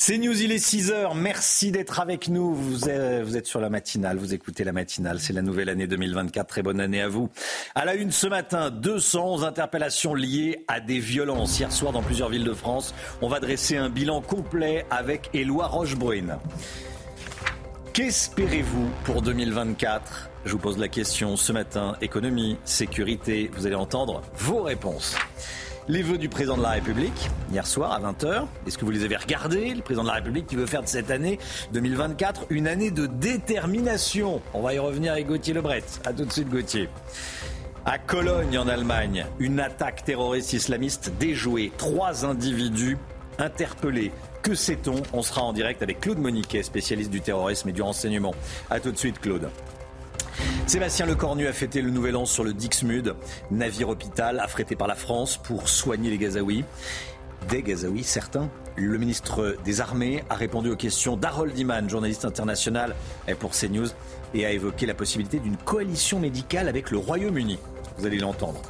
C'est News, il est 6h, merci d'être avec nous, vous êtes sur la matinale, vous écoutez la matinale, c'est la nouvelle année 2024, très bonne année à vous. À la une ce matin, 211 interpellations liées à des violences hier soir dans plusieurs villes de France. On va dresser un bilan complet avec Éloi Rochebrouine. Qu'espérez-vous pour 2024 ? Je vous pose la question ce matin, économie, sécurité, vous allez entendre vos réponses. Les vœux du président de la République, hier soir à 20h, est-ce que vous les avez regardés ? Le président de la République qui veut faire de cette année 2024 une année de détermination. On va y revenir avec Gauthier Le Bret. A tout de suite Gauthier. À Cologne en Allemagne, une attaque terroriste islamiste déjouée. 3 individus interpellés. Que sait-on ? On sera en direct avec Claude Moniquet, spécialiste du terrorisme et du renseignement. A tout de suite Claude. Sébastien Lecornu a fêté le nouvel an sur le Dixmude, navire hôpital affrété par la France pour soigner les Gazaouis. Des Gazaouis, certains. Le ministre des Armées a répondu aux questions d'Harold Hyman, journaliste international pour CNews, et a évoqué la possibilité d'une coalition médicale avec le Royaume-Uni. Vous allez l'entendre.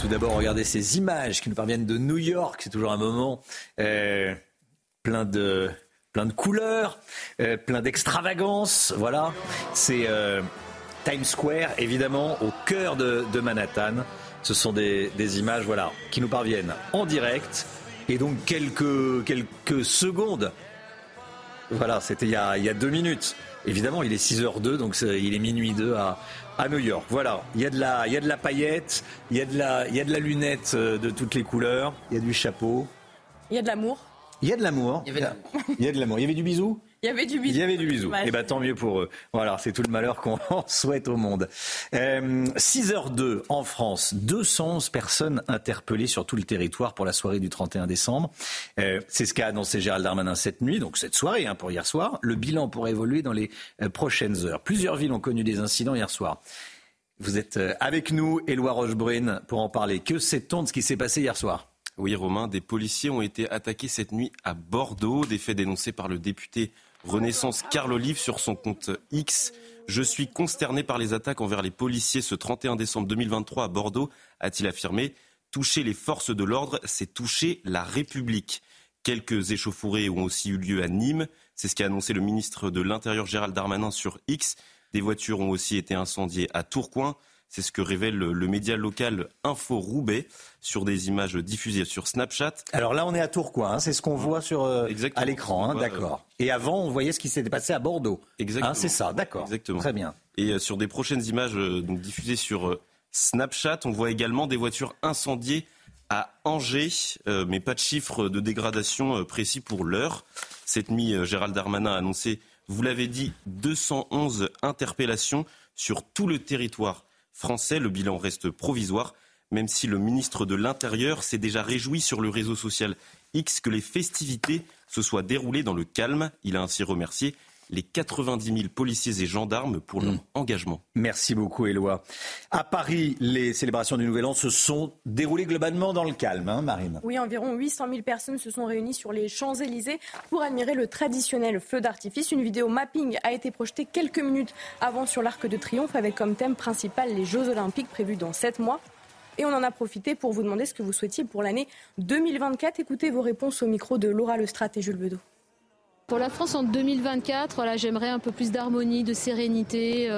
Tout d'abord, regardez ces images qui nous parviennent de New York. C'est toujours un moment plein de couleurs, plein d'extravagance, voilà. C'est Times Square, évidemment, au cœur de Manhattan. Ce sont des images, voilà, qui nous parviennent en direct. Et donc quelques secondes. Voilà, c'était il y a 2 minutes. Évidemment, il est 6h02, donc il est minuit 2 à New York. Voilà, il y a de la paillette, il y a de la lunette de toutes les couleurs, il y a du chapeau. Il y a de l'amour. Il y a de l'amour. Il y avait du bisou. Il y avait du bisou. Et bah tant mieux pour eux. Voilà, c'est tout le malheur qu'on souhaite au monde. 6h02 en France, 211 personnes interpellées sur tout le territoire pour la soirée du 31 décembre. C'est ce qu'a annoncé Gérald Darmanin cette nuit, donc cette soirée pour hier soir. Le bilan pourrait évoluer dans les prochaines heures. Plusieurs villes ont connu des incidents hier soir. Vous êtes avec nous, Éloi Rochebrouine, pour en parler. Que sait-on de ce qui s'est passé hier soir ? Oui, Romain, des policiers ont été attaqués cette nuit à Bordeaux. Des faits dénoncés par le député Renaissance Carl Olive sur son compte X. « Je suis consterné par les attaques envers les policiers ce 31 décembre 2023 à Bordeaux », a-t-il affirmé. « Toucher les forces de l'ordre, c'est toucher la République ». Quelques échauffourées ont aussi eu lieu à Nîmes. C'est ce qu'a annoncé le ministre de l'Intérieur Gérald Darmanin sur X. Des voitures ont aussi été incendiées à Tourcoing. C'est ce que révèle le média local Info Roubaix sur des images diffusées sur Snapchat. Alors là, on est à Tourcoing, c'est ce qu'on voit sur, à l'écran, d'accord. Et avant, on voyait ce qui s'était passé à Bordeaux. Exactement. C'est ça, d'accord. Exactement. Très bien. Et sur des prochaines images donc, diffusées sur Snapchat, on voit également des voitures incendiées à Angers, mais pas de chiffre de dégradation précis pour l'heure. Cette nuit, Gérald Darmanin a annoncé, vous l'avez dit, 211 interpellations sur tout le territoire français. Le bilan reste provisoire, même si le ministre de l'Intérieur s'est déjà réjoui sur le réseau social X que les festivités se soient déroulées dans le calme. Il a ainsi remercié les 90 000 policiers et gendarmes pour leur engagement. Merci beaucoup, Éloi. À Paris, les célébrations du Nouvel An se sont déroulées globalement dans le calme, Marine. Oui, environ 800 000 personnes se sont réunies sur les Champs-Élysées pour admirer le traditionnel feu d'artifice. Une vidéo mapping a été projetée quelques minutes avant sur l'Arc de Triomphe avec comme thème principal les Jeux Olympiques prévus dans 7 mois. Et on en a profité pour vous demander ce que vous souhaitiez pour l'année 2024. Écoutez vos réponses au micro de Laura Le Strat et Jules Bedeau. Pour la France en 2024, voilà, j'aimerais un peu plus d'harmonie, de sérénité,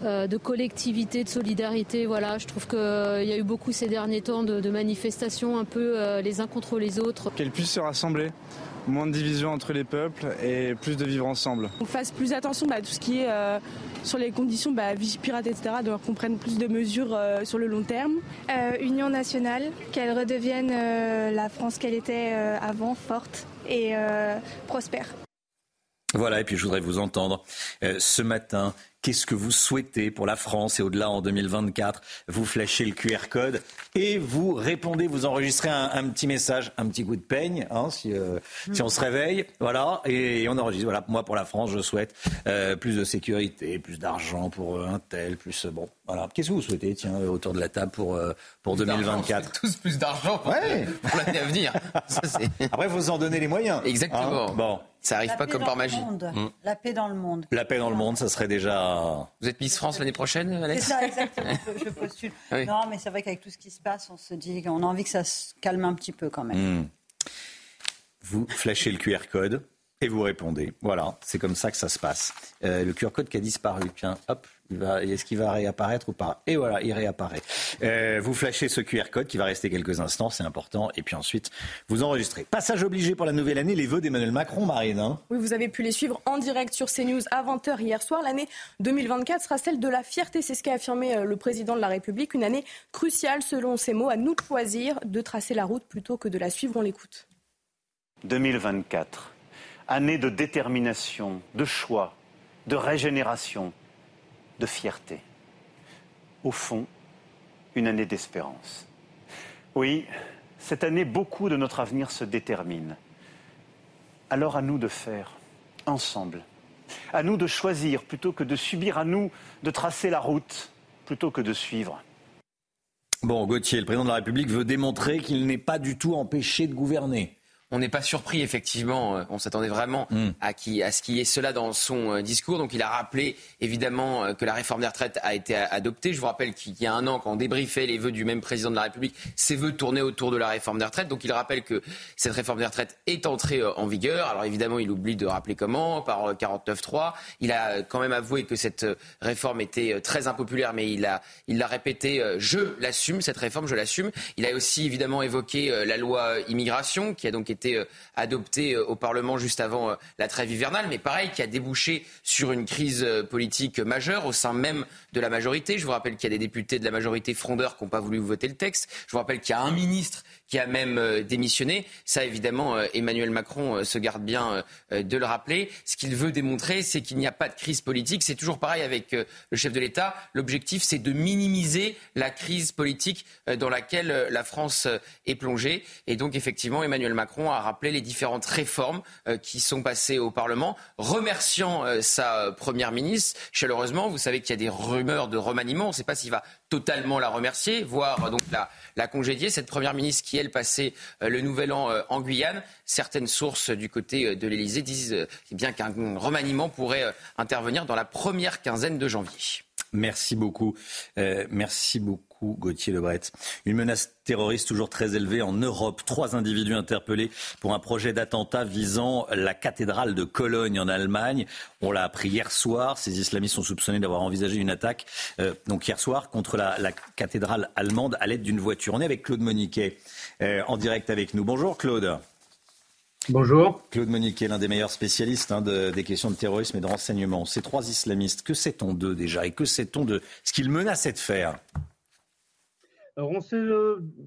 de collectivité, de solidarité. Voilà, je trouve qu'il y a eu beaucoup ces derniers temps de manifestations un peu les uns contre les autres. Qu'elles puissent se rassembler, moins de division entre les peuples et plus de vivre ensemble. On fasse plus attention à tout ce qui est sur les conditions vie pirate, etc. Donc qu'on prenne plus de mesures sur le long terme. Union nationale, qu'elle redevienne la France qu'elle était avant, forte et prospère. Voilà, et puis je voudrais vous entendre ce matin. qu'est-ce que vous souhaitez pour la France et au-delà en 2024. Vous flashez le QR code et vous répondez, vous enregistrez un petit message, un petit coup de peigne, hein, si on se réveille, voilà, et on enregistre. Voilà, moi pour la France, je souhaite plus de sécurité, plus d'argent pour un tel, plus bon. Voilà. Qu'est-ce que vous souhaitez, tiens, autour de la table pour 2024 ? Tous plus d'argent pour l'année à venir. Ça, c'est... Après, il faut en donner les moyens. Exactement. Hein, bon. Ça n'arrive pas comme par magie. La paix dans le monde. La paix dans le monde, ça serait déjà... Vous êtes Miss France l'année prochaine, Alex ? C'est ça, exactement. Je postule. Oui. Non, mais c'est vrai qu'avec tout ce qui se passe, on se dit qu'on a envie que ça se calme un petit peu quand même. Mmh. Vous flashez le QR code et vous répondez. Voilà, c'est comme ça que ça se passe. Le QR code qui a disparu, tiens, hop. Est-ce qu'il va réapparaître ou pas ? Et voilà, il réapparaît. Vous flashez ce QR code qui va rester quelques instants, c'est important. Et puis ensuite, vous enregistrez. Passage obligé pour la nouvelle année, les vœux d'Emmanuel Macron, Marine. Hein. Oui, vous avez pu les suivre en direct sur CNews à 20h hier soir. L'année 2024 sera celle de la fierté. C'est ce qu'a affirmé le président de la République. Une année cruciale, selon ses mots, à nous de choisir de tracer la route plutôt que de la suivre. On l'écoute. 2024, année de détermination, de choix, de régénération, de fierté. Au fond, une année d'espérance. Oui, cette année, beaucoup de notre avenir se détermine. Alors à nous de faire, ensemble. À nous de choisir plutôt que de subir, à nous de tracer la route plutôt que de suivre. Bon, Gauthier, le président de la République veut démontrer qu'il n'est pas du tout empêché de gouverner. On n'est pas surpris, effectivement. On s'attendait vraiment à ce qu'il y ait cela dans son discours. Donc, il a rappelé, évidemment, que la réforme des retraites a été adoptée. Je vous rappelle qu'il y a un an, quand on débriefait les vœux du même président de la République, ces vœux tournaient autour de la réforme des retraites. Donc, il rappelle que cette réforme des retraites est entrée en vigueur. Alors, évidemment, il oublie de rappeler comment, par 49.3. Il a quand même avoué que cette réforme était très impopulaire, mais il l'a répété, je l'assume, cette réforme, je l'assume. Il a aussi, évidemment, évoqué la loi immigration, qui a donc été adopté au Parlement juste avant la trêve hivernale, mais pareil, qui a débouché sur une crise politique majeure au sein même de la majorité. Je vous rappelle qu'il y a des députés de la majorité frondeurs qui n'ont pas voulu voter le texte. Je vous rappelle qu'il y a un ministre qui a même démissionné. Ça, évidemment, Emmanuel Macron se garde bien de le rappeler. Ce qu'il veut démontrer, c'est qu'il n'y a pas de crise politique. C'est toujours pareil avec le chef de l'État. L'objectif, c'est de minimiser la crise politique dans laquelle la France est plongée. Et donc, effectivement, Emmanuel Macron a rappelé les différentes réformes qui sont passées au Parlement, remerciant sa première ministre. Chaleureusement, vous savez qu'il y a des rumeurs de remaniement. On ne sait pas s'il va totalement la remercier, voire donc la congédier. Cette première ministre qui, elle, passait le nouvel an en Guyane. Certaines sources du côté de l'Élysée disent bien qu'un remaniement pourrait intervenir dans la première quinzaine de janvier. Merci beaucoup. Gauthier Le Bret. Une menace terroriste toujours très élevée en Europe. 3 individus interpellés pour un projet d'attentat visant la cathédrale de Cologne en Allemagne. On l'a appris hier soir. Ces islamistes sont soupçonnés d'avoir envisagé une attaque donc hier soir contre la cathédrale allemande à l'aide d'une voiture. On est avec Claude Moniquet en direct avec nous. Bonjour Claude. Bonjour. Claude Moniquet, l'un des meilleurs spécialistes des questions de terrorisme et de renseignement. Ces 3 islamistes, que sait-on d'eux déjà et que sait-on de ce qu'ils menaçaient de faire ? Alors, on sait,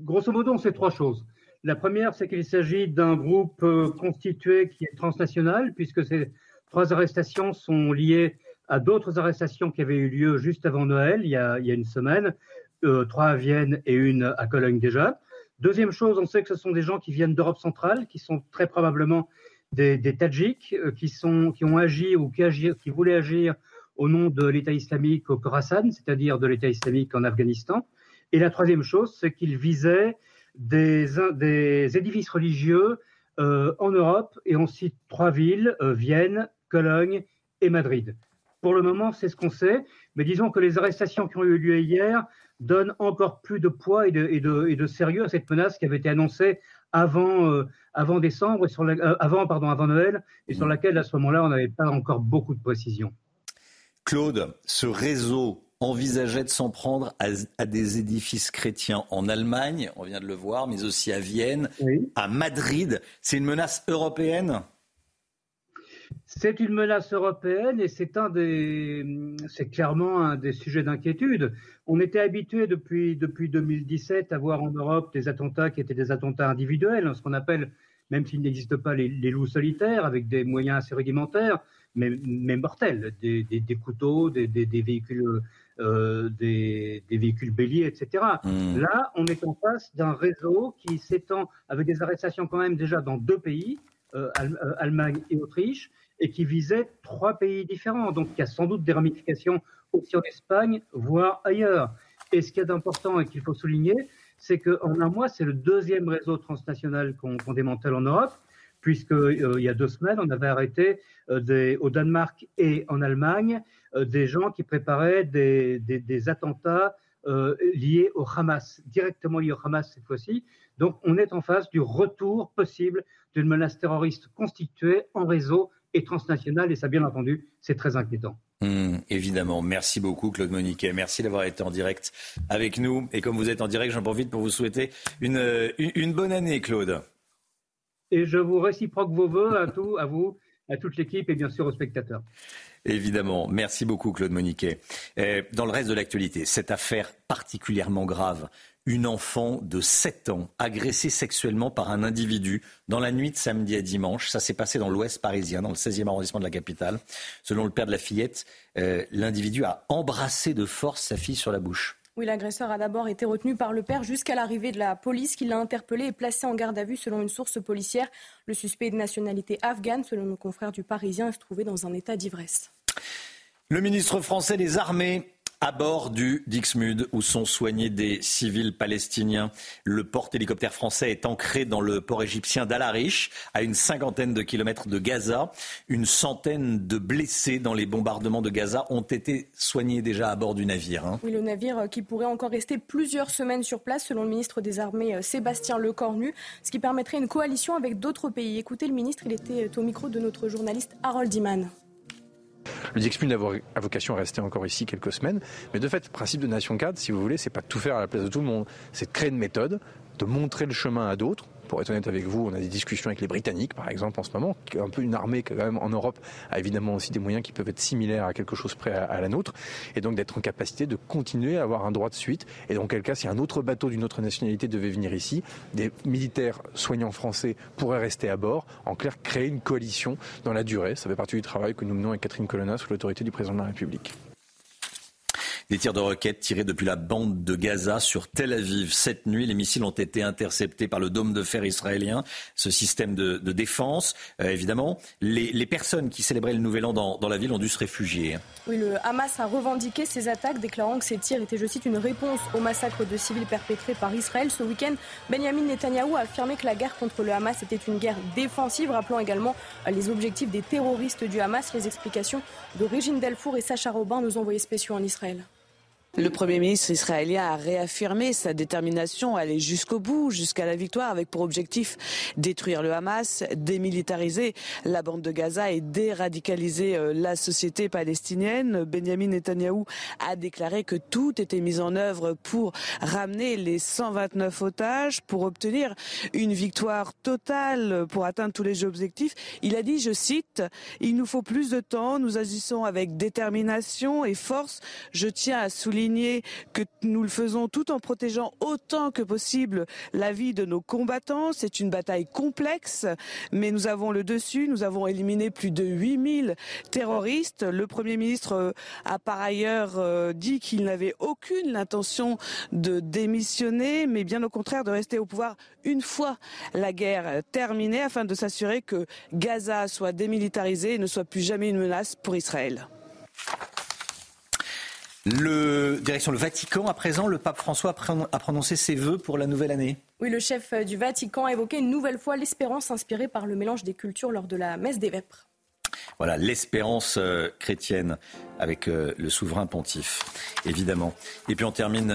grosso modo, on sait 3 choses. La première, c'est qu'il s'agit d'un groupe constitué qui est transnational, puisque ces 3 arrestations sont liées à d'autres arrestations qui avaient eu lieu juste avant Noël, il y a une semaine, 3 à Vienne et 1 à Cologne déjà. Deuxième chose, on sait que ce sont des gens qui viennent d'Europe centrale, qui sont très probablement des Tadjiks, qui ont agi ou qui voulaient agir au nom de l'État islamique au Khorasan, c'est-à-dire de l'État islamique en Afghanistan. Et la troisième chose, c'est qu'ils visaient des édifices religieux en Europe, et on cite 3 villes, Vienne, Cologne et Madrid. Pour le moment, c'est ce qu'on sait, mais disons que les arrestations qui ont eu lieu hier donnent encore plus de poids et de sérieux à cette menace qui avait été annoncée avant décembre, avant Noël, et sur laquelle, à ce moment-là, on n'avait pas encore beaucoup de précisions. Claude, ce réseau envisageait de s'en prendre à des édifices chrétiens en Allemagne, on vient de le voir, mais aussi à Vienne, à Madrid. C'est une menace européenne ? C'est une menace européenne et c'est clairement un des sujets d'inquiétude. On était habitué depuis 2017 à voir en Europe des attentats qui étaient des attentats individuels, ce qu'on appelle, même s'il n'existe pas, les loups solitaires, avec des moyens assez rudimentaires, mais mortels, des couteaux, des véhicules... des véhicules béliers, etc. Mmh. Là, on est en face d'un réseau qui s'étend avec des arrestations quand même déjà dans 2 pays, Allemagne et Autriche, et qui visait 3 pays différents. Donc, il y a sans doute des ramifications aussi en Espagne, voire ailleurs. Et ce qu'il y a d'important et qu'il faut souligner, c'est qu'en 1 mois, c'est le 2e réseau transnational qu'on démantèle en Europe, puisque il y a 2 semaines, on avait arrêté au Danemark et en Allemagne des gens qui préparaient des attentats liés au Hamas, directement liés au Hamas cette fois-ci. Donc on est en face du retour possible d'une menace terroriste constituée en réseau et transnationale, et ça, bien entendu, c'est très inquiétant. Évidemment. Merci beaucoup, Claude Moniquet. Merci d'avoir été en direct avec nous. Et comme vous êtes en direct, j'en profite pour vous souhaiter une bonne année, Claude. Et je vous réciproque vos vœux à vous, à toute l'équipe et bien sûr aux spectateurs. Évidemment. Merci beaucoup, Claude Moniquet. Dans le reste de l'actualité, cette affaire particulièrement grave, une enfant de 7 ans agressée sexuellement par un individu dans la nuit de samedi à dimanche. Ça s'est passé dans l'Ouest parisien, dans le 16e arrondissement de la capitale. Selon le père de la fillette, l'individu a embrassé de force sa fille sur la bouche. Oui, l'agresseur a d'abord été retenu par le père jusqu'à l'arrivée de la police qui l'a interpellé et placé en garde à vue selon une source policière. Le suspect de nationalité afghane, selon nos confrères du Parisien, se trouvait dans un état d'ivresse. Le ministre français des Armées à bord du Dixmude où sont soignés des civils palestiniens. Le porte-hélicoptère français est ancré dans le port égyptien d'Al-Arish, à une 50aine de kilomètres de Gaza. Une 100aine de blessés dans les bombardements de Gaza ont été soignés déjà à bord du navire. Oui, le navire qui pourrait encore rester plusieurs semaines sur place, selon le ministre des Armées Sébastien Lecornu, ce qui permettrait une coalition avec d'autres pays. Écoutez le ministre, il était au micro de notre journaliste Harold Hyman. Le Dixmude a vocation à rester encore ici quelques semaines, mais de fait, le principe de nation cadre, si vous voulez, c'est pas de tout faire à la place de tout le monde, c'est de créer une méthode, de montrer le chemin à d'autres. Pour être honnête avec vous, on a des discussions avec les Britanniques, par exemple, en ce moment, un peu une armée quand même en Europe a évidemment aussi des moyens qui peuvent être similaires à quelque chose près à la nôtre, et donc d'être en capacité de continuer à avoir un droit de suite. Et dans quel cas, si un autre bateau d'une autre nationalité devait venir ici, des militaires soignants français pourraient rester à bord. En clair, créer une coalition dans la durée. Ça fait partie du travail que nous menons avec Catherine Colonna sous l'autorité du président de la République. Des tirs de roquettes tirés depuis la bande de Gaza sur Tel Aviv. Cette nuit, les missiles ont été interceptés par le dôme de fer israélien, ce système de défense. Évidemment, les personnes qui célébraient le Nouvel An dans la ville ont dû se réfugier. Oui, le Hamas a revendiqué ces attaques, déclarant que ces tirs étaient, je cite, une réponse au massacre de civils perpétrés par Israël. Ce week-end, Benjamin Netanyahou a affirmé que la guerre contre le Hamas était une guerre défensive, rappelant également les objectifs des terroristes du Hamas. Les explications de Régine Delfour et Sacha Robin, nos envoyés spéciaux en Israël. Le Premier ministre israélien a réaffirmé sa détermination à aller jusqu'au bout, jusqu'à la victoire, avec pour objectif détruire le Hamas, démilitariser la bande de Gaza et déradicaliser la société palestinienne. Benjamin Netanyahou a déclaré que tout était mis en œuvre pour ramener les 129 otages, pour obtenir une victoire totale, pour atteindre tous les objectifs. Il a dit, je cite, « Il nous faut plus de temps, nous agissons avec détermination et force. Je tiens à souligner que nous le faisons tout en protégeant autant que possible la vie de nos combattants. C'est une bataille complexe, mais nous avons le dessus. Nous avons éliminé plus de 8000 terroristes. Le Premier ministre a par ailleurs dit qu'il n'avait aucune intention de démissionner, mais bien au contraire de rester au pouvoir une fois la guerre terminée, afin de s'assurer que Gaza soit démilitarisée et ne soit plus jamais une menace pour Israël. » Direction le Vatican, à présent, le pape François a prononcé ses vœux pour la nouvelle année. Oui, le chef du Vatican a évoqué une nouvelle fois l'espérance inspirée par le mélange des cultures lors de la messe des Vêpres. Voilà, l'espérance chrétienne avec le souverain pontife, évidemment. Et puis on termine...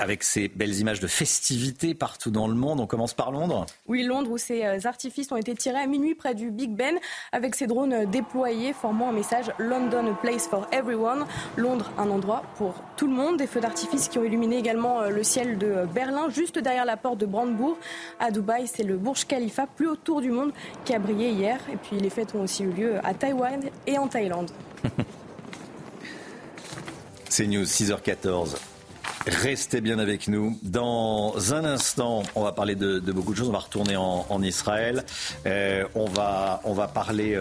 avec ces belles images de festivités partout dans le monde. On commence par Londres. Oui, Londres, où ces artifices ont été tirés à minuit près du Big Ben, avec ces drones déployés, formant un message « London, a place for everyone ». Londres, un endroit pour tout le monde. Des feux d'artifice qui ont illuminé également le ciel de Berlin, juste derrière la porte de Brandebourg. À Dubaï, c'est le Burj Khalifa, plus haut tour du monde, qui a brillé hier. Et puis les fêtes ont aussi eu lieu à Taïwan et en Thaïlande. C'est News, 6h14. Restez bien avec nous. Dans un instant, on va parler de beaucoup de choses. On va retourner en Israël. On va parler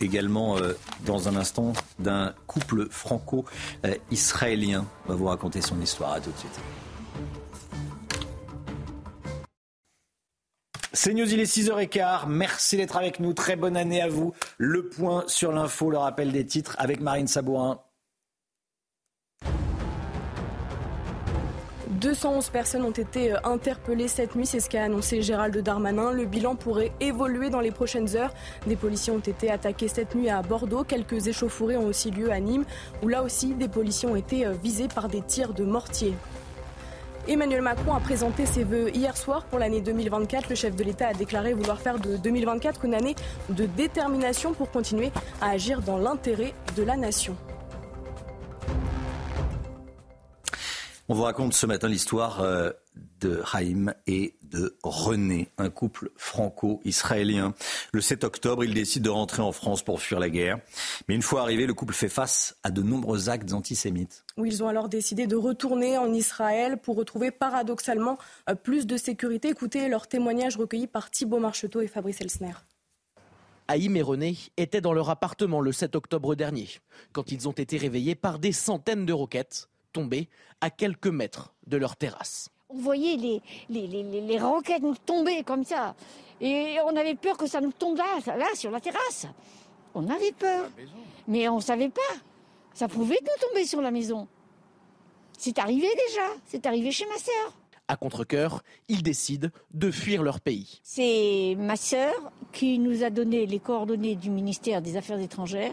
également dans un instant d'un couple franco-israélien. On va vous raconter son histoire. À tout de suite. C'est News, il est 6h15, merci d'être avec nous, très bonne année à vous. Le point sur l'info, le rappel des titres avec Marine Sabourin. 211 personnes ont été interpellées cette nuit, c'est ce qu'a annoncé Gérald Darmanin. Le bilan pourrait évoluer dans les prochaines heures. Des policiers ont été attaqués cette nuit à Bordeaux. Quelques échauffourées ont aussi lieu à Nîmes, où là aussi des policiers ont été visés par des tirs de mortier. Emmanuel Macron a présenté ses vœux hier soir pour l'année 2024. Le chef de l'État a déclaré vouloir faire de 2024 une année de détermination pour continuer à agir dans l'intérêt de la nation. On vous raconte ce matin l'histoire de Haïm et de René, un couple franco-israélien. Le 7 octobre, ils décident de rentrer en France pour fuir la guerre. Mais une fois arrivé, le couple fait face à de nombreux actes antisémites. Oui, ils ont alors décidé de retourner en Israël pour retrouver paradoxalement plus de sécurité. Écoutez leur témoignage recueilli par Thibaut Marcheteau et Fabrice Elsner. Haïm et René étaient dans leur appartement le 7 octobre dernier, quand ils ont été réveillés par des centaines de roquettes tombés à quelques mètres de leur terrasse. On voyait les roquettes nous tomber comme ça. Et on avait peur que ça nous tombe là, sur la terrasse. On avait peur. Mais on ne savait pas. Ça pouvait nous tomber sur la maison. C'est arrivé déjà. C'est arrivé chez ma sœur. À contre-cœur, ils décident de fuir leur pays. C'est ma sœur qui nous a donné les coordonnées du ministère des Affaires étrangères.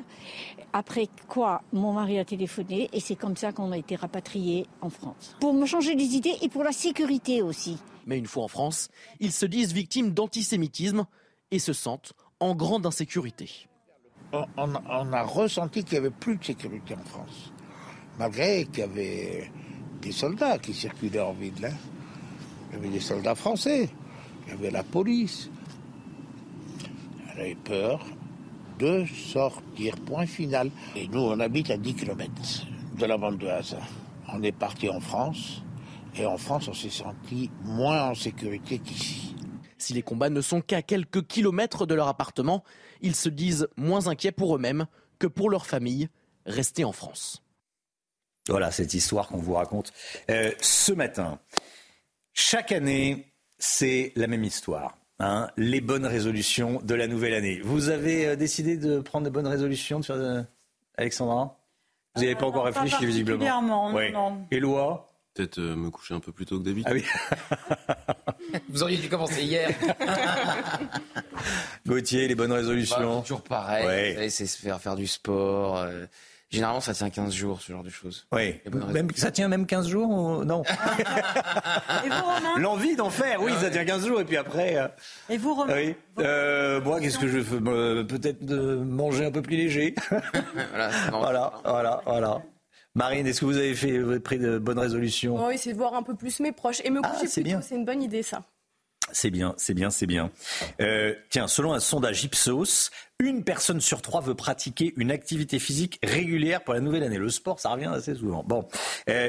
Après quoi, mon mari a téléphoné et c'est comme ça qu'on a été rapatriés en France. Pour me changer les idées et pour la sécurité aussi. Mais une fois en France, ils se disent victimes d'antisémitisme et se sentent en grande insécurité. On a ressenti qu'il n'y avait plus de sécurité en France. Malgré qu'il y avait des soldats qui circulaient en ville, hein. Il y avait des soldats français, il y avait la police. Elle avait peur de sortir, point final. Et nous, on habite à 10 km de la bande de Gaza. On est parti en France, et en France, on s'est senti moins en sécurité qu'ici. Si les combats ne sont qu'à quelques kilomètres de leur appartement, ils se disent moins inquiets pour eux-mêmes que pour leur famille restée en France. Voilà cette histoire qu'on vous raconte ce matin. Chaque année, c'est la même histoire, hein, les bonnes résolutions de la nouvelle année. Vous avez décidé de prendre de bonnes résolutions, Alexandra ? Vous n'y avez pas encore réfléchi, pas visiblement. Particulièrement, ouais. Non. Éloi ? Peut-être me coucher un peu plus tôt que d'habitude. Ah oui. Vous auriez dû commencer hier. Gauthier, les bonnes résolutions ? Bah, toujours pareil, ouais. Vous savez, c'est faire du sport... Généralement, ça tient 15 jours, ce genre de choses. Oui. Même, ça tient même 15 jours ou... Non. Et vous, Romain ? L'envie d'en faire, oui, ça tient 15 jours. Et puis après... Et vous, Romain ? Oui. Moi, qu'est-ce que je fais ? Peut-être de manger un peu plus léger. Voilà. Marine, est-ce que vous avez pris de bonnes résolutions ? Oui, c'est de voir un peu plus mes proches. Et me coucher plus tôt, c'est une bonne idée, ça. C'est bien. Tiens, selon un sondage Ipsos, une personne sur trois veut pratiquer une activité physique régulière pour la nouvelle année. Le sport, ça revient assez souvent. Bon,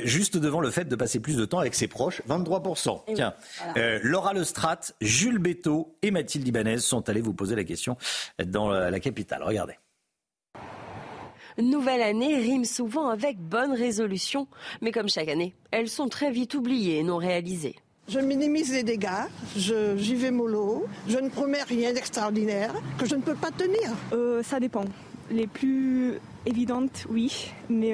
juste devant le fait de passer plus de temps avec ses proches, 23%. Et tiens, oui, voilà. Laura Le Strat, Jules Béthaud et Mathilde Ibanez sont allés vous poser la question dans la capitale. Regardez. Nouvelle année rime souvent avec bonne résolution, mais comme chaque année, elles sont très vite oubliées et non réalisées. Je minimise les dégâts, j'y vais mollo, je ne promets rien d'extraordinaire que je ne peux pas tenir. Ça dépend. Les plus évidentes, oui, mais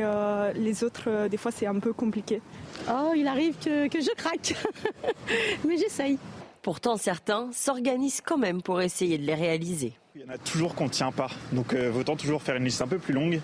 les autres, des fois, c'est un peu compliqué. Oh, il arrive que je craque, mais j'essaye. Pourtant, certains s'organisent quand même pour essayer de les réaliser. Il y en a toujours qu'on ne tient pas, donc autant toujours faire une liste un peu plus longue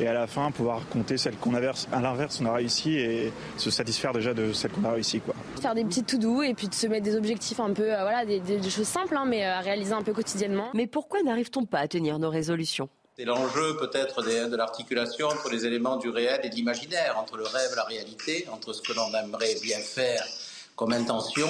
et à la fin pouvoir compter celles qu'on a à l'inverse, on a réussi et se satisfaire déjà de celles qu'on a réussi, quoi. Faire des petites to-do et puis de se mettre des objectifs un peu, des choses simples, hein, mais à réaliser un peu quotidiennement. Mais pourquoi n'arrive-t-on pas à tenir nos résolutions ? C'est l'enjeu peut-être de l'articulation entre les éléments du réel et de l'imaginaire, entre le rêve et la réalité, entre ce que l'on aimerait bien faire comme intention,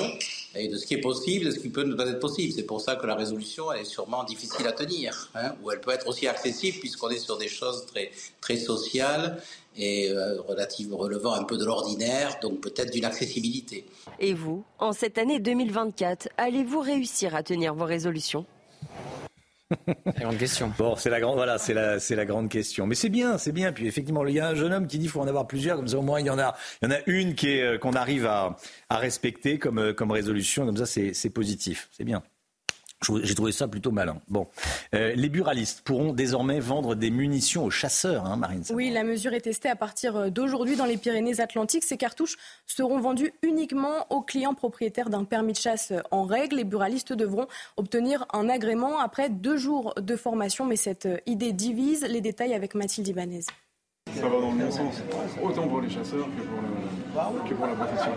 et de ce qui est possible, de ce qui peut ne pas être possible. C'est pour ça que la résolution, elle est sûrement difficile à tenir, hein, ou elle peut être aussi accessible, puisqu'on est sur des choses très, très sociales et relevant un peu de l'ordinaire, donc peut-être d'une accessibilité. Et vous, en cette année 2024, allez-vous réussir à tenir vos résolutions ? La grande question. Bon, c'est la grande question. Mais c'est bien. Puis effectivement, il y a un jeune homme qui dit qu'il faut en avoir plusieurs, comme ça au moins il y en a une qui est, qu'on arrive à respecter comme résolution, comme ça c'est positif. C'est bien. J'ai trouvé ça plutôt malin. Bon, les buralistes pourront désormais vendre des munitions aux chasseurs, hein, Marine Sabourin. Oui, la mesure est testée à partir d'aujourd'hui dans les Pyrénées-Atlantiques. Ces cartouches seront vendues uniquement aux clients propriétaires d'un permis de chasse en règle. Les buralistes devront obtenir un agrément après 2 jours de formation. Mais cette idée divise. Les détails avec Mathilde Ibanez. Ça va dans le bon sens, autant pour les chasseurs que pour la profession.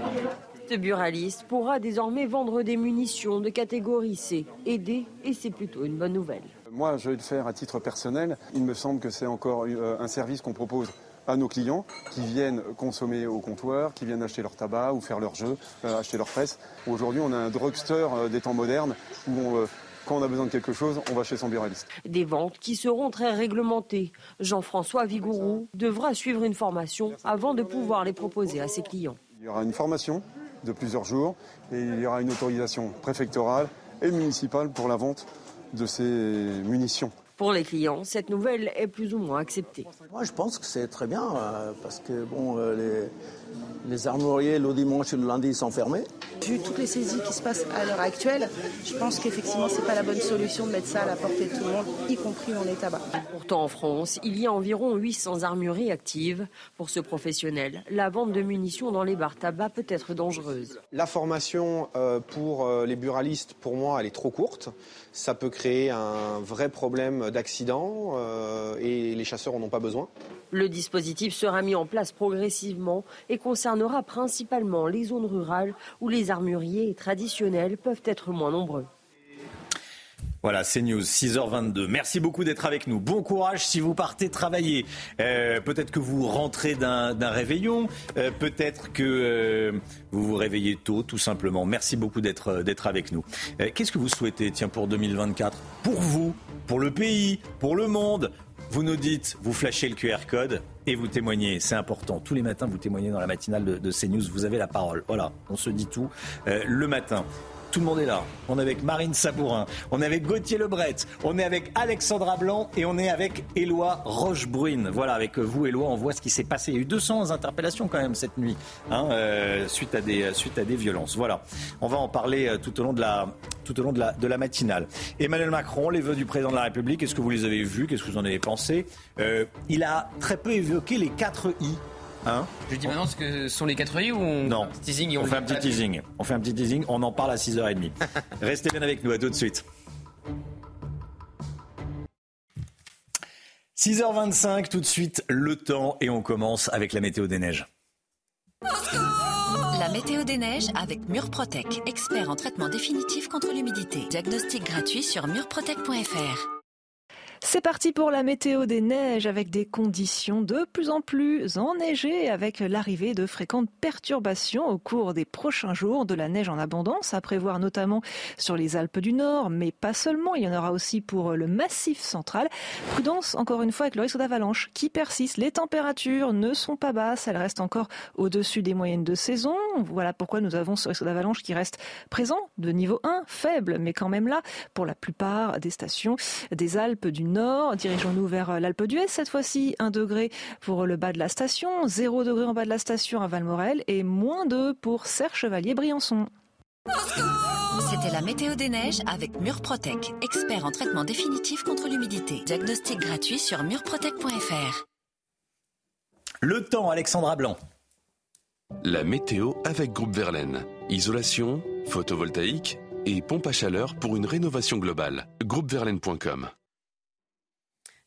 Ce buraliste pourra désormais vendre des munitions de catégorie C et D, et c'est plutôt une bonne nouvelle. Moi, je vais le faire à titre personnel. Il me semble que c'est encore un service qu'on propose à nos clients qui viennent consommer au comptoir, qui viennent acheter leur tabac ou faire leur jeu, acheter leur presse. Aujourd'hui, on a un drugstore des temps modernes où quand on a besoin de quelque chose, on va chez son buraliste. Des ventes qui seront très réglementées. Jean-François Vigouroux devra suivre une formation avant de pouvoir les proposer à ses clients. Il y aura une formation de plusieurs jours et il y aura une autorisation préfectorale et municipale pour la vente de ces munitions. Pour les clients, cette nouvelle est plus ou moins acceptée. Moi, je pense que c'est très bien parce que les armuriers, le dimanche et le lundi, ils sont fermés. Vu toutes les saisies qui se passent à l'heure actuelle, je pense qu'effectivement, ce n'est pas la bonne solution de mettre ça à la portée de tout le monde, y compris dans les tabacs. Pourtant, en France, il y a environ 800 armureries actives. Pour ce professionnel, la vente de munitions dans les bars tabac peut être dangereuse. La formation pour les buralistes, pour moi, elle est trop courte. Ça peut créer un vrai problème d'accident et les chasseurs n'en ont pas besoin. Le dispositif sera mis en place progressivement et concernera principalement les zones rurales où les armuriers traditionnels peuvent être moins nombreux. Voilà, c'est News, 6h22. Merci beaucoup d'être avec nous. Bon courage si vous partez travailler. Peut-être que vous rentrez d'un réveillon. Peut-être que vous vous réveillez tôt, tout simplement. Merci beaucoup d'être avec nous. Qu'est-ce que vous souhaitez, tiens, pour 2024 ? Pour vous, pour le pays, pour le monde ? Vous nous dites, vous flashez le QR code et vous témoignez. C'est important. Tous les matins, vous témoignez dans la matinale de CNews. Vous avez la parole. Voilà, on se dit tout le matin. Tout le monde est là. On est avec Marine Sabourin, on est avec Gauthier Le Bret, on est avec Alexandra Blanc et on est avec Éloi Rochebrouine. Voilà, avec vous, Éloi, on voit ce qui s'est passé. Il y a eu 200 interpellations quand même cette nuit, hein, suite à des violences. Voilà, on va en parler tout au long de la matinale. Emmanuel Macron, les vœux du président de la République, est-ce que vous les avez vus ? Qu'est-ce que vous en avez pensé ? Il a très peu évoqué les 4 I. Hein ? Je dis maintenant ce que sont les 4 I ou on fait un petit teasing et on fait un petit teasing. On fait un petit teasing, on en parle à 6h30. Restez bien avec nous, à tout de suite. 6h25, tout de suite, le temps et on commence avec la météo des neiges. La météo des neiges avec Murprotec, expert en traitement définitif contre l'humidité. Diagnostic gratuit sur murprotec.fr. C'est parti pour la météo des neiges avec des conditions de plus en plus enneigées avec l'arrivée de fréquentes perturbations au cours des prochains jours. De la neige en abondance à prévoir notamment sur les Alpes du Nord, mais pas seulement. Il y en aura aussi pour le Massif central. Prudence encore une fois avec le risque d'avalanche qui persiste. Les températures ne sont pas basses, elles restent encore au-dessus des moyennes de saison. Voilà pourquoi nous avons ce risque d'avalanche qui reste présent de niveau 1, faible, mais quand même là pour la plupart des stations des Alpes du Nord. Dirigeons-nous vers l'Alpe d'Huez, cette fois-ci 1 degré pour le bas de la station, 0 degré en bas de la station à Valmorel et moins 2 pour Serre-Chevalier-Briançon. C'était la météo des neiges avec Murprotec, expert en traitement définitif contre l'humidité. Diagnostic gratuit sur murprotec.fr. Le temps, Alexandra Blanc. La météo avec Groupe Verlaine. Isolation, photovoltaïque et pompe à chaleur pour une rénovation globale. Groupeverlaine.com.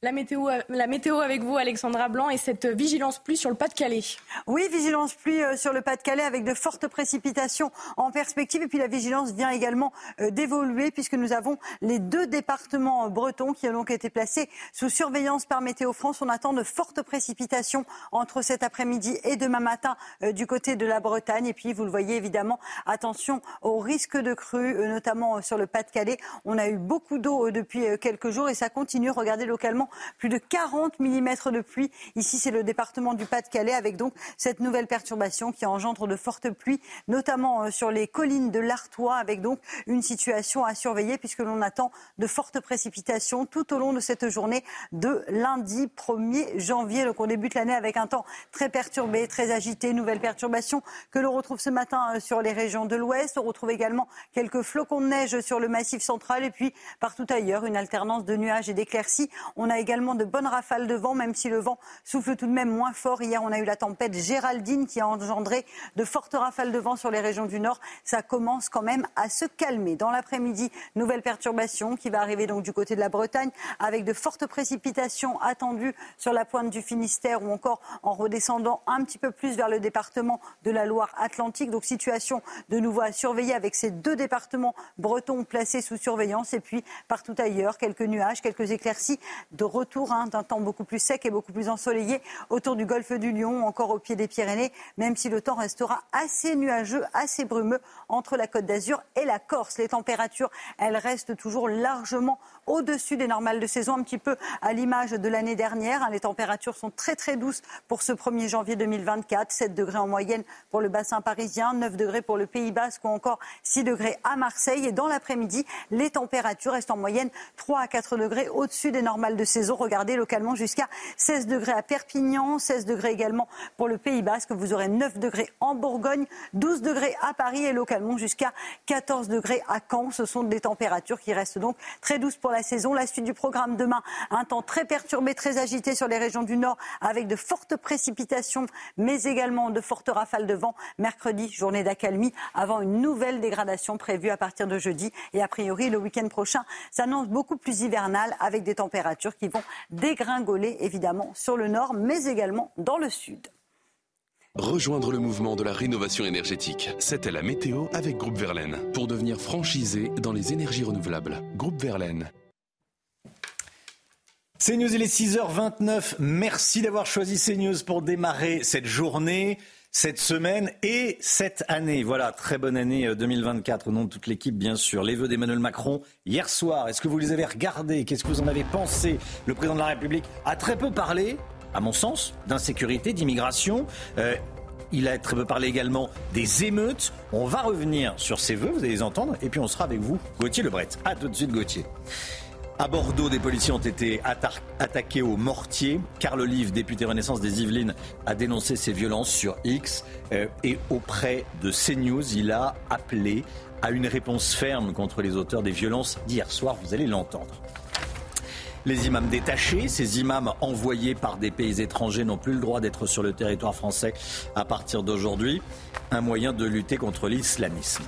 La météo avec vous, Alexandra Blanc, et cette vigilance pluie sur le Pas-de-Calais. Oui, vigilance pluie sur le Pas-de-Calais avec de fortes précipitations en perspective. Et puis la vigilance vient également d'évoluer puisque nous avons les 2 départements bretons qui ont donc été placés sous surveillance par Météo France. On attend de fortes précipitations entre cet après-midi et demain matin du côté de la Bretagne. Et puis vous le voyez évidemment, attention au risque de crue, notamment sur le Pas-de-Calais. On a eu beaucoup d'eau depuis quelques jours et ça continue. Regardez localement Plus de 40 mm de pluie. Ici, c'est le département du Pas-de-Calais avec donc cette nouvelle perturbation qui engendre de fortes pluies, notamment sur les collines de l'Artois, avec donc une situation à surveiller puisque l'on attend de fortes précipitations tout au long de cette journée de lundi 1er janvier. Donc on débute l'année avec un temps très perturbé, très agité. Nouvelle perturbation que l'on retrouve ce matin sur les régions de l'Ouest. On retrouve également quelques flocons de neige sur le massif central et puis partout ailleurs, une alternance de nuages et d'éclaircies. On a également de bonnes rafales de vent, même si le vent souffle tout de même moins fort. Hier, on a eu la tempête Géraldine qui a engendré de fortes rafales de vent sur les régions du Nord. Ça commence quand même à se calmer. Dans l'après-midi, nouvelle perturbation qui va arriver donc du côté de la Bretagne avec de fortes précipitations attendues sur la pointe du Finistère ou encore en redescendant un petit peu plus vers le département de la Loire-Atlantique. Donc situation de nouveau à surveiller avec ces deux départements bretons placés sous surveillance et puis partout ailleurs, quelques nuages, quelques éclaircies de retour d'un temps beaucoup plus sec et beaucoup plus ensoleillé autour du golfe du Lion, encore au pied des Pyrénées, même si le temps restera assez nuageux, assez brumeux entre la Côte d'Azur et la Corse. Les températures, elles restent toujours largement au-dessus des normales de saison, un petit peu à l'image de l'année dernière. Les températures sont très très douces pour ce 1er janvier 2024, 7 degrés en moyenne pour le bassin parisien, 9 degrés pour le Pays Basque ou encore 6 degrés à Marseille. Et dans l'après-midi, les températures restent en moyenne 3 à 4 degrés au-dessus des normales de saison. Regardez localement jusqu'à 16 degrés à Perpignan, 16 degrés également pour le Pays Basque. Vous aurez 9 degrés en Bourgogne, 12 degrés à Paris et localement jusqu'à 14 degrés à Caen. Ce sont des températures qui restent donc très douces pour la saison. La suite du programme demain, un temps très perturbé, très agité sur les régions du Nord avec de fortes précipitations mais également de fortes rafales de vent. Mercredi, journée d'accalmie avant une nouvelle dégradation prévue à partir de jeudi et a priori le week-end prochain s'annonce beaucoup plus hivernal avec des températures qui vont dégringoler évidemment sur le nord mais également dans le sud. Rejoindre le mouvement de la rénovation énergétique, c'était la météo avec Groupe Verlaine pour devenir franchisé dans les énergies renouvelables. Groupe Verlaine. CNews, il est 6h29. Merci d'avoir choisi CNews pour démarrer cette journée, cette semaine et cette année. Voilà, très bonne année 2024 au nom de toute l'équipe, bien sûr. Les vœux d'Emmanuel Macron hier soir, est-ce que vous les avez regardés ? Qu'est-ce que vous en avez pensé ? Le président de la République a très peu parlé, à mon sens, d'insécurité, d'immigration. Il a très peu parlé également des émeutes. On va revenir sur ses vœux, vous allez les entendre. Et puis on sera avec vous, Gauthier Le Bret. À tout de suite, Gauthier. À Bordeaux, des policiers ont été attaqués au mortier. Carl Olive, député Renaissance des Yvelines, a dénoncé ces violences sur X. Et auprès de CNews, il a appelé à une réponse ferme contre les auteurs des violences d'hier soir. Vous allez l'entendre. Les imams détachés, ces imams envoyés par des pays étrangers n'ont plus le droit d'être sur le territoire français à partir d'aujourd'hui. Un moyen de lutter contre l'islamisme.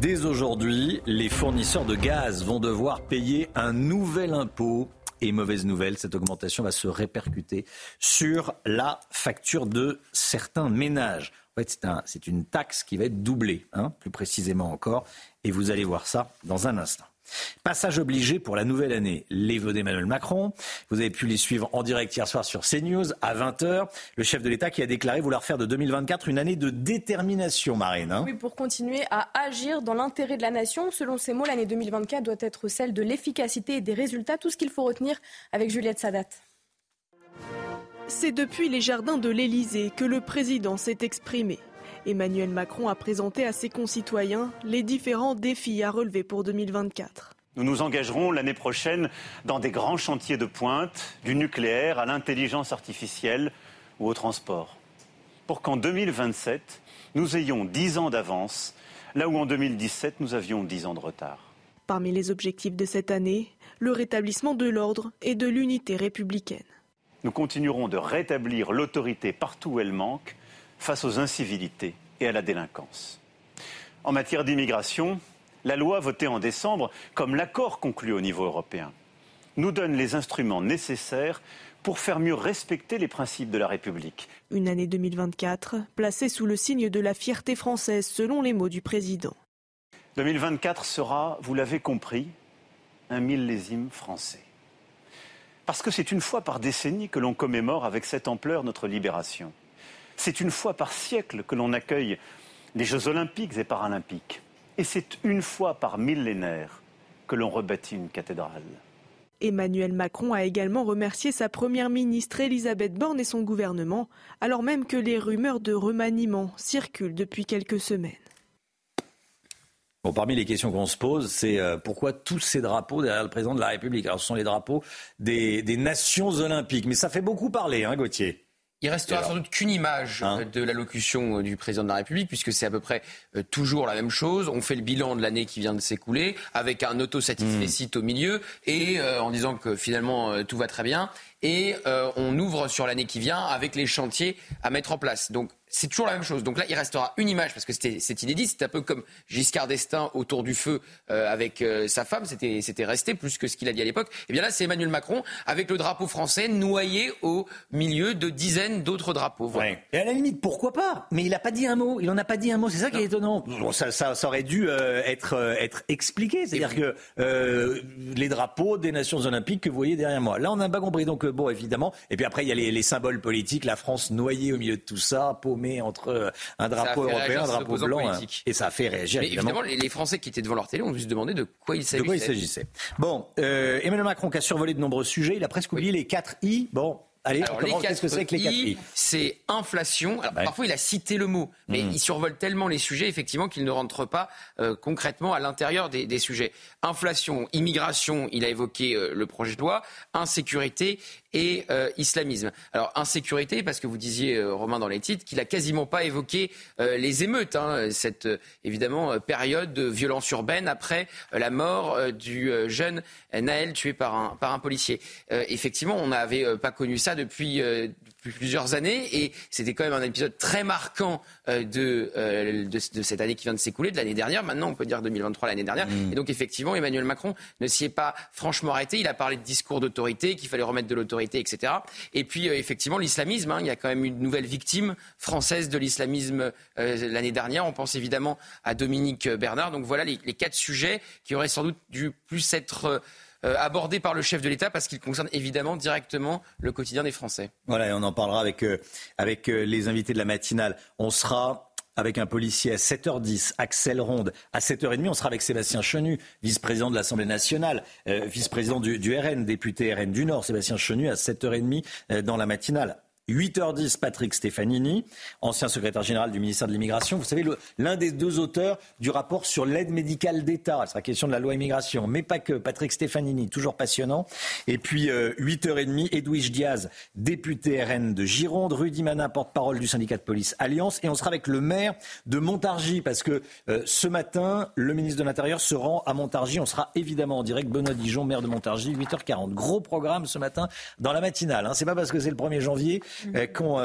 Dès aujourd'hui, les fournisseurs de gaz vont devoir payer un nouvel impôt. Et mauvaise nouvelle, cette augmentation va se répercuter sur la facture de certains ménages. En fait, c'est une taxe qui va être doublée, plus précisément encore. Et vous allez voir ça dans un instant. Passage obligé pour la nouvelle année. Les vœux d'Emmanuel Macron, vous avez pu les suivre en direct hier soir sur CNews à 20h. Le chef de l'État qui a déclaré vouloir faire de 2024 une année de détermination, Marine. Oui, pour continuer à agir dans l'intérêt de la nation. Selon ses mots, l'année 2024 doit être celle de l'efficacité et des résultats. Tout ce qu'il faut retenir avec Juliette Sadat. C'est depuis les jardins de l'Élysée que le président s'est exprimé. Emmanuel Macron a présenté à ses concitoyens les différents défis à relever pour 2024. Nous nous engagerons l'année prochaine dans des grands chantiers de pointe, du nucléaire à l'intelligence artificielle ou au transport. Pour qu'en 2027, nous ayons 10 ans d'avance, là où en 2017, nous avions 10 ans de retard. Parmi les objectifs de cette année, le rétablissement de l'ordre et de l'unité républicaine. Nous continuerons de rétablir l'autorité partout où elle manque, face aux incivilités et à la délinquance. En matière d'immigration, la loi votée en décembre, comme l'accord conclu au niveau européen, nous donne les instruments nécessaires pour faire mieux respecter les principes de la République. Une année 2024 placée sous le signe de la fierté française, selon les mots du président. 2024 sera, vous l'avez compris, un millésime français. Parce que c'est une fois par décennie que l'on commémore avec cette ampleur notre libération. C'est une fois par siècle que l'on accueille les Jeux Olympiques et Paralympiques. Et c'est une fois par millénaire que l'on rebâtit une cathédrale. Emmanuel Macron a également remercié sa première ministre Elisabeth Borne et son gouvernement, alors même que les rumeurs de remaniement circulent depuis quelques semaines. Bon, parmi les questions qu'on se pose, c'est pourquoi tous ces drapeaux derrière le président de la République ? Alors ce sont les drapeaux des nations olympiques, mais ça fait beaucoup parler, hein, Gauthier ? Il restera sans doute qu'une image de l'allocution du président de la République, puisque c'est à peu près toujours la même chose. On fait le bilan de l'année qui vient de s'écouler, avec un auto-satisfecit au milieu, et en disant que finalement tout va très bien. Et on ouvre sur l'année qui vient avec les chantiers à mettre en place. Donc c'est toujours la même chose. Donc là, il restera une image, parce que c'est inédit. C'était un peu comme Giscard d'Estaing autour du feu avec sa femme. C'était resté plus que ce qu'il a dit à l'époque. Et bien là, c'est Emmanuel Macron avec le drapeau français noyé au milieu de dizaines d'autres drapeaux. Voilà. Ouais. Et à la limite, pourquoi pas ? Mais il n'a pas dit un mot. Il n'en a pas dit un mot. C'est ça qui est étonnant. Bon, ça aurait dû être expliqué. C'est-à-dire que les drapeaux des Nations Olympiques que vous voyez derrière moi. Là, on n'a pas compris. Donc bon, évidemment. Et puis après, il y a les symboles politiques. La France noyée au milieu de tout ça, paumée entre un drapeau européen, un drapeau blanc. Et ça a fait réagir. Mais évidemment, les Français qui étaient devant leur télé ont dû se demander de quoi il s'agissait. Bon, Emmanuel Macron qui a survolé de nombreux sujets, il a presque oublié les 4 I. Bon. Allez, alors, qu'est-ce que c'est que les 4 I ? C'est inflation. Alors, parfois, il a cité le mot, mais il survole tellement les sujets, effectivement, qu'il ne rentre pas concrètement à l'intérieur des sujets. Inflation, immigration, il a évoqué le projet de loi, insécurité et islamisme. Alors, insécurité, parce que vous disiez, Romain, dans les titres, qu'il n'a quasiment pas évoqué les émeutes, cette, évidemment, période de violence urbaine après la mort du jeune Naël tué par un policier. Effectivement, on n'avait pas connu ça depuis plusieurs années, et c'était quand même un épisode très marquant de cette année qui vient de s'écouler, de l'année dernière. Maintenant, on peut dire 2023, l'année dernière. Et donc, effectivement, Emmanuel Macron ne s'y est pas franchement arrêté. Il a parlé de discours d'autorité, qu'il fallait remettre de l'autorité, etc. Et puis, effectivement, l'islamisme. Il y a quand même une nouvelle victime française de l'islamisme l'année dernière. On pense évidemment à Dominique Bernard. Donc, voilà les 4 sujets qui auraient sans doute dû plus être abordé par le chef de l'État, parce qu'il concerne évidemment directement le quotidien des Français. Voilà, et on en parlera avec les invités de la matinale. On sera avec un policier à 7h10, Axel Ronde. À 7h30, on sera avec Sébastien Chenu, vice-président de l'Assemblée nationale, vice-président du RN, député RN du Nord. Sébastien Chenu à 7h30 dans la matinale. 8h10, Patrick Stefanini, ancien secrétaire général du ministère de l'Immigration. Vous savez, l'un des deux auteurs du rapport sur l'aide médicale d'État. Ce sera question de la loi immigration, mais pas que. Patrick Stefanini, toujours passionnant. Et puis, 8h30, Edwige Diaz, député RN de Gironde. Rudy Mana, porte-parole du syndicat de police Alliance. Et on sera avec le maire de Montargis, parce que ce matin, le ministre de l'Intérieur se rend à Montargis. On sera évidemment en direct. Benoît Dijon, maire de Montargis, 8h40. Gros programme ce matin dans la matinale. C'est pas parce que c'est le 1er janvier qu'on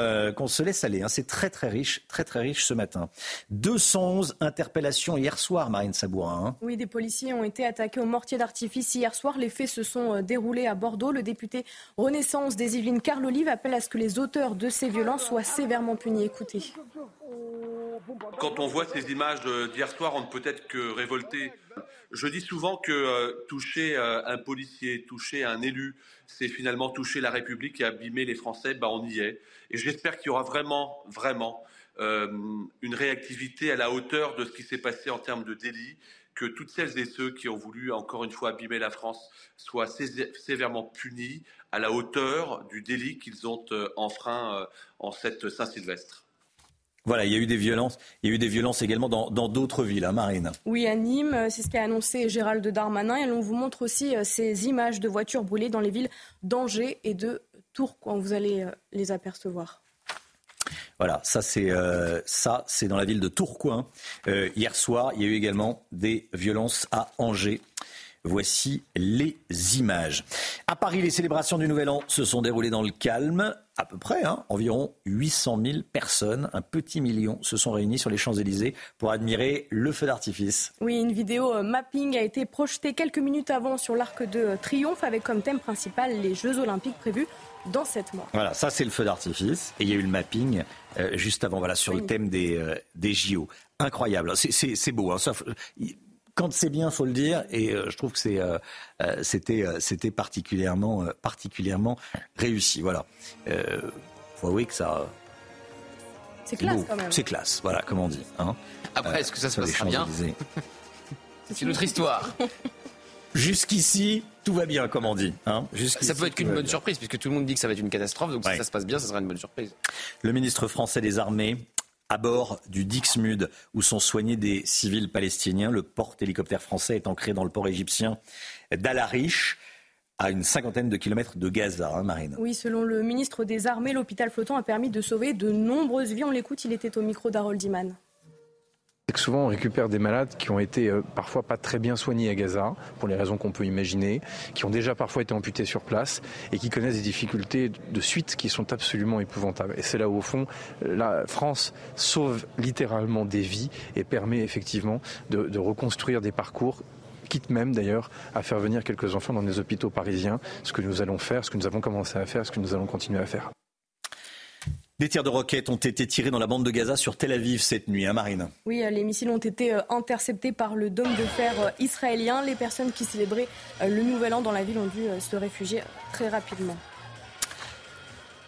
se laisse aller. C'est très très riche ce matin. 211 interpellations hier soir, Marine Sabourin. Oui, des policiers ont été attaqués au mortier d'artifice hier soir. Les faits se sont déroulés à Bordeaux. Le député Renaissance des Yvelines, Carl Olive, appelle à ce que les auteurs de ces violences soient sévèrement punis. Écoutez. Quand on voit ces images d'hier soir, on ne peut être que révolté. Je dis souvent que toucher un policier, toucher un élu, c'est finalement toucher la République et abîmer les Français. On y est. Et j'espère qu'il y aura vraiment une réactivité à la hauteur de ce qui s'est passé en termes de délit, que toutes celles et ceux qui ont voulu, encore une fois, abîmer la France soient sévèrement punis à la hauteur du délit qu'ils ont enfreint en cette Saint-Sylvestre. Voilà, il y a eu des violences. Il y a eu des violences également dans d'autres villes, Marine. Oui, à Nîmes, c'est ce qu'a annoncé Gérald Darmanin. Et on vous montre aussi ces images de voitures brûlées dans les villes d'Angers et de Tours, quand vous allez les apercevoir. Voilà, ça c'est dans la ville de Tourcoing. Hier soir, il y a eu également des violences à Angers. Voici les images. À Paris, les célébrations du Nouvel An se sont déroulées dans le calme, à peu près. Environ 800 000 personnes, un petit million, se sont réunies sur les Champs-Élysées pour admirer le feu d'artifice. Oui, une vidéo mapping a été projetée quelques minutes avant sur l'Arc de Triomphe, avec comme thème principal les Jeux Olympiques prévus dans 7 mois. Voilà, ça c'est le feu d'artifice. Et il y a eu le mapping juste avant, voilà, sur le thème des JO. Incroyable, c'est beau. Ça, quand c'est bien, faut le dire, et je trouve que c'était particulièrement réussi. Voilà, faut avouer que ça. C'est classe beau, quand même. C'est classe, voilà, comme on dit. Après, est-ce que ça se passera bien ? C'est une autre histoire. Jusqu'ici, tout va bien, comme on dit. Hein, ça peut être qu'une bonne surprise, puisque tout le monde dit que ça va être une catastrophe, donc si ça se passe bien, ça sera une bonne surprise. Le ministre français des Armées, à bord du Dixmude, où sont soignés des civils palestiniens. Le porte-hélicoptère français est ancré dans le port égyptien d'Al-Arish, à une cinquantaine de kilomètres de Gaza, hein, Marine. Oui, selon le ministre des Armées, l'hôpital flottant a permis de sauver de nombreuses vies. On l'écoute, il était au micro d'Harold Hyman. C'est que souvent on récupère des malades qui ont été parfois pas très bien soignés à Gaza, pour les raisons qu'on peut imaginer, qui ont déjà parfois été amputés sur place et qui connaissent des difficultés de suite qui sont absolument épouvantables. Et c'est là où, au fond, la France sauve littéralement des vies et permet effectivement de reconstruire des parcours, quitte même d'ailleurs à faire venir quelques enfants dans des hôpitaux parisiens, ce que nous allons faire, ce que nous avons commencé à faire, ce que nous allons continuer à faire. Des tirs de roquettes ont été tirés dans la bande de Gaza sur Tel Aviv cette nuit, hein, Marine. Oui, les missiles ont été interceptés par le dôme de fer israélien. Les personnes qui célébraient le Nouvel An dans la ville ont dû se réfugier très rapidement.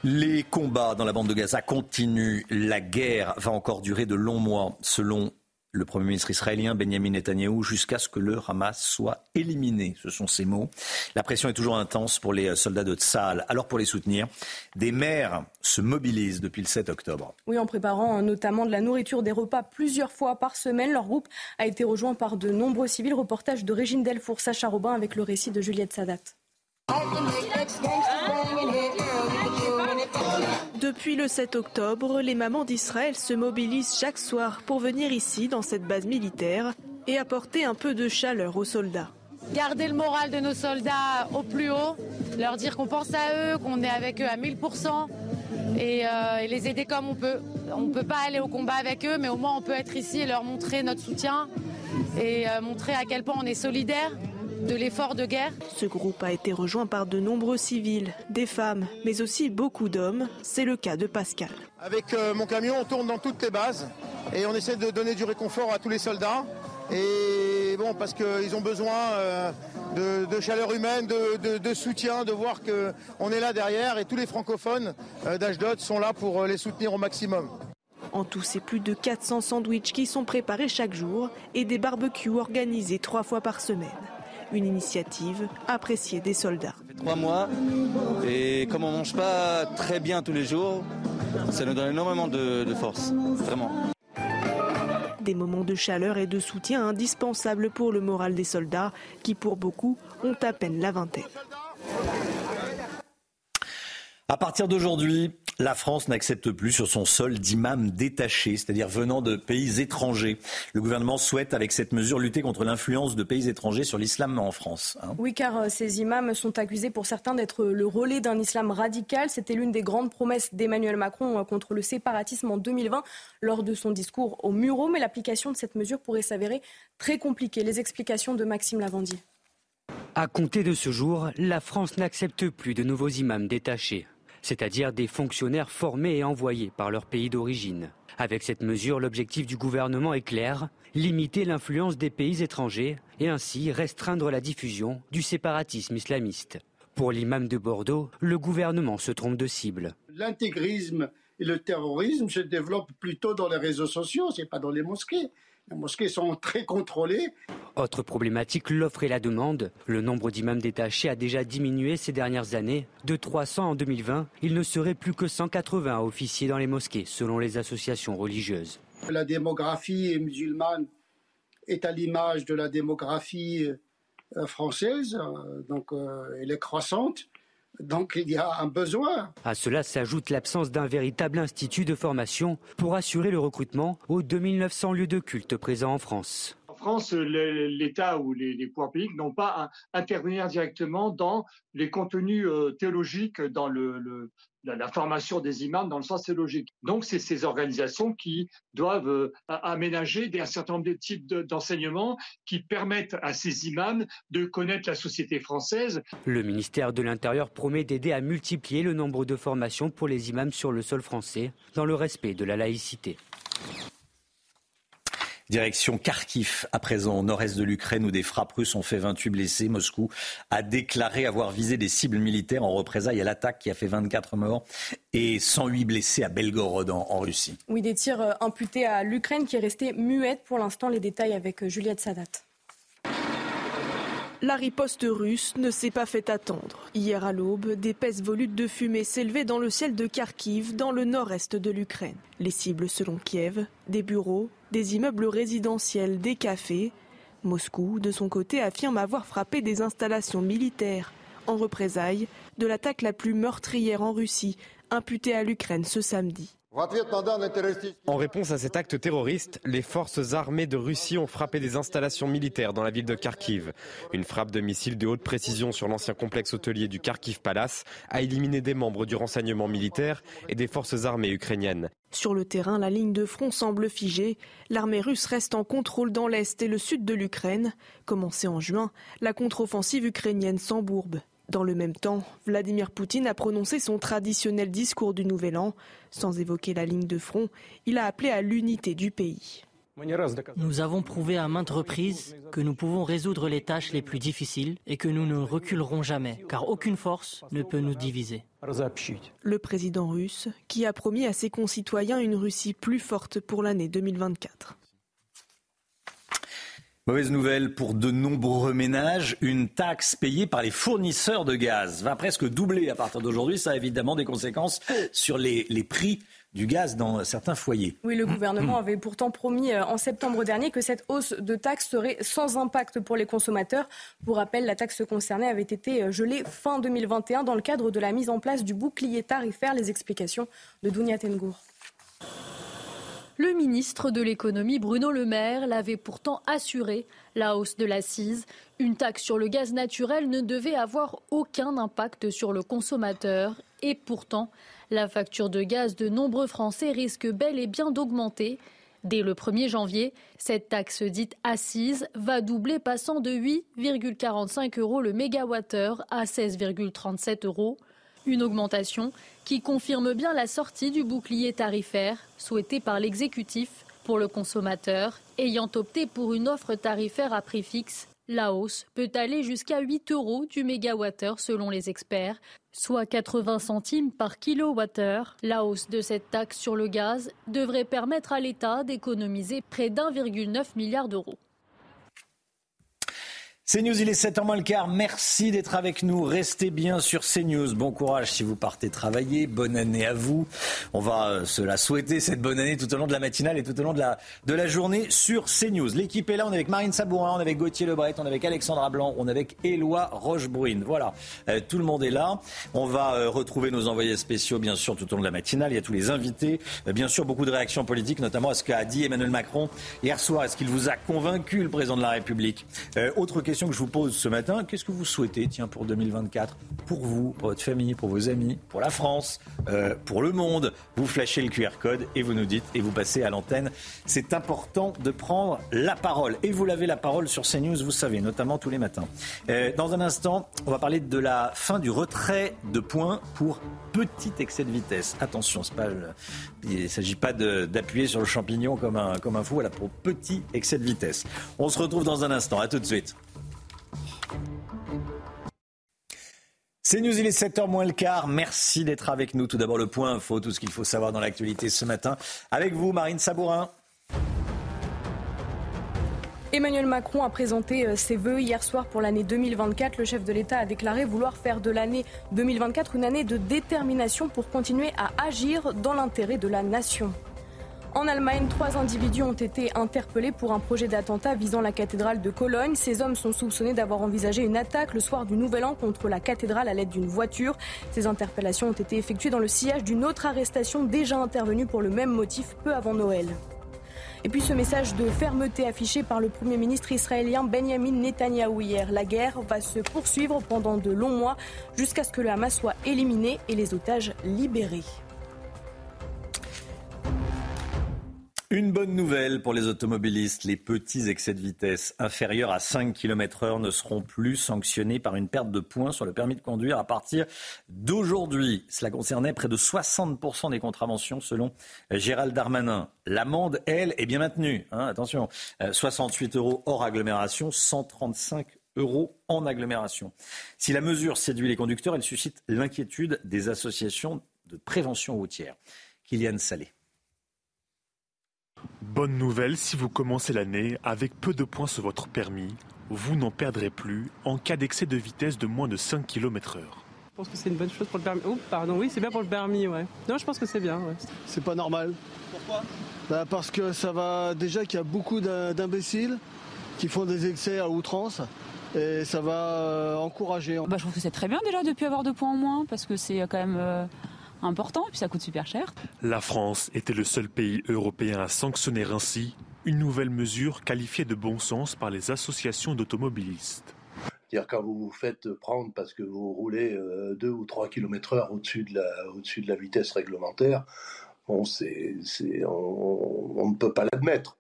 Les combats dans la bande de Gaza continuent. La guerre va encore durer de longs mois, selon le Premier ministre israélien Benjamin Netanyahou, jusqu'à ce que le Hamas soit éliminé. Ce sont ses mots. La pression est toujours intense pour les soldats de Tsahal. Alors pour les soutenir, des maires se mobilisent depuis le 7 octobre. Oui, en préparant notamment de la nourriture, des repas plusieurs fois par semaine. Leur groupe a été rejoint par de nombreux civils. Reportage de Régine Delfour, Sacha Robin avec le récit de Juliette Sadat. Depuis le 7 octobre, les mamans d'Israël se mobilisent chaque soir pour venir ici, dans cette base militaire, et apporter un peu de chaleur aux soldats. Garder le moral de nos soldats au plus haut, leur dire qu'on pense à eux, qu'on est avec eux à 1000% et les aider comme on peut. On ne peut pas aller au combat avec eux, mais au moins on peut être ici et leur montrer notre soutien et montrer à quel point on est solidaires de l'effort de guerre. Ce groupe a été rejoint par de nombreux civils, des femmes, mais aussi beaucoup d'hommes. C'est le cas de Pascal. Avec mon camion, on tourne dans toutes les bases et on essaie de donner du réconfort à tous les soldats. Et bon, parce qu'ils ont besoin de chaleur humaine, de soutien, de voir qu'on est là derrière. Et tous les francophones d'Ashdod sont là pour les soutenir au maximum. En tout, c'est plus de 400 sandwichs qui sont préparés chaque jour et des barbecues organisés 3 fois par semaine. Une initiative appréciée des soldats. Ça fait 3 mois et comme on ne mange pas très bien tous les jours, ça nous donne énormément de force, vraiment. Des moments de chaleur et de soutien indispensables pour le moral des soldats qui, pour beaucoup, ont à peine la vingtaine. À partir d'aujourd'hui, la France n'accepte plus sur son sol d'imams détachés, c'est-à-dire venant de pays étrangers. Le gouvernement souhaite, avec cette mesure, lutter contre l'influence de pays étrangers sur l'islam en France. Oui, car ces imams sont accusés pour certains d'être le relais d'un islam radical. C'était l'une des grandes promesses d'Emmanuel Macron contre le séparatisme en 2020 lors de son discours aux Mureaux. Mais l'application de cette mesure pourrait s'avérer très compliquée. Les explications de Maxime Lavandier. À compter de ce jour, la France n'accepte plus de nouveaux imams détachés, c'est-à-dire des fonctionnaires formés et envoyés par leur pays d'origine. Avec cette mesure, l'objectif du gouvernement est clair, limiter l'influence des pays étrangers et ainsi restreindre la diffusion du séparatisme islamiste. Pour l'imam de Bordeaux, le gouvernement se trompe de cible. L'intégrisme et le terrorisme se développent plutôt dans les réseaux sociaux, c'est pas dans les mosquées. Les mosquées sont très contrôlées. Autre problématique, l'offre et la demande. Le nombre d'imams détachés a déjà diminué ces dernières années. De 300 en 2020, il ne serait plus que 180 officiers dans les mosquées, selon les associations religieuses. La démographie musulmane est à l'image de la démographie française, donc elle est croissante. Donc il y a un besoin. À cela s'ajoute l'absence d'un véritable institut de formation pour assurer le recrutement aux 2900 lieux de culte présents en France. En France, l'État ou les pouvoirs publics n'ont pas à intervenir directement dans les contenus théologiques, dans la formation des imams, dans le sens théologique. Donc c'est ces organisations qui doivent aménager un certain nombre de types d'enseignements qui permettent à ces imams de connaître la société française. Le ministère de l'Intérieur promet d'aider à multiplier le nombre de formations pour les imams sur le sol français, dans le respect de la laïcité. Direction Kharkiv, à présent, au nord-est de l'Ukraine, où des frappes russes ont fait 28 blessés. Moscou a déclaré avoir visé des cibles militaires en représailles à l'attaque qui a fait 24 morts et 108 blessés à Belgorod, en Russie. Oui, des tirs imputés à l'Ukraine qui est restée muette pour l'instant. Les détails avec Juliette Sadat. la riposte russe ne s'est pas fait attendre. Hier à l'aube, d'épaisses volutes de fumée s'élevaient dans le ciel de Kharkiv, dans le nord-est de l'Ukraine. Les cibles selon Kiev, des bureaux, des immeubles résidentiels, des cafés. Moscou, de son côté, affirme avoir frappé des installations militaires en représailles de l'attaque la plus meurtrière en Russie, imputée à l'Ukraine ce samedi. En réponse à cet acte terroriste, les forces armées de Russie ont frappé des installations militaires dans la ville de Kharkiv. Une frappe de missiles de haute précision sur l'ancien complexe hôtelier du Kharkiv Palace a éliminé des membres du renseignement militaire et des forces armées ukrainiennes. Sur le terrain, la ligne de front semble figée. L'armée russe reste en contrôle dans l'est et le sud de l'Ukraine. Commencée en juin, la contre-offensive ukrainienne s'embourbe. Dans le même temps, Vladimir Poutine a prononcé son traditionnel discours du Nouvel An. Sans évoquer la ligne de front, il a appelé à l'unité du pays. Nous avons prouvé à maintes reprises que nous pouvons résoudre les tâches les plus difficiles et que nous ne reculerons jamais, car aucune force ne peut nous diviser. Le président russe, qui a promis à ses concitoyens une Russie plus forte pour l'année 2024. Mauvaise nouvelle pour de nombreux ménages, une taxe payée par les fournisseurs de gaz va presque doubler à partir d'aujourd'hui. Ça a évidemment des conséquences sur les prix du gaz dans certains foyers. Oui, le gouvernement avait pourtant promis en septembre dernier que cette hausse de taxe serait sans impact pour les consommateurs. Pour rappel, la taxe concernée avait été gelée fin 2021 dans le cadre de la mise en place du bouclier tarifaire. Les explications de Dounia Tengour. Le ministre de l'économie Bruno Le Maire l'avait pourtant assuré, la hausse de l'accise, une taxe sur le gaz naturel ne devait avoir aucun impact sur le consommateur. Et pourtant, la facture de gaz de nombreux Français risque bel et bien d'augmenter. Dès le 1er janvier, cette taxe dite assise va doubler, passant de 8,45 € le mégawattheure à 16,37 €. Une augmentation qui confirme bien la sortie du bouclier tarifaire souhaité par l'exécutif. Pour le consommateur, ayant opté pour une offre tarifaire à prix fixe, la hausse peut aller jusqu'à 8 € du mégawattheure selon les experts, soit 80 centimes par kilowattheure. La hausse de cette taxe sur le gaz devrait permettre à l'État d'économiser près d'1,9 milliard d'euros. CNews, il est 7h15. Merci d'être avec nous. Restez bien sur CNews. Bon courage si vous partez travailler. Bonne année à vous. On va se la souhaiter, cette bonne année, tout au long de la matinale et tout au long de la journée sur CNews. L'équipe est là. On est avec Marine Sabourin, on est avec Gauthier Le Bret, on est avec Alexandra Blanc, on est avec Éloi Rochebrouine. Voilà, tout le monde est là. On va retrouver nos envoyés spéciaux, bien sûr, tout au long de la matinale. Il y a tous les invités. Bien sûr, beaucoup de réactions politiques, notamment à ce qu'a dit Emmanuel Macron hier soir. Est-ce qu'il vous a convaincu, le président de la République ? Autre question que je vous pose ce matin, qu'est-ce que vous souhaitez, tiens, pour 2024, pour vous, pour votre famille, pour vos amis, pour la France, pour le monde? Vous flashez le QR code et vous nous dites, et vous passez à l'antenne. C'est important de prendre la parole. Et vous l'avez, la parole, sur CNews, vous savez, notamment tous les matins. Dans un instant, on va parler de la fin du retrait de points pour petit excès de vitesse. Attention, c'est pas, il ne s'agit pas d'appuyer sur le champignon comme un fou. Voilà, pour petit excès de vitesse. On se retrouve dans un instant. À tout de suite. CNews, il est 7h15. Merci d'être avec nous. Tout d'abord, le point info, tout ce qu'il faut savoir dans l'actualité ce matin. Avec vous, Marine Sabourin. Emmanuel Macron a présenté ses vœux hier soir pour l'année 2024. Le chef de l'État a déclaré vouloir faire de l'année 2024 une année de détermination pour continuer à agir dans l'intérêt de la nation. En Allemagne, 3 individus ont été interpellés pour un projet d'attentat visant la cathédrale de Cologne. Ces hommes sont soupçonnés d'avoir envisagé une attaque le soir du Nouvel An contre la cathédrale à l'aide d'une voiture. Ces interpellations ont été effectuées dans le sillage d'une autre arrestation déjà intervenue pour le même motif peu avant Noël. Et puis ce message de fermeté affiché par le Premier ministre israélien Benjamin Netanyahou hier. La guerre va se poursuivre pendant de longs mois jusqu'à ce que le Hamas soit éliminé et les otages libérés. Une bonne nouvelle pour les automobilistes, les petits excès de vitesse inférieurs à 5 km/h ne seront plus sanctionnés par une perte de points sur le permis de conduire à partir d'aujourd'hui. Cela concernait près de 60% des contraventions selon Gérald Darmanin. L'amende, elle, est bien maintenue. Attention, 68 € hors agglomération, 135 € en agglomération. Si la mesure séduit les conducteurs, elle suscite l'inquiétude des associations de prévention routière. Kylian Salé. Bonne nouvelle si vous commencez l'année avec peu de points sur votre permis. vous n'en perdrez plus en cas d'excès de vitesse de moins de 5 km/h. Je pense que c'est une bonne chose pour le permis. Oh, pardon, oui, c'est bien pour le permis, ouais. Non, je pense que c'est bien, ouais. C'est pas normal. Pourquoi ? Bah, parce que ça va, déjà qu'il y a beaucoup d'imbéciles qui font des excès à outrance. Et ça va encourager. Bah, je trouve que c'est très bien déjà de ne plus avoir de points en moins parce que c'est quand même important et puis ça coûte super cher. La France était le seul pays européen à sanctionner ainsi une nouvelle mesure qualifiée de bon sens par les associations d'automobilistes. C'est-à-dire quand vous vous faites prendre parce que vous roulez 2 ou 3 km/h au-dessus de la vitesse réglementaire, bon, on ne peut pas l'admettre.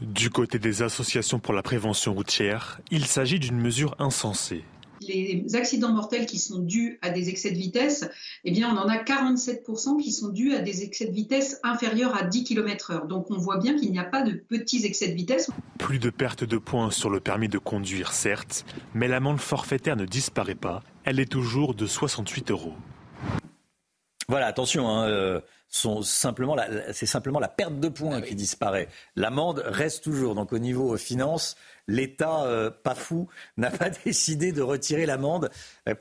Du côté des associations pour la prévention routière, il s'agit d'une mesure insensée. Les accidents mortels qui sont dus à des excès de vitesse, eh bien on en a 47% qui sont dus à des excès de vitesse inférieurs à 10 km/h. Donc on voit bien qu'il n'y a pas de petits excès de vitesse. Plus de perte de points sur le permis de conduire, certes, mais l'amende forfaitaire ne disparaît pas. Elle est toujours de 68 €. Voilà, attention, c'est simplement la perte de points qui disparaît. L'amende reste toujours. Donc au niveau finances, l'État, pas fou, n'a pas décidé de retirer l'amende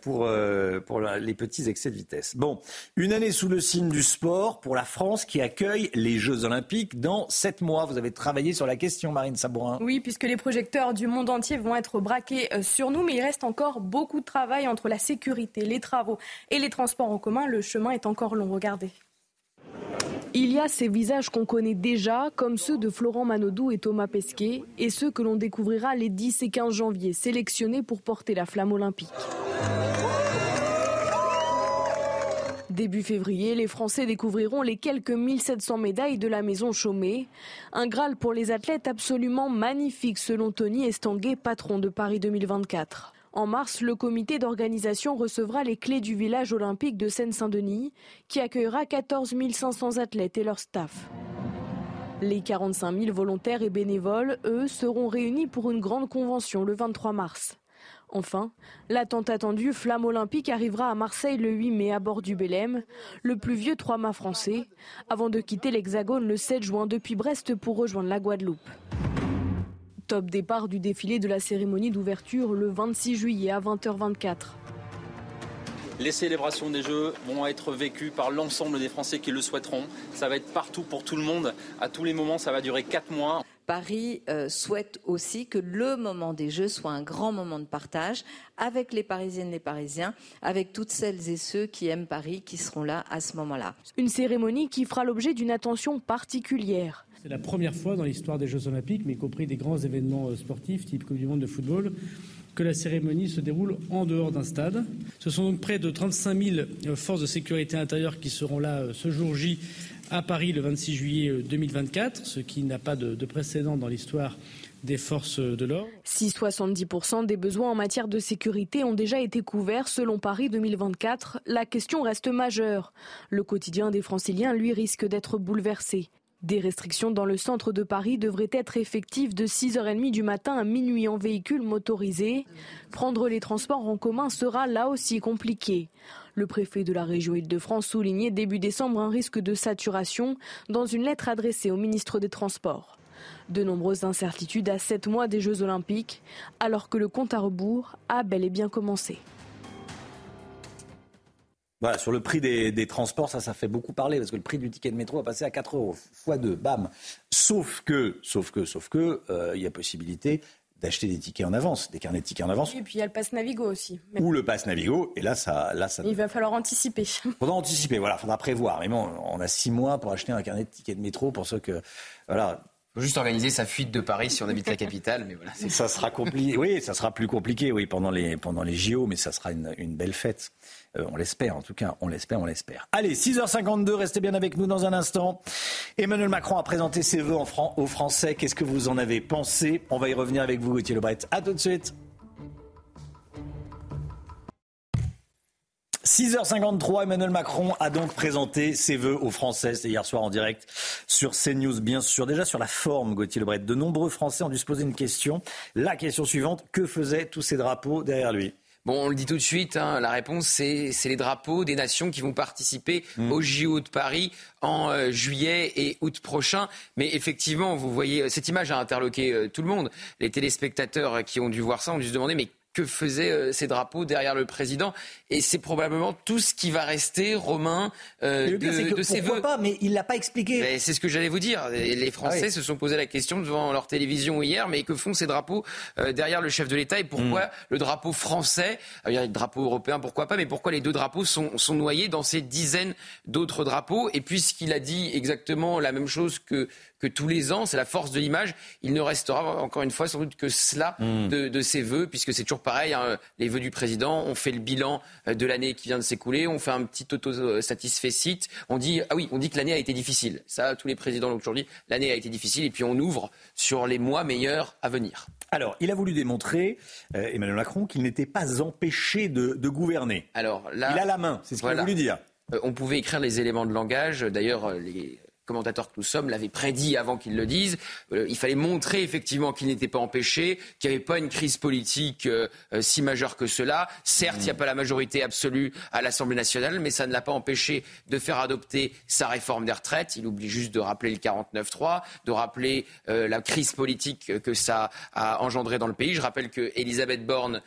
pour les petits excès de vitesse. Bon, une année sous le signe du sport pour la France qui accueille les Jeux Olympiques dans 7 mois. Vous avez travaillé sur la question, Marine Sabourin. Oui, puisque les projecteurs du monde entier vont être braqués sur nous, mais il reste encore beaucoup de travail entre la sécurité, les travaux et les transports en commun. Le chemin est encore long, regardez. Il y a ces visages qu'on connaît déjà, comme ceux de Florent Manodou et Thomas Pesquet, et ceux que l'on découvrira les 10 et 15 janvier, sélectionnés pour porter la flamme olympique. Début février, les Français découvriront les quelques 1700 médailles de la maison Chaumet. Un Graal pour les athlètes absolument magnifique, selon Tony Estanguet, patron de Paris 2024. En mars, le comité d'organisation recevra les clés du village olympique de Seine-Saint-Denis, qui accueillera 14 500 athlètes et leur staff. Les 45 000 volontaires et bénévoles, eux, seront réunis pour une grande convention le 23 mars. Enfin, la tant attendue flamme olympique arrivera à Marseille le 8 mai à bord du Bélem, le plus vieux trois-mâts français, avant de quitter l'Hexagone le 7 juin depuis Brest pour rejoindre la Guadeloupe. Top départ du défilé de la cérémonie d'ouverture le 26 juillet à 20h24. Les célébrations des Jeux vont être vécues par l'ensemble des Français qui le souhaiteront. Ça va être partout pour tout le monde. À tous les moments, ça va durer 4 mois. Paris souhaite aussi que le moment des Jeux soit un grand moment de partage avec les Parisiennes et les Parisiens, avec toutes celles et ceux qui aiment Paris, qui seront là à ce moment-là. Une cérémonie qui fera l'objet d'une attention particulière. C'est la première fois dans l'histoire des Jeux Olympiques, mais y compris des grands événements sportifs, type Coupe du Monde de football, que la cérémonie se déroule en dehors d'un stade. Ce sont donc près de 35 000 forces de sécurité intérieure qui seront là ce jour J à Paris le 26 juillet 2024, ce qui n'a pas de précédent dans l'histoire des forces de l'ordre. Si 70% des besoins en matière de sécurité ont déjà été couverts selon Paris 2024, la question reste majeure. Le quotidien des Franciliens, lui, risque d'être bouleversé. Des restrictions dans le centre de Paris devraient être effectives de 6h30 du matin à minuit en véhicule motorisé. Prendre les transports en commun sera là aussi compliqué. Le préfet de la région Île-de-France soulignait début décembre un risque de saturation dans une lettre adressée au ministre des Transports. De nombreuses incertitudes à 7 mois des Jeux Olympiques, alors que le compte à rebours a bel et bien commencé. Voilà, sur le prix des transports, ça fait beaucoup parler parce que le prix du ticket de métro a passé à 4 €, x2, bam. Sauf que, il y a possibilité d'acheter des tickets en avance, des carnets de tickets en avance. Oui, et puis il y a le pass Navigo aussi. Ou le pass Navigo, et là ça. Il va falloir anticiper. Il faudra prévoir. Mais bon, on a 6 mois pour acheter un carnet de tickets de métro pour ceux que, voilà. Faut juste organiser sa fuite de Paris si on habite la capitale, mais voilà. Ça sera compliqué. Oui, ça sera plus compliqué, oui, pendant les JO, mais ça sera une belle fête. On l'espère, en tout cas, on l'espère. Allez, 6h52, restez bien avec nous dans un instant. Emmanuel Macron a présenté ses vœux aux Français. Qu'est-ce que vous en avez pensé ? On va y revenir avec vous, Gauthier Le Bret. À tout de suite. 6h53, Emmanuel Macron a donc présenté ses vœux aux Français. C'est hier soir en direct sur CNews, bien sûr. Déjà sur la forme, Gauthier Le Bret, de nombreux Français ont dû se poser une question. La question suivante, que faisaient tous ces drapeaux derrière lui ? Bon, on le dit tout de suite, hein, la réponse, c'est les drapeaux des nations qui vont participer aux JO de Paris en juillet et août prochain. Mais effectivement, vous voyez, cette image a interloqué tout le monde. Les téléspectateurs qui ont dû voir ça ont dû se demander, mais que faisaient ces drapeaux derrière le président? Et c'est probablement tout ce qui va rester, Romain, de ses vœux. Pas, mais il ne l'a pas expliqué. Mais c'est ce que j'allais vous dire. Les Français se sont posé la question devant leur télévision hier, mais que font ces drapeaux derrière le chef de l'État? Et pourquoi le drapeau français, le drapeau européen, pourquoi pas, mais pourquoi les deux drapeaux sont noyés dans ces dizaines d'autres drapeaux? Et puisqu'il a dit exactement la même chose que tous les ans, c'est la force de l'image, il ne restera encore une fois sans doute que cela de ses vœux, puisque c'est toujours pareil, hein, les vœux du président, on fait le bilan de l'année qui vient de s'écouler, on fait un petit auto-satisfecit, on dit que l'année a été difficile. Ça, tous les présidents l'ont toujours dit, l'année a été difficile, et puis on ouvre sur les mois meilleurs à venir. Alors, il a voulu démontrer, Emmanuel Macron, qu'il n'était pas empêché de gouverner. Alors, là, il a la main, c'est ce qu'il a voulu dire. On pouvait écrire les éléments de langage, d'ailleurs, les commentateurs que nous sommes l'avaient prédit avant qu'ils le disent. Il fallait montrer effectivement qu'il n'était pas empêché, qu'il n'y avait pas une crise politique si majeure que cela. Certes, il n'y a pas la majorité absolue à l'Assemblée nationale, mais ça ne l'a pas empêché de faire adopter sa réforme des retraites. Il oublie juste de rappeler le 49-3, de rappeler la crise politique que ça a engendré dans le pays. Je rappelle que Elisabeth Borne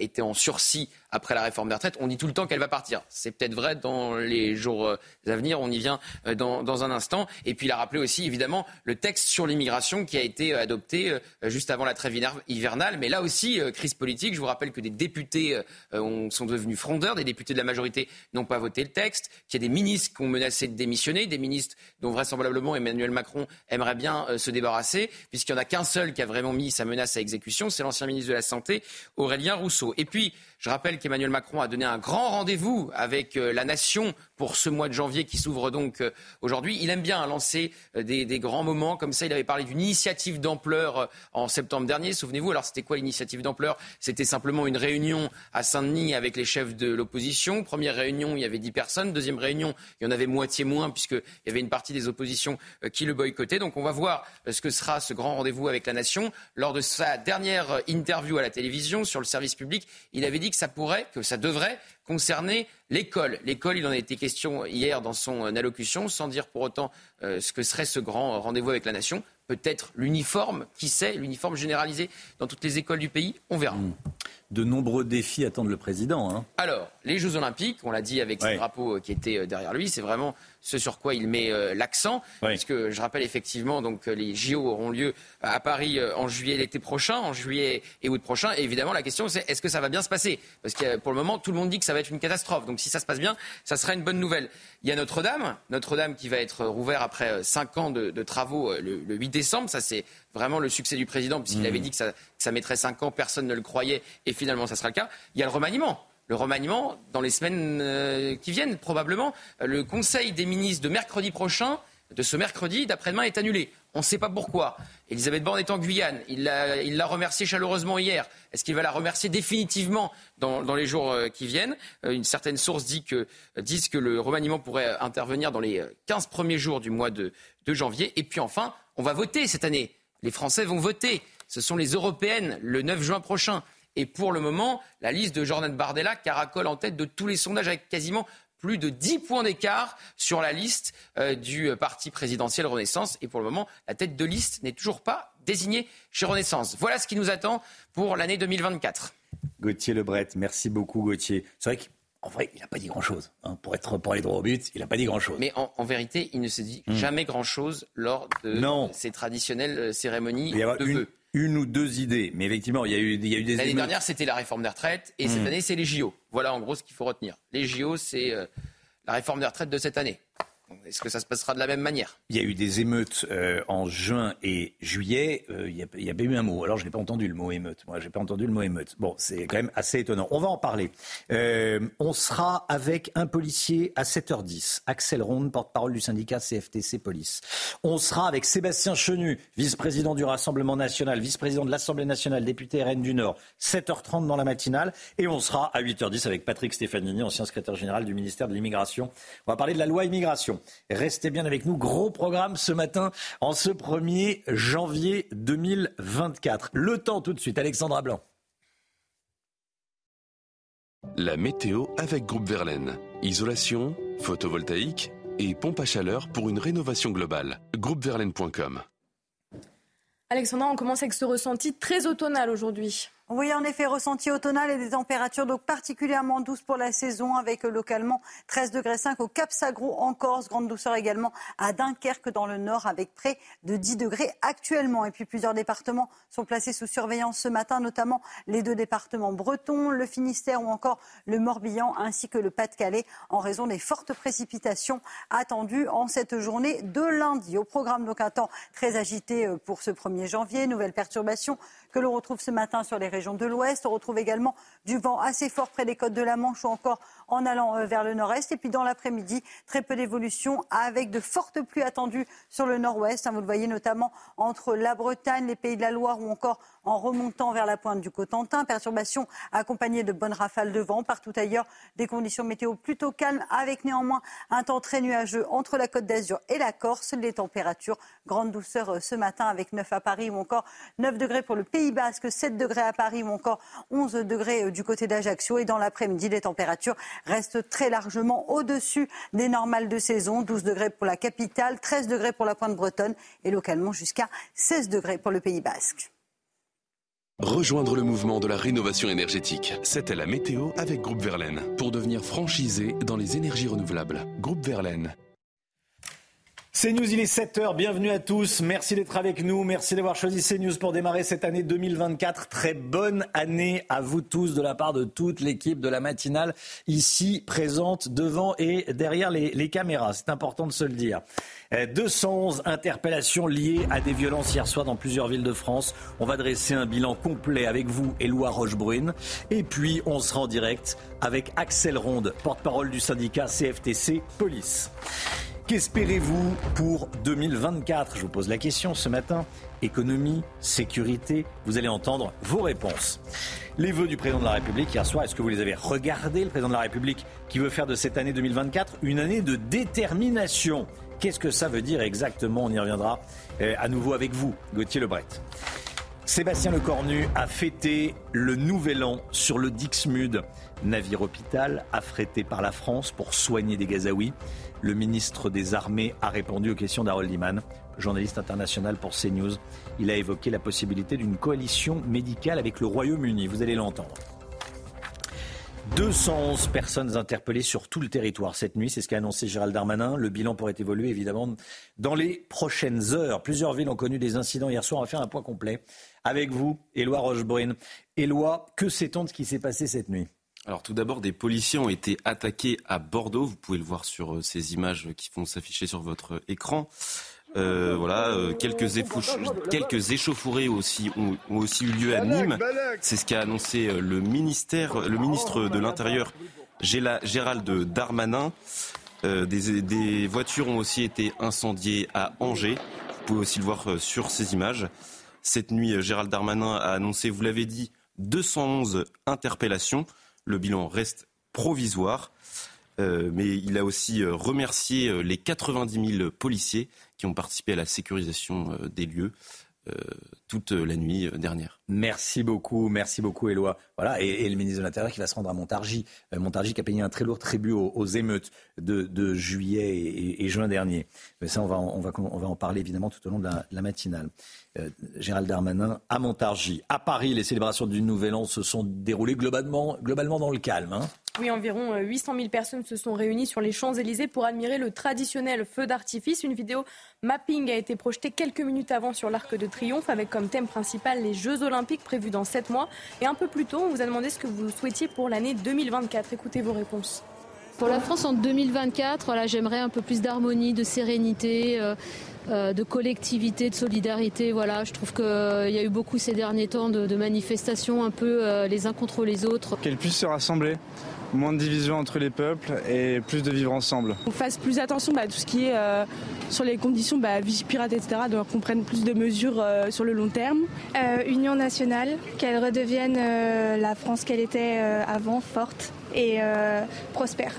était en sursis après la réforme des retraites. On dit tout le temps qu'elle va partir. C'est peut-être vrai dans les jours à venir. On y vient dans un instant. Et puis il a rappelé aussi évidemment le texte sur l'immigration qui a été adopté juste avant la trêve hivernale. Mais là aussi, crise politique. Je vous rappelle que des députés sont devenus frondeurs. Des députés de la majorité n'ont pas voté le texte. Qu'il y a des ministres qui ont menacé de démissionner. Des ministres dont vraisemblablement Emmanuel Macron aimerait bien se débarrasser. Puisqu'il n'y en a qu'un seul qui a vraiment mis sa menace à exécution. C'est l'ancien ministre de la Santé, Aurélien Rousseau. Et puis, je rappelle qu'Emmanuel Macron a donné un grand rendez-vous avec la nation pour ce mois de janvier qui s'ouvre donc aujourd'hui. Il aime bien lancer des grands moments comme ça. Il avait parlé d'une initiative d'ampleur en septembre dernier. Souvenez-vous, alors c'était quoi l'initiative d'ampleur? C'était simplement une réunion à Saint-Denis avec les chefs de l'opposition. Première réunion, il y avait 10 personnes. Deuxième réunion, il y en avait moitié moins puisqu'il y avait une partie des oppositions qui le boycottaient. Donc on va voir ce que sera ce grand rendez-vous avec la nation. Lors de sa dernière interview à la télévision sur le service public, il avait dit que ça devrait concerner l'école. L'école, il en a été question hier dans son allocution, sans dire pour autant ce que serait ce grand rendez-vous avec la nation. Peut-être l'uniforme, qui sait, l'uniforme généralisé dans toutes les écoles du pays, on verra. De nombreux défis attendent le président. Hein. Alors, les Jeux Olympiques, on l'a dit avec ce drapeau qui était derrière lui, c'est vraiment ce sur quoi il met l'accent, puisque je rappelle effectivement donc les JO auront lieu à Paris en juillet l'été prochain, en juillet et août prochain. Et évidemment, la question c'est est-ce que ça va bien se passer? Parce que pour le moment, tout le monde dit que ça va être une catastrophe. Donc si ça se passe bien, ça sera une bonne nouvelle. Il y a Notre-Dame qui va être rouverte après 5 ans de travaux le 8 décembre. Ça c'est vraiment le succès du président puisqu'il avait dit que ça mettrait 5 ans, personne ne le croyait et finalement ça sera le cas. Il y a le remaniement. Le remaniement, dans les semaines qui viennent, probablement, le Conseil des ministres de ce mercredi, d'après-demain, est annulé. On ne sait pas pourquoi. Elisabeth Borne est en Guyane. Il l'a remerciée chaleureusement hier. Est-ce qu'il va la remercier définitivement dans les jours qui viennent? Une certaine source dit que le remaniement pourrait intervenir dans les 15 premiers jours du mois de janvier. Et puis enfin, on va voter cette année. Les Français vont voter. Ce sont les européennes le 9 juin prochain. Et pour le moment, la liste de Jordan Bardella caracole en tête de tous les sondages avec quasiment plus de 10 points d'écart sur la liste du parti présidentiel Renaissance. Et pour le moment, la tête de liste n'est toujours pas désignée chez Renaissance. Voilà ce qui nous attend pour l'année 2024. Gauthier Le Bret, merci beaucoup Gauthier. C'est vrai qu'en vrai, il n'a pas dit grand-chose. Hein. Pour aller droit au but, il n'a pas dit grand-chose. Mais en vérité, il ne se dit jamais grand-chose lors de ces traditionnelles cérémonies de vœux. Une ou deux idées, mais effectivement, il y a eu des... L'année dernière, c'était la réforme des retraites, et cette année, c'est les JO. Voilà, en gros, ce qu'il faut retenir. Les JO, c'est la réforme des retraites de cette année. Est-ce que ça se passera de la même manière? Il y a eu des émeutes en juin et juillet. Il y a pas eu un mot. Alors, je n'ai pas entendu le mot émeute. Moi, je n'ai pas entendu le mot émeute. Bon, c'est quand même assez étonnant. On va en parler. On sera avec un policier à 7h10. Axel Ronde, porte-parole du syndicat CFTC Police. On sera avec Sébastien Chenu, vice-président du Rassemblement National, vice-président de l'Assemblée Nationale, député RN du Nord. 7h30 dans la matinale. Et on sera à 8h10 avec Patrick Stefanini, ancien secrétaire général du ministère de l'Immigration. On va parler de la loi immigration. Restez bien avec nous. Gros programme ce matin en ce 1er janvier 2024. Le temps tout de suite. Alexandra Blanc. La météo avec Groupe Verlaine. Isolation, photovoltaïque et pompe à chaleur pour une rénovation globale. Groupeverlaine.com. Alexandra, on commence avec ce ressenti très automnal aujourd'hui. Oui, en effet, ressenti automnal et des températures donc particulièrement douces pour la saison avec localement 13 degrés 5 au Cap-Sagro en Corse. Grande douceur également à Dunkerque dans le nord avec près de 10 degrés actuellement. Et puis plusieurs départements sont placés sous surveillance ce matin, notamment les deux départements bretons, le Finistère ou encore le Morbihan ainsi que le Pas-de-Calais en raison des fortes précipitations attendues en cette journée de lundi. Au programme donc un temps très agité pour ce 1er janvier. Nouvelle perturbation que l'on retrouve ce matin sur les régions de l'Ouest. On retrouve également du vent assez fort près des côtes de la Manche ou encore en allant vers le nord-est. Et puis dans l'après-midi, très peu d'évolution avec de fortes pluies attendues sur le nord-ouest. Vous le voyez notamment entre la Bretagne, les Pays de la Loire ou encore en remontant vers la pointe du Cotentin. Perturbation accompagnée de bonnes rafales de vent. Partout ailleurs, des conditions météo plutôt calmes avec néanmoins un temps très nuageux entre la Côte d'Azur et la Corse. Les températures, grande douceur ce matin avec 9 à Paris ou encore 9 degrés pour le Pays Basque, 7 degrés à Paris ou encore 11 degrés du côté d'Ajaccio. Et dans l'après-midi, les températures restent très largement au-dessus des normales de saison. 12 degrés pour la capitale, 13 degrés pour la pointe bretonne et localement jusqu'à 16 degrés pour le Pays Basque. Rejoindre le mouvement de la rénovation énergétique. C'était la météo avec Groupe Verlaine. Pour devenir franchisé dans les énergies renouvelables. Groupe Verlaine. CNews, il est 7h, bienvenue à tous, merci d'être avec nous, merci d'avoir choisi CNews pour démarrer cette année 2024. Très bonne année à vous tous de la part de toute l'équipe de la matinale ici présente devant et derrière les caméras, c'est important de se le dire. 211 interpellations liées à des violences hier soir dans plusieurs villes de France. On va dresser un bilan complet avec vous, Éloi Rochebrouine. Et puis on sera en direct avec Axel Ronde, porte-parole du syndicat CFTC Police. Qu'espérez-vous pour 2024 ? Je vous pose la question ce matin. Économie, sécurité, vous allez entendre vos réponses. Les vœux du président de la République hier soir, est-ce que vous les avez regardés ? Le président de la République qui veut faire de cette année 2024 une année de détermination. Qu'est-ce que ça veut dire exactement ? On y reviendra à nouveau avec vous, Gauthier Le Bret. Sébastien Lecornu a fêté le Nouvel An sur le Dixmude, navire hôpital affrété par la France pour soigner des Gazaouis. Le ministre des Armées a répondu aux questions d'Harold Hyman, journaliste international pour CNews. Il a évoqué la possibilité d'une coalition médicale avec le Royaume-Uni. Vous allez l'entendre. 211 personnes interpellées sur tout le territoire cette nuit. C'est ce qu'a annoncé Gérald Darmanin. Le bilan pourrait évoluer, évidemment, dans les prochaines heures. Plusieurs villes ont connu des incidents hier soir. On va faire un point complet avec vous, Éloi Rochebrouine. Éloi, que sait-on de ce qui s'est passé cette nuit ? Alors tout d'abord, des policiers ont été attaqués à Bordeaux. Vous pouvez le voir sur ces images qui vont s'afficher sur votre écran. Quelques échauffourées ont aussi eu lieu à Nîmes. C'est ce qu'a annoncé le ministre de l'Intérieur, Gérald Darmanin. Des voitures ont aussi été incendiées à Angers. Vous pouvez aussi le voir sur ces images. Cette nuit, Gérald Darmanin a annoncé, vous l'avez dit, 211 interpellations. Le bilan reste provisoire, mais il a aussi remercié les 90 000 policiers qui ont participé à la sécurisation des lieux toute la nuit dernière. Merci beaucoup Éloi. Voilà, et le ministre de l'Intérieur qui va se rendre à Montargis. Montargis qui a payé un très lourd tribut aux émeutes de juillet et juin dernier. Mais ça, on va en parler évidemment tout au long de la matinale. Gérald Darmanin à Montargis. À Paris, les célébrations du Nouvel An se sont déroulées globalement dans le calme. Oui, environ 800 000 personnes se sont réunies sur les Champs-Élysées pour admirer le traditionnel feu d'artifice. Une vidéo mapping a été projetée quelques minutes avant sur l'Arc de Triomphe avec comme thème principal les Jeux Olympiques prévus dans 7 mois. Et un peu plus tôt, on vous a demandé ce que vous souhaitiez pour l'année 2024. Écoutez vos réponses. Pour la France en 2024, voilà, j'aimerais un peu plus d'harmonie, de sérénité, de collectivité, de solidarité. Voilà, je trouve qu'il y a eu beaucoup ces derniers temps de manifestations un peu les uns contre les autres. Qu'elles puissent se rassembler. Moins de division entre les peuples et plus de vivre ensemble. On fasse plus attention à tout ce qui est sur les conditions, vie pirate, etc. Donc qu'on prenne plus de mesures sur le long terme. Union nationale, qu'elle redevienne la France qu'elle était avant, forte et prospère.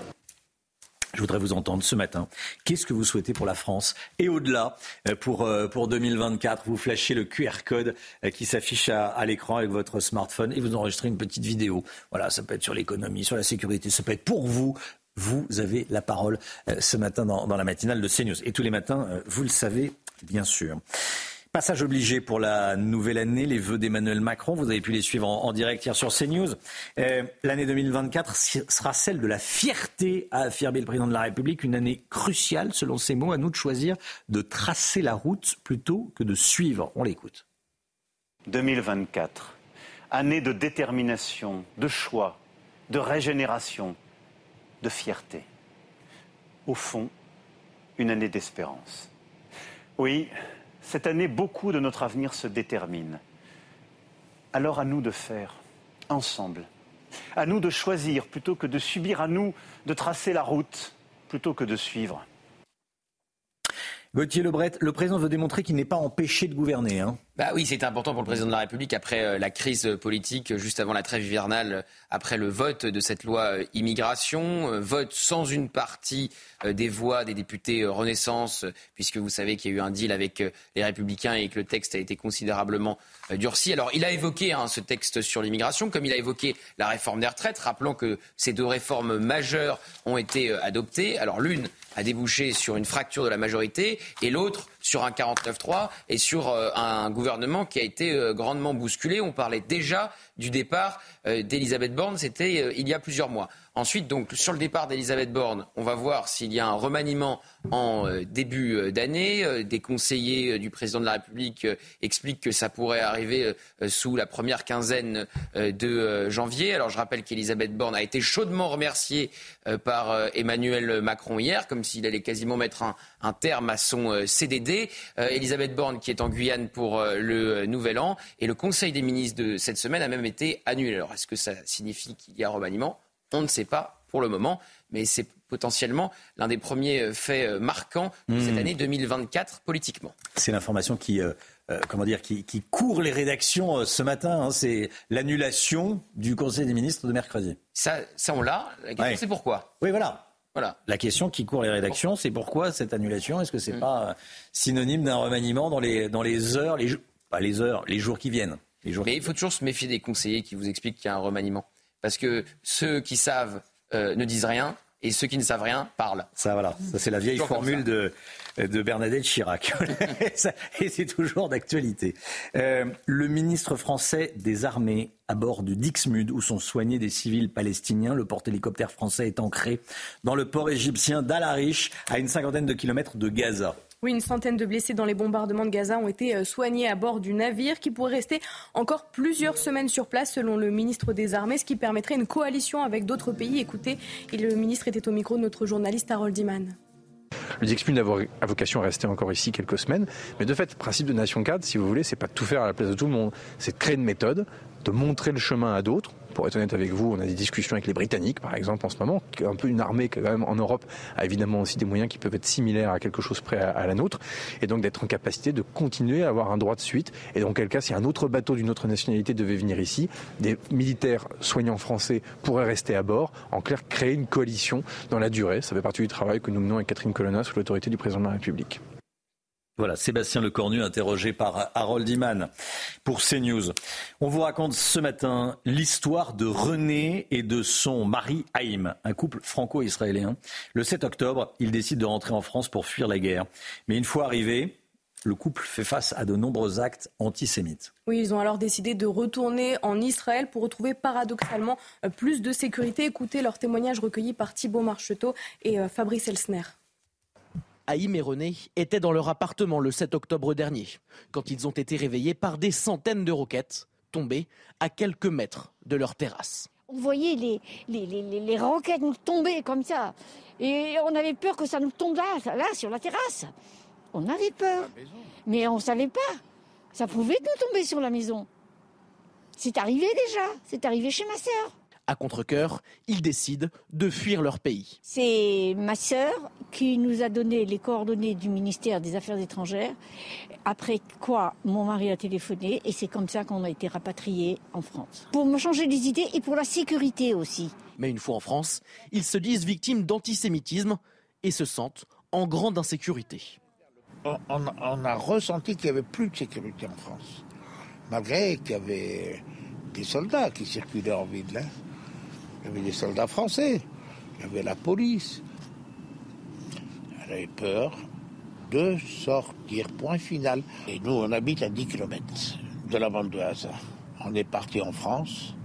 Je Je voudrais vous entendre ce matin. Qu'est-ce que vous souhaitez pour la France et au-delà pour 2024? Vous flashez le QR code qui s'affiche à l'écran avec votre smartphone et vous enregistrez une petite vidéo. Voilà, ça peut être sur l'économie, sur la sécurité, ça peut être pour vous. Vous avez la parole ce matin dans la matinale de CNews. Et tous les matins, vous le savez, bien sûr. Passage obligé pour la nouvelle année, les vœux d'Emmanuel Macron. Vous avez pu les suivre en direct hier sur CNews. L'année 2024 sera celle de la fierté, a affirmé le président de la République. Une année cruciale, selon ses mots, à nous de choisir de tracer la route plutôt que de suivre. On l'écoute. 2024, année de détermination, de choix, de régénération, de fierté. Au fond, une année d'espérance. Oui, cette année, beaucoup de notre avenir se détermine. Alors à nous de faire, ensemble. À nous de choisir plutôt que de subir, à nous de tracer la route plutôt que de suivre. Gauthier Le Bret, le président veut démontrer qu'il n'est pas empêché de gouverner. Bah oui, c'est important pour le président de la République après la crise politique, juste avant la trêve hivernale, après le vote de cette loi immigration, vote sans une partie des voix des députés Renaissance, puisque vous savez qu'il y a eu un deal avec les Républicains et que le texte a été considérablement durci. Alors il a évoqué ce texte sur l'immigration, comme il a évoqué la réforme des retraites, rappelant que ces deux réformes majeures ont été adoptées. Alors l'une a débouché sur une fracture de la majorité et l'autre sur un 49-3 et sur un gouvernement qui a été grandement bousculé. On parlait déjà du départ d'Elisabeth Borne, c'était il y a plusieurs mois. Ensuite, donc, sur le départ d'Elisabeth Borne, on va voir s'il y a un remaniement en début d'année. Des conseillers du président de la République expliquent que ça pourrait arriver sous la première quinzaine de janvier. Alors, je rappelle qu'Elisabeth Borne a été chaudement remerciée par Emmanuel Macron hier, comme s'il allait quasiment mettre un terme à son CDD. Elisabeth Borne qui est en Guyane pour le Nouvel An. Et le Conseil des ministres de cette semaine a même été annulé. Alors, est-ce que ça signifie qu'il y a remaniement ? On ne sait pas pour le moment, mais c'est potentiellement l'un des premiers faits marquants de cette année 2024 politiquement. C'est l'information qui court les rédactions ce matin. C'est l'annulation du Conseil des ministres de mercredi. Ça on l'a. La question, c'est pourquoi. Oui, voilà. La question qui court les rédactions, c'est pourquoi cette annulation. Est-ce que c'est pas synonyme d'un remaniement les jours qui viennent. Mais il faut toujours se méfier des conseillers qui vous expliquent qu'il y a un remaniement. Parce que ceux qui savent ne disent rien et ceux qui ne savent rien parlent. Ça c'est la vieille formule de Bernadette Chirac. Et c'est toujours d'actualité. Le ministre français des Armées à bord du Dixmude où sont soignés des civils palestiniens. Le porte-hélicoptère français est ancré dans le port égyptien d'Al-Arish à une cinquantaine de kilomètres de Gaza. Oui, une centaine de blessés dans les bombardements de Gaza ont été soignés à bord du navire qui pourrait rester encore plusieurs semaines sur place selon le ministre des Armées, ce qui permettrait une coalition avec d'autres pays. Écoutez, le ministre était au micro de notre journaliste Harold Hyman. Le Dixmude a vocation à rester encore ici quelques semaines, mais de fait, principe de nation cadre, si vous voulez, c'est pas de tout faire à la place de tout le monde, c'est de créer une méthode, de montrer le chemin à d'autres. Pour être honnête avec vous, on a des discussions avec les Britanniques, par exemple, en ce moment, un peu une armée quand même en Europe a évidemment aussi des moyens qui peuvent être similaires à quelque chose près à la nôtre, et donc d'être en capacité de continuer à avoir un droit de suite. Et dans quel cas, si un autre bateau d'une autre nationalité devait venir ici, des militaires soignants français pourraient rester à bord. En clair, créer une coalition dans la durée. Ça fait partie du travail que nous menons avec Catherine Colonna sous l'autorité du président de la République. Voilà, Sébastien Lecornu interrogé par Harold Hyman pour CNews. On vous raconte ce matin l'histoire de René et de son mari Haïm, un couple franco-israélien. Le 7 octobre, ils décident de rentrer en France pour fuir la guerre. Mais une fois arrivés, le couple fait face à de nombreux actes antisémites. Oui, ils ont alors décidé de retourner en Israël pour retrouver paradoxalement plus de sécurité. Écoutez leurs témoignages recueillis par Thibaut Marcheteau et Fabrice Elsner. Haïm et René étaient dans leur appartement le 7 octobre dernier, quand ils ont été réveillés par des centaines de roquettes tombées à quelques mètres de leur terrasse. On voyait les roquettes nous tomber comme ça, et on avait peur que ça nous tombe là sur la terrasse. On avait peur, mais on ne savait pas. Ça pouvait nous tomber sur la maison. C'est arrivé déjà, c'est arrivé chez ma sœur. À contre-cœur, ils décident de fuir leur pays. C'est ma sœur qui nous a donné les coordonnées du ministère des Affaires étrangères. Après quoi, mon mari a téléphoné et c'est comme ça qu'on a été rapatriés en France. Pour me changer des idées et pour la sécurité aussi. Mais une fois en France, ils se disent victimes d'antisémitisme et se sentent en grande insécurité. On a ressenti qu'il n'y avait plus de sécurité en France, malgré qu'il y avait des soldats qui circulaient en ville. Hein. Il y avait des soldats français, il y avait la police. Elle avait peur de sortir, point final. Et nous, on habite à 10 km de la bande de Gaza. On est parti en France,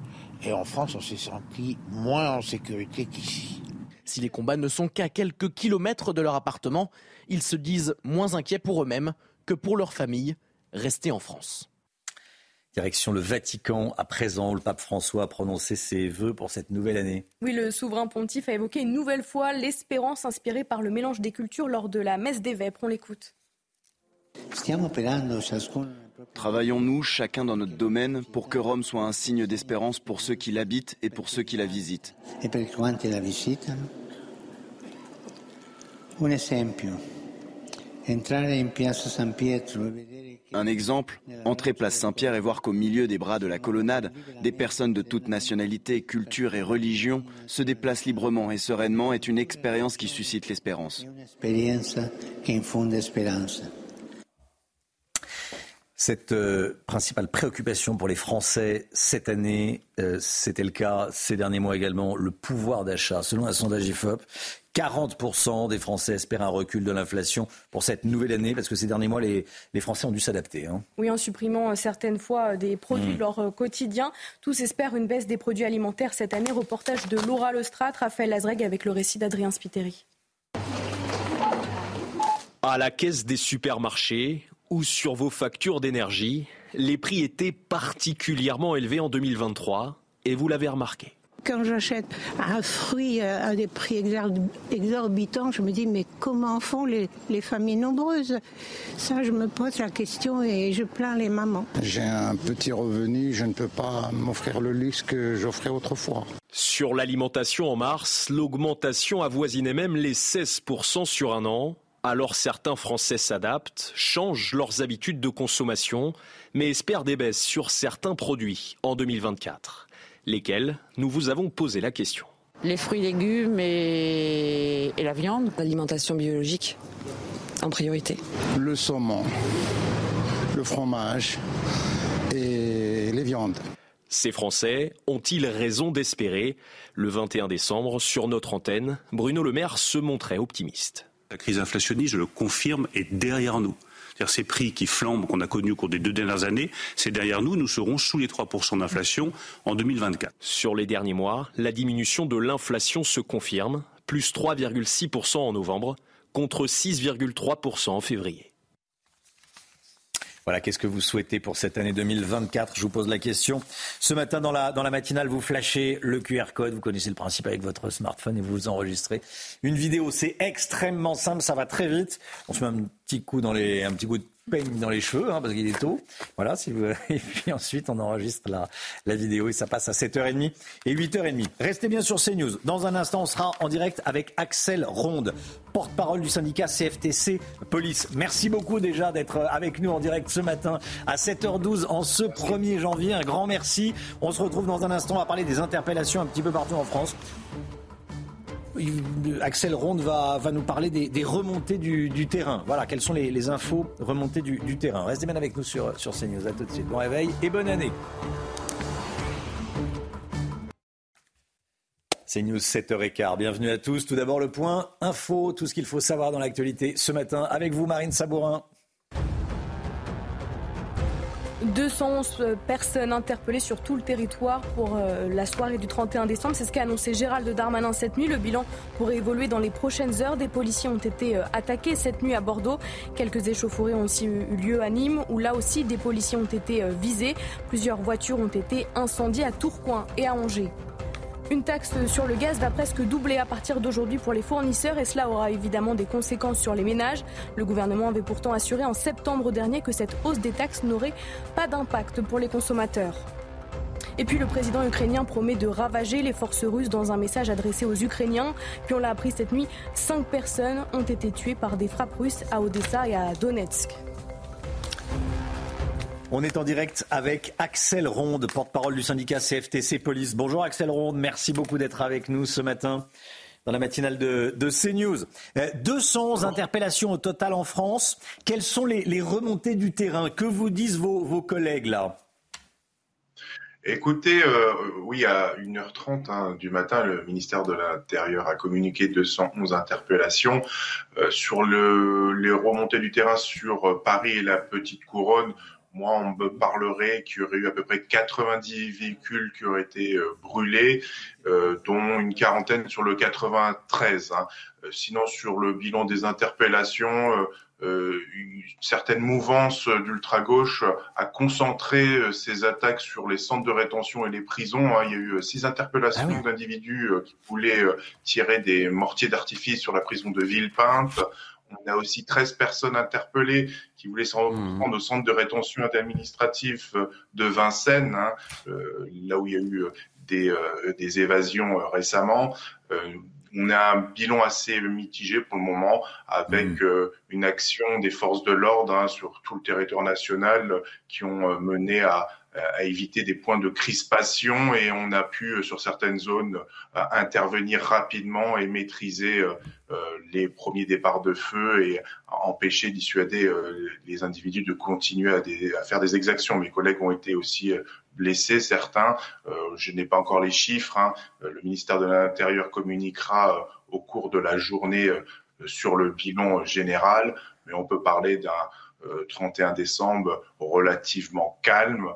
et en France, on s'est senti moins en sécurité qu'ici. Si les combats ne sont qu'à quelques kilomètres de leur appartement, ils se disent moins inquiets pour eux-mêmes que pour leur famille restée en France. Direction le Vatican, à présent, le pape François a prononcé ses vœux pour cette nouvelle année. Oui, le souverain pontife a évoqué une nouvelle fois l'espérance inspirée par le mélange des cultures lors de la messe des Vêpres. On l'écoute. Travaillons-nous, chacun dans notre domaine, pour que Rome soit un signe d'espérance pour ceux qui l'habitent et pour ceux qui la visitent. Un exemple, entrer place Saint-Pierre et voir qu'au milieu des bras de la colonnade, des personnes de toute nationalité, culture et religion se déplacent librement et sereinement est une expérience qui suscite l'espérance. Cette principale préoccupation pour les Français cette année, c'était le cas ces derniers mois également, le pouvoir d'achat. Selon un sondage IFOP, 40% des Français espèrent un recul de l'inflation pour cette nouvelle année, parce que ces derniers mois, les Français ont dû s'adapter. Hein. Oui, en supprimant certaines fois des produits de leur quotidien. Tous espèrent une baisse des produits alimentaires cette année. Reportage de Laura Le Strat, Raphaël Lazreg avec le récit d'Adrien Spiteri. À la caisse des supermarchés ou sur vos factures d'énergie, les prix étaient particulièrement élevés en 2023 et vous l'avez remarqué. Quand j'achète un fruit à des prix exorbitants, je me dis mais comment font les familles nombreuses? Ça, je me pose la question et je plains les mamans. J'ai un petit revenu, je ne peux pas m'offrir le luxe que j'offrais autrefois. Sur l'alimentation en mars, l'augmentation avoisinait même les 16% sur un an. Alors certains Français s'adaptent, changent leurs habitudes de consommation, mais espèrent des baisses sur certains produits en 2024, lesquels nous vous avons posé la question. Les fruits, légumes et la viande. L'alimentation biologique en priorité. Le saumon, le fromage et les viandes. Ces Français ont-ils raison d'espérer? Le 21 décembre, sur notre antenne, Bruno Le Maire se montrait optimiste. La crise inflationniste, je le confirme, est derrière nous. C'est-à-dire ces prix qui flambent qu'on a connus au cours des 2 dernières années, c'est derrière nous, nous serons sous les 3% d'inflation en 2024. Sur les derniers mois, la diminution de l'inflation se confirme, plus 3,6% en novembre, contre 6,3% en février. Voilà, qu'est-ce que vous souhaitez pour cette année 2024? Je vous pose la question. Ce matin, dans la matinale, vous flashez le QR code. Vous connaissez le principe avec votre smartphone et vous vous enregistrez une vidéo. C'est extrêmement simple, ça va très vite. On se met un petit coup de peigne dans les cheveux, hein, parce qu'il est tôt. Voilà, si vous... Et puis ensuite, on enregistre la vidéo et ça passe à 7h30 et 8h30. Restez bien sur CNews. Dans un instant, on sera en direct avec Axel Ronde, porte-parole du syndicat CFTC Police. Merci beaucoup déjà d'être avec nous en direct ce matin à 7h12 en ce 1er janvier. Un grand merci. On se retrouve dans un instant à parler des interpellations un petit peu partout en France. Axel Ronde va nous parler des remontées du terrain. Voilà, quelles sont les infos remontées du terrain. Restez bien avec nous sur CNews. À tout de suite. Bon réveil et bonne année. C'est News 7h15. Bienvenue à tous. Tout d'abord, le point info, tout ce qu'il faut savoir dans l'actualité ce matin. Avec vous, Marine Sabourin. 211 personnes interpellées sur tout le territoire pour la soirée du 31 décembre. C'est ce qu'a annoncé Gérald Darmanin cette nuit. Le bilan pourrait évoluer dans les prochaines heures. Des policiers ont été attaqués cette nuit à Bordeaux. Quelques échauffourées ont aussi eu lieu à Nîmes, où là aussi des policiers ont été visés. Plusieurs voitures ont été incendiées à Tourcoing et à Angers. Une taxe sur le gaz va presque doubler à partir d'aujourd'hui pour les fournisseurs et cela aura évidemment des conséquences sur les ménages. Le gouvernement avait pourtant assuré en septembre dernier que cette hausse des taxes n'aurait pas d'impact pour les consommateurs. Et puis le président ukrainien promet de ravager les forces russes dans un message adressé aux Ukrainiens. Puis on l'a appris cette nuit, 5 personnes ont été tuées par des frappes russes à Odessa et à Donetsk. On est en direct avec Axel Ronde, porte-parole du syndicat CFTC Police. Bonjour Axel Ronde, merci beaucoup d'être avec nous ce matin dans la matinale de CNews. 200 interpellations au total en France. Quelles sont les remontées du terrain? Que vous disent vos collègues là? Écoutez, oui, à 1h30 du matin, le ministère de l'Intérieur a communiqué 211 interpellations. Sur les remontées du terrain sur Paris et la Petite Couronne, moi, on me parlerait qu'il y aurait eu à peu près 90 véhicules qui auraient été brûlés, dont une quarantaine sur le 93. Sinon, sur le bilan des interpellations, une certaine mouvance d'ultra-gauche a concentré ses attaques sur les centres de rétention et les prisons. Il y a eu 6 interpellations d'individus qui voulaient tirer des mortiers d'artifice sur la prison de Villepinte. On a aussi 13 personnes interpellées qui voulaient s'en prendre au centre de rétention administratif de Vincennes, là où il y a eu des évasions récemment. On a un bilan assez mitigé pour le moment, avec une action des forces de l'ordre sur tout le territoire national qui ont mené à éviter des points de crispation, et on a pu, sur certaines zones, intervenir rapidement et maîtriser les premiers départs de feu et empêcher, dissuader les individus de continuer à faire des exactions. Mes collègues ont été aussi blessés, certains. Je n'ai pas encore les chiffres. Le ministère de l'Intérieur communiquera au cours de la journée sur le bilan général, mais on peut parler d'un 31 décembre relativement calme,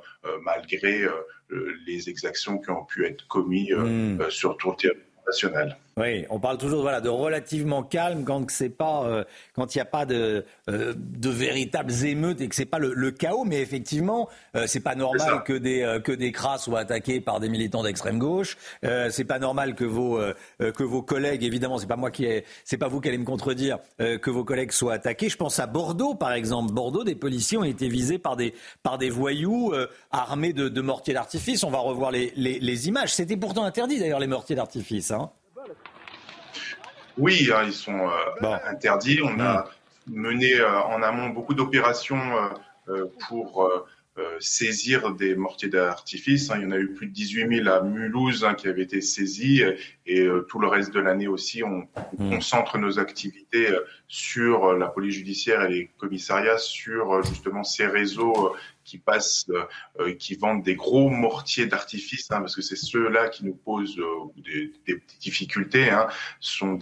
malgré les exactions qui ont pu être commises sur tout le territoire national. Oui, on parle toujours de relativement calme quand c'est pas, quand il n'y a pas de véritables émeutes et que c'est pas le chaos. Mais effectivement, c'est pas normal que des cras soient attaqués par des militants d'extrême gauche. C'est pas normal que vos collègues, évidemment, c'est pas vous qui allez me contredire, que vos collègues soient attaqués. Je pense à Bordeaux, par exemple. Bordeaux, des policiers ont été visés par des voyous armés de mortiers d'artifice. On va revoir les images. C'était pourtant interdit d'ailleurs les mortiers d'artifice. Oui, ils sont interdits. On a mené en amont beaucoup d'opérations pour saisir des mortiers d'artifice. Il y en a eu plus de 18 000 à Mulhouse qui avaient été saisis, et tout le reste de l'année aussi, on concentre nos activités sur la police judiciaire et les commissariats, sur justement ces réseaux qui vendent des gros mortiers d'artifice, parce que c'est ceux-là qui nous posent des difficultés. Sont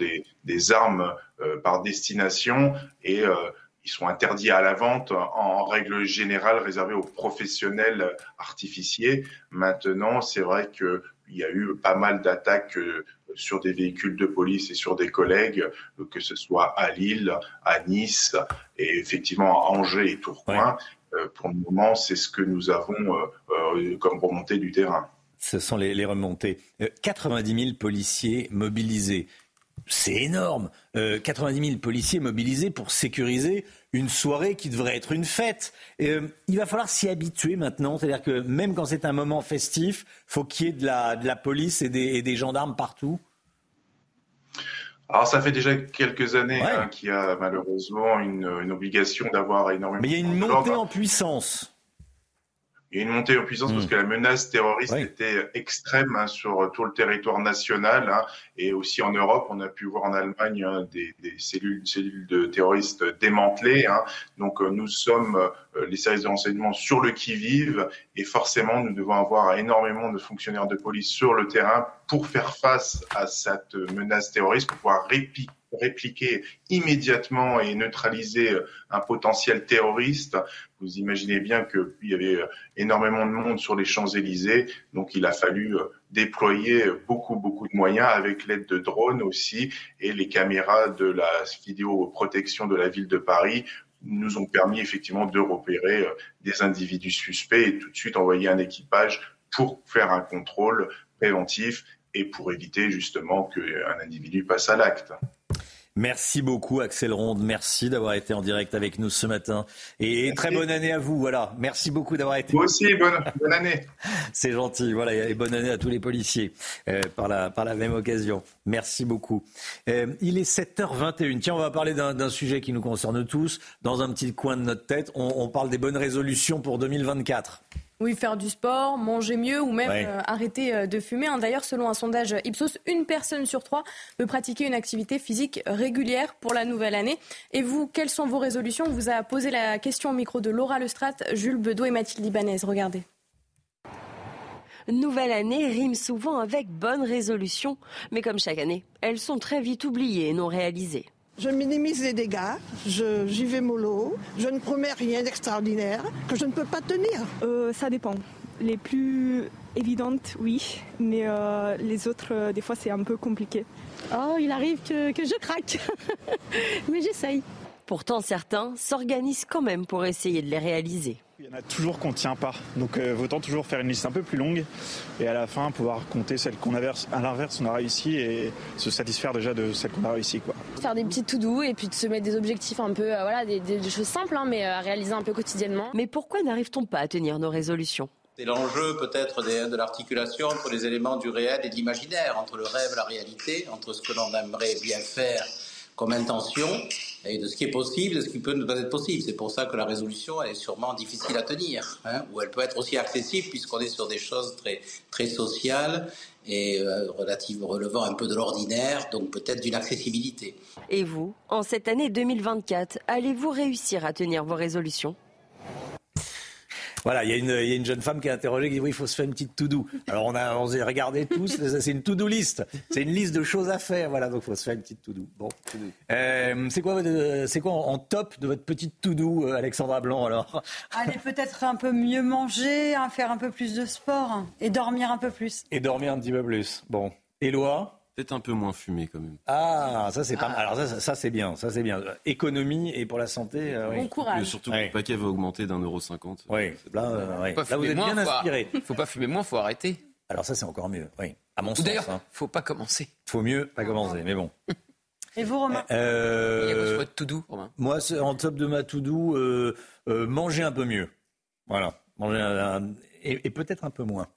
des armes par destination, et ils sont interdits à la vente, en règle générale réservés aux professionnels artificiers. Maintenant, c'est vrai qu'il y a eu pas mal d'attaques sur des véhicules de police et sur des collègues, que ce soit à Lille, à Nice et effectivement à Angers et Tourcoing. Ouais. Pour le moment, c'est ce que nous avons comme remontée du terrain. Ce sont les remontées. 90 000 policiers mobilisés. C'est énorme. 90 000 policiers mobilisés pour sécuriser une soirée qui devrait être une fête. Il va falloir s'y habituer maintenant. C'est-à-dire que même quand c'est un moment festif, il faut qu'il y ait de la police et des gendarmes partout. Alors ça fait déjà quelques années qu'il y a malheureusement une obligation d'avoir énormément de gendarmes. Mais il y a une montée en puissance. Il y a une montée en puissance parce que la menace terroriste était extrême sur tout le territoire national, et aussi en Europe. On a pu voir en Allemagne des cellules de terroristes démantelées. Donc nous sommes, les services de renseignement, sur le qui-vive, et forcément nous devons avoir énormément de fonctionnaires de police sur le terrain pour faire face à cette menace terroriste, pour pouvoir répliquer immédiatement et neutraliser un potentiel terroriste. Vous imaginez bien qu'il y avait énormément de monde sur les Champs-Élysées, donc il a fallu déployer beaucoup de moyens, avec l'aide de drones aussi, et les caméras de la vidéoprotection de la ville de Paris nous ont permis effectivement de repérer des individus suspects et tout de suite envoyer un équipage pour faire un contrôle préventif et pour éviter justement qu'un individu passe à l'acte. Merci beaucoup Axel Ronde, merci d'avoir été en direct avec nous ce matin et très bonne année à vous, voilà. Merci beaucoup d'avoir été... Vous aussi, bonne année. C'est gentil, voilà, et bonne année à tous les policiers par la même occasion. Merci beaucoup. Il est 7h21, tiens on va parler d'un sujet qui nous concerne tous, dans un petit coin de notre tête, on parle des bonnes résolutions pour 2024. Oui, faire du sport, manger mieux ou même arrêter de fumer. D'ailleurs, selon un sondage Ipsos, 1 personne sur 3 veut pratiquer une activité physique régulière pour la nouvelle année. Et vous, quelles sont vos résolutions? On vous a posé la question au micro de Laura Le Strat, Jules Bedeau et Mathilde Ibanez. Regardez. Nouvelle année rime souvent avec bonnes résolutions. Mais comme chaque année, elles sont très vite oubliées et non réalisées. Je minimise les dégâts, j'y vais mollo, je ne promets rien d'extraordinaire que je ne peux pas tenir. Ça dépend. Les plus évidentes, oui, mais les autres, des fois, c'est un peu compliqué. Oh, il arrive que je craque, mais j'essaye. Pourtant, certains s'organisent quand même pour essayer de les réaliser. Il y en a toujours qu'on ne tient pas, donc autant toujours faire une liste un peu plus longue et à la fin pouvoir compter celles qu'on a à l'inverse, on a réussi et se satisfaire déjà de celles qu'on a réussi, quoi. Faire des petites to-do et puis de se mettre des objectifs un peu, voilà, des choses simples, hein, mais à réaliser un peu quotidiennement. Mais pourquoi n'arrive-t-on pas à tenir nos résolutions ? C'est l'enjeu peut-être de l'articulation entre les éléments du réel et de l'imaginaire, entre le rêve et la réalité, entre ce que l'on aimerait bien faire comme intention et de ce qui est possible, de ce qui peut ne pas être possible. C'est pour ça que la résolution, elle est sûrement difficile à tenir, hein, ou elle peut être aussi accessible puisqu'on est sur des choses très, très sociales et relevant un peu de l'ordinaire, donc peut-être d'une accessibilité. Et vous, en cette année 2024, allez-vous réussir à tenir vos résolutions ? Voilà, il y a une jeune femme qui a interrogé, qui dit oui, il faut se faire une petite to-do. Alors on s'est regardé tous, c'est une to-do list, c'est une liste de choses à faire, voilà, donc il faut se faire une petite to-do. Bon. C'est quoi en top de votre petite to-do, Alexandra Blanc, alors ? Allez, peut-être un peu mieux manger, hein, faire un peu plus de sport, hein, et dormir un peu plus. Et dormir un petit peu plus, bon. Éloi ? Peut-être un peu moins fumé quand même. Ah, ça c'est pas mal. Alors ça c'est bien, ça c'est bien. Économie et pour la santé. Bon courage. Surtout que le paquet va augmenter d'€1,50. Oui, là vous êtes bien inspiré. Faut pas fumer moins, faut arrêter. Alors ça c'est encore mieux, oui. À mon sens. D'ailleurs, faut pas commencer. Faut mieux pas commencer, mais bon. Et vous Romain ? Il y a quoi sur votre to-do, Romain ? Moi en top de ma to-do, manger un peu mieux. Voilà, manger et peut-être un peu moins.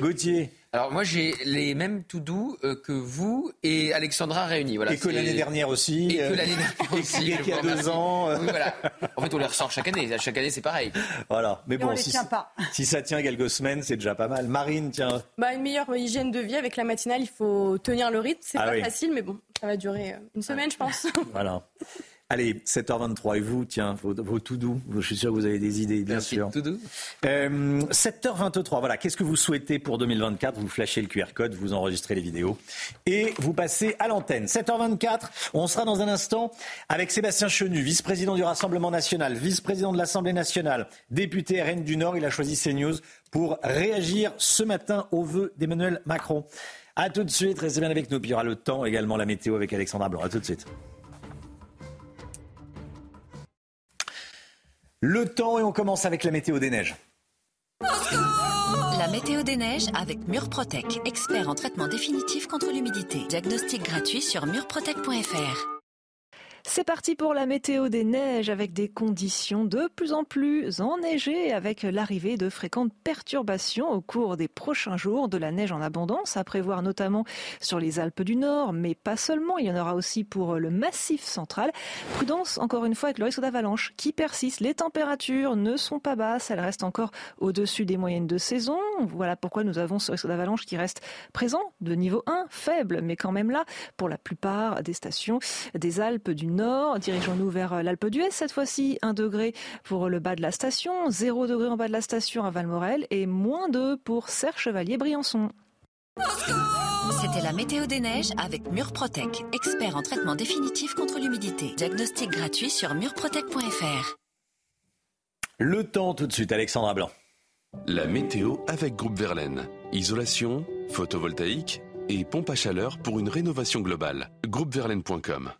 Gauthier. Alors moi j'ai les mêmes to-do que vous et Alexandra réunis. Voilà, et que l'année dernière aussi. Et que l'année dernière aussi. Et qu'il y a 2 ans. Oui, voilà. En fait on les ressort chaque année. Chaque année c'est pareil. Voilà. Mais bon, si ça tient quelques semaines c'est déjà pas mal. Marine, tiens. Une meilleure hygiène de vie avec la matinale, il faut tenir le rythme. C'est pas facile mais bon, ça va durer une semaine je pense. Voilà. Allez, 7h23, et vous, tiens, vos to-do, je suis sûr que vous avez des idées, bien sûr. 7h23, voilà, qu'est-ce que vous souhaitez pour 2024 ? Vous flashez le QR code, vous enregistrez les vidéos et vous passez à l'antenne. 7h24, on sera dans un instant avec Sébastien Chenu, vice-président du Rassemblement National, vice-président de l'Assemblée Nationale, député RN du Nord, il a choisi CNews pour réagir ce matin aux vœux d'Emmanuel Macron. A tout de suite, restez bien avec nous, puis il y aura le temps, également la météo avec Alexandra Blanc. A tout de suite. Le temps et on commence avec la météo des neiges. La météo des neiges avec Murprotec, expert en traitement définitif contre l'humidité. Diagnostic gratuit sur murprotec.fr. C'est parti pour la météo des neiges avec des conditions de plus en plus enneigées avec l'arrivée de fréquentes perturbations au cours des prochains jours. De la neige en abondance à prévoir notamment sur les Alpes du Nord, mais pas seulement. Il y en aura aussi pour le massif central. Prudence encore une fois avec le risque d'avalanche qui persiste. Les températures ne sont pas basses. Elles restent encore au-dessus des moyennes de saison. Voilà pourquoi nous avons ce risque d'avalanche qui reste présent de niveau 1, faible, mais quand même là pour la plupart des stations des Alpes du Nord. Dirigeons-nous vers l'Alpe d'Huez, cette fois-ci 1 degré pour le bas de la station, 0 degré en bas de la station à Valmorel et moins 2 pour Serre-Chevalier-Briançon. C'était la météo des neiges avec Murprotec, expert en traitement définitif contre l'humidité. Diagnostic gratuit sur murprotec.fr. Le temps tout de suite, Alexandra Blanc. La météo avec Groupe Verlaine. Isolation, photovoltaïque et pompe à chaleur pour une rénovation globale. Groupeverlaine.com.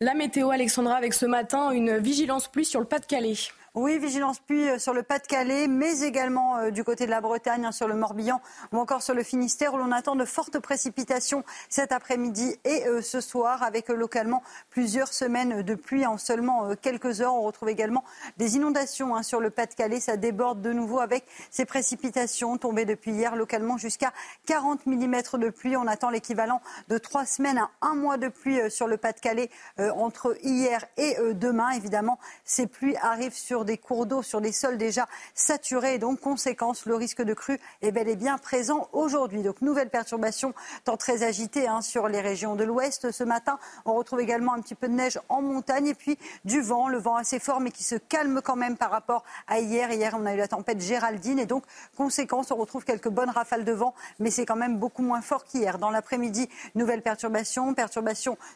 La météo, Alexandra, avec ce matin une vigilance pluie sur le Pas-de-Calais. Oui, vigilance pluie sur le Pas-de-Calais, mais également du côté de la Bretagne, sur le Morbihan ou encore sur le Finistère, où l'on attend de fortes précipitations cet après-midi et ce soir, avec localement plusieurs semaines de pluie en seulement quelques heures. On retrouve également des inondations sur le Pas-de-Calais. Ça déborde de nouveau avec ces précipitations tombées depuis hier, localement jusqu'à 40 mm de pluie. On attend l'équivalent de 3 semaines à 1 mois de pluie sur le Pas-de-Calais entre hier et demain. Évidemment, ces pluies arrivent sur des cours d'eau, sur des sols déjà saturés. Et donc, conséquence, le risque de crue est bel et bien présent aujourd'hui. Donc, nouvelle perturbation, temps très agité sur les régions de l'Ouest. Ce matin, on retrouve également un petit peu de neige en montagne et puis du vent. Le vent assez fort, mais qui se calme quand même par rapport à hier. Hier, on a eu la tempête Géraldine et donc, conséquence, on retrouve quelques bonnes rafales de vent, mais c'est quand même beaucoup moins fort qu'hier. Dans l'après-midi, nouvelle perturbation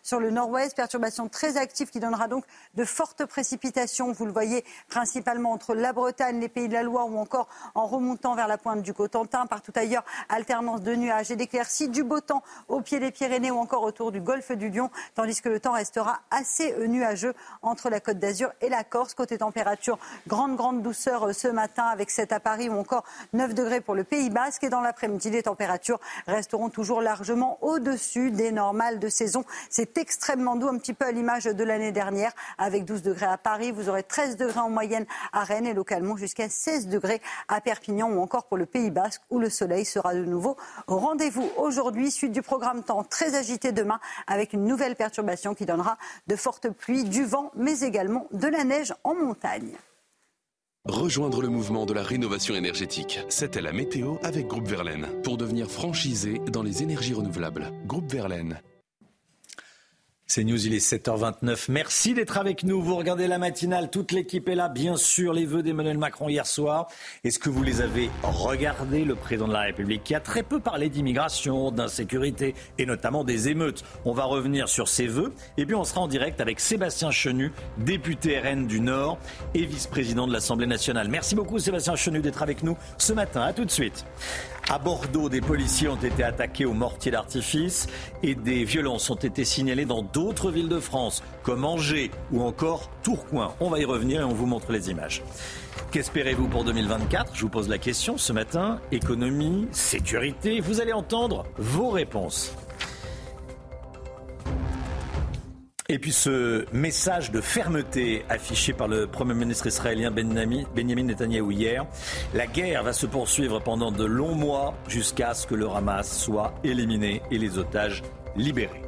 sur le nord-ouest, perturbation très active qui donnera donc de fortes précipitations. Vous le voyez principalement entre la Bretagne, les Pays de la Loire ou encore en remontant vers la pointe du Cotentin. Partout ailleurs, alternance de nuages et d'éclaircies, du beau temps au pied des Pyrénées ou encore autour du golfe du Lion, tandis que le temps restera assez nuageux entre la Côte d'Azur et la Corse. Côté température, grande douceur ce matin avec 7 à Paris ou encore 9 degrés pour le Pays Basque. Et dans l'après-midi, les températures resteront toujours largement au-dessus des normales de saison. C'est extrêmement doux, un petit peu à l'image de l'année dernière, avec 12 degrés à Paris. Vous aurez 13 degrés en moyenne à Rennes et localement jusqu'à 16 degrés à Perpignan ou encore pour le Pays Basque, où le soleil sera de nouveau au rendez-vous aujourd'hui. Suite du programme, temps très agité demain avec une nouvelle perturbation qui donnera de fortes pluies, du vent mais également de la neige en montagne. Rejoindre le mouvement de la rénovation énergétique. C'était la météo avec Groupe Verlaine pour devenir franchisé dans les énergies renouvelables. Groupe Verlaine. C'est News, il est 7h29. Merci d'être avec nous. Vous regardez la matinale. Toute l'équipe est là. Bien sûr, les vœux d'Emmanuel Macron hier soir. Est-ce que vous les avez regardés? Le président de la République qui a très peu parlé d'immigration, d'insécurité et notamment des émeutes. On va revenir sur ces vœux. Et puis, on sera en direct avec Sébastien Chenu, député RN du Nord et vice-président de l'Assemblée nationale. Merci beaucoup, Sébastien Chenu, d'être avec nous ce matin. À tout de suite. À Bordeaux, des policiers ont été attaqués au mortier d'artifice et des violences ont été signalées dans d'autres villes de France, comme Angers ou encore Tourcoing. On va y revenir et on vous montre les images. Qu'espérez-vous pour 2024 ? Je vous pose la question ce matin. Économie, sécurité, vous allez entendre vos réponses. Et puis ce message de fermeté affiché par le Premier ministre israélien Benjamin Netanyahou hier. La guerre va se poursuivre pendant de longs mois jusqu'à ce que le Hamas soit éliminé et les otages libérés.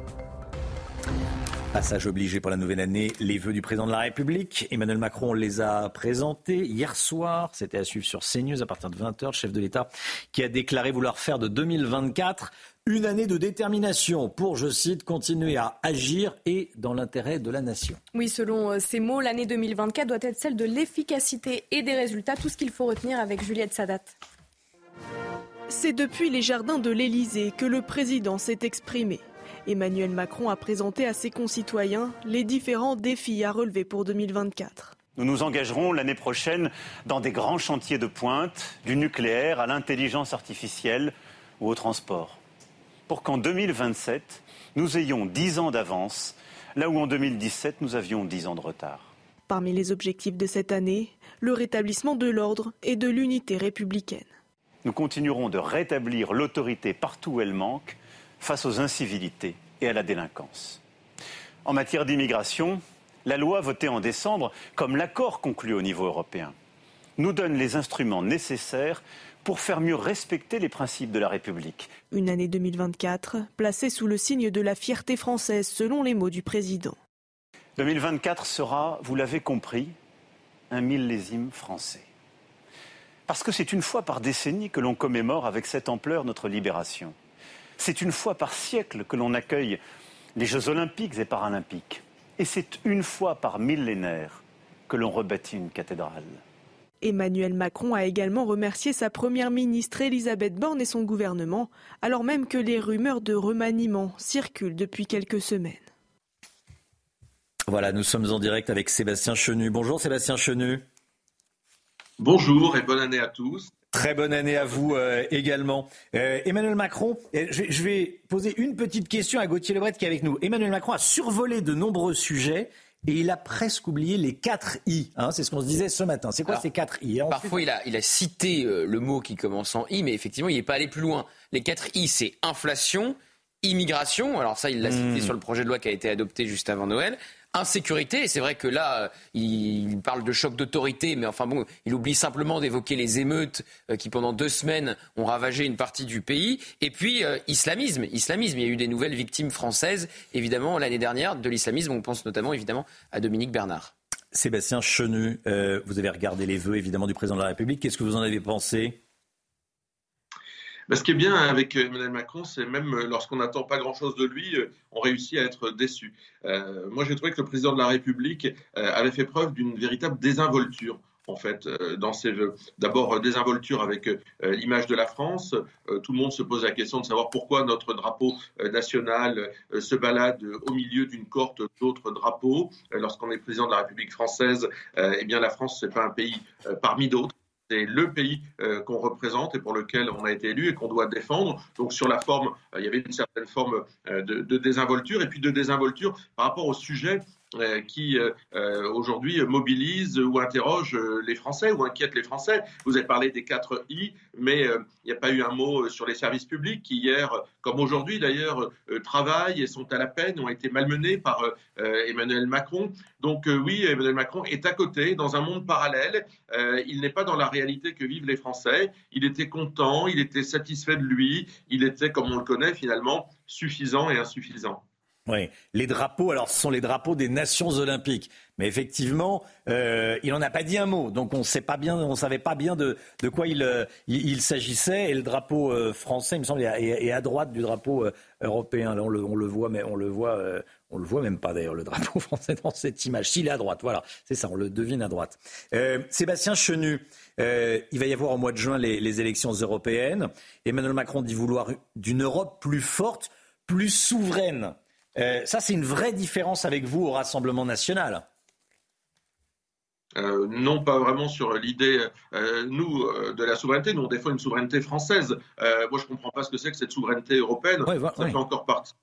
Passage obligé pour la nouvelle année, les vœux du président de la République. Emmanuel Macron les a présentés hier soir. C'était à suivre sur CNews à partir de 20h. Le chef de l'État qui a déclaré vouloir faire de 2024 une année de détermination pour, je cite, continuer à agir et dans l'intérêt de la nation. Oui, selon ces mots, l'année 2024 doit être celle de l'efficacité et des résultats. Tout ce qu'il faut retenir avec Juliette Sadat. C'est depuis les jardins de l'Élysée que le président s'est exprimé. Emmanuel Macron a présenté à ses concitoyens les différents défis à relever pour 2024. Nous nous engagerons l'année prochaine dans des grands chantiers de pointe, du nucléaire à l'intelligence artificielle ou au transport. Pour qu'en 2027, nous ayons 10 ans d'avance, là où en 2017, nous avions 10 ans de retard. Parmi les objectifs de cette année, le rétablissement de l'ordre et de l'unité républicaine. Nous continuerons de rétablir l'autorité partout où elle manque, face aux incivilités et à la délinquance. En matière d'immigration, la loi votée en décembre, comme l'accord conclu au niveau européen, nous donne les instruments nécessaires pour faire mieux respecter les principes de la République. Une année 2024 placée sous le signe de la fierté française, selon les mots du président. 2024 sera, vous l'avez compris, un millésime français. Parce que c'est une fois par décennie que l'on commémore avec cette ampleur notre libération. C'est une fois par siècle que l'on accueille les Jeux Olympiques et Paralympiques. Et c'est une fois par millénaire que l'on rebâtit une cathédrale. Emmanuel Macron a également remercié sa première ministre Elisabeth Borne et son gouvernement, alors même que les rumeurs de remaniement circulent depuis quelques semaines. Voilà, nous sommes en direct avec Sébastien Chenu. Bonjour Sébastien Chenu. Bonjour et bonne année à tous. Très bonne année à vous également. Emmanuel Macron, je vais poser une petite question à Gauthier Le Bret qui est avec nous. Emmanuel Macron a survolé de nombreux sujets. et il a presque oublié les 4 I. Hein, c'est ce qu'on se disait ce matin. C'est quoi ces 4 I? Parfois, il a cité le mot qui commence en I, mais effectivement, il n'est pas allé plus loin. Les 4 I, c'est inflation, immigration. Alors ça, il l'a cité sur le projet de loi qui a été adopté juste avant Noël. Insécurité, et c'est vrai que là, il parle de choc d'autorité, mais enfin bon, il oublie simplement d'évoquer les émeutes qui pendant 2 semaines ont ravagé une partie du pays. Et puis, islamisme, il y a eu des nouvelles victimes françaises, évidemment, l'année dernière, de l'islamisme. On pense notamment, évidemment, à Dominique Bernard. Sébastien Chenu, vous avez regardé les vœux, évidemment, du président de la République. Qu'est-ce que vous en avez pensé ? Ce qui est bien avec Emmanuel Macron, c'est même lorsqu'on n'attend pas grand-chose de lui, on réussit à être déçu. Moi, j'ai trouvé que le président de la République avait fait preuve d'une véritable désinvolture, en fait, dans ses vœux. D'abord, désinvolture avec l'image de la France. Tout le monde se pose la question de savoir pourquoi notre drapeau national se balade au milieu d'une cohorte d'autres drapeaux. Lorsqu'on est président de la République française, eh bien, la France, ce n'est pas un pays parmi d'autres. C'est le pays qu'on représente et pour lequel on a été élu et qu'on doit défendre. Donc sur la forme, il y avait une certaine forme de désinvolture et puis de désinvolture par rapport au sujet qui aujourd'hui mobilise ou interroge les Français ou inquiète les Français. Vous avez parlé des 4 I, mais il n'y a pas eu un mot sur les services publics qui hier, comme aujourd'hui d'ailleurs, travaillent et sont à la peine, ont été malmenés par Emmanuel Macron. Donc oui, Emmanuel Macron est à côté, dans un monde parallèle. Il n'est pas dans la réalité que vivent les Français. Il était content, il était satisfait de lui. Il était, comme on le connaît finalement, suffisant et insuffisant. Oui, les drapeaux, alors ce sont les drapeaux des nations olympiques. Mais effectivement, il n'en a pas dit un mot. Donc on savait pas bien de quoi il s'agissait. Et le drapeau français, il me semble, est à droite du drapeau européen. Là, on le voit, mais on le voit même pas d'ailleurs, le drapeau français dans cette image. S'il est à droite, voilà, c'est ça, on le devine à droite. Sébastien Chenu, il va y avoir au mois de juin les élections européennes. Emmanuel Macron dit vouloir d'une Europe plus forte, plus souveraine. Ça, c'est une vraie différence avec vous au Rassemblement National. Non, pas vraiment sur l'idée, de la souveraineté. Nous, on défend une souveraineté française. Moi, je ne comprends pas ce que c'est que cette souveraineté européenne. Ça fait encore partie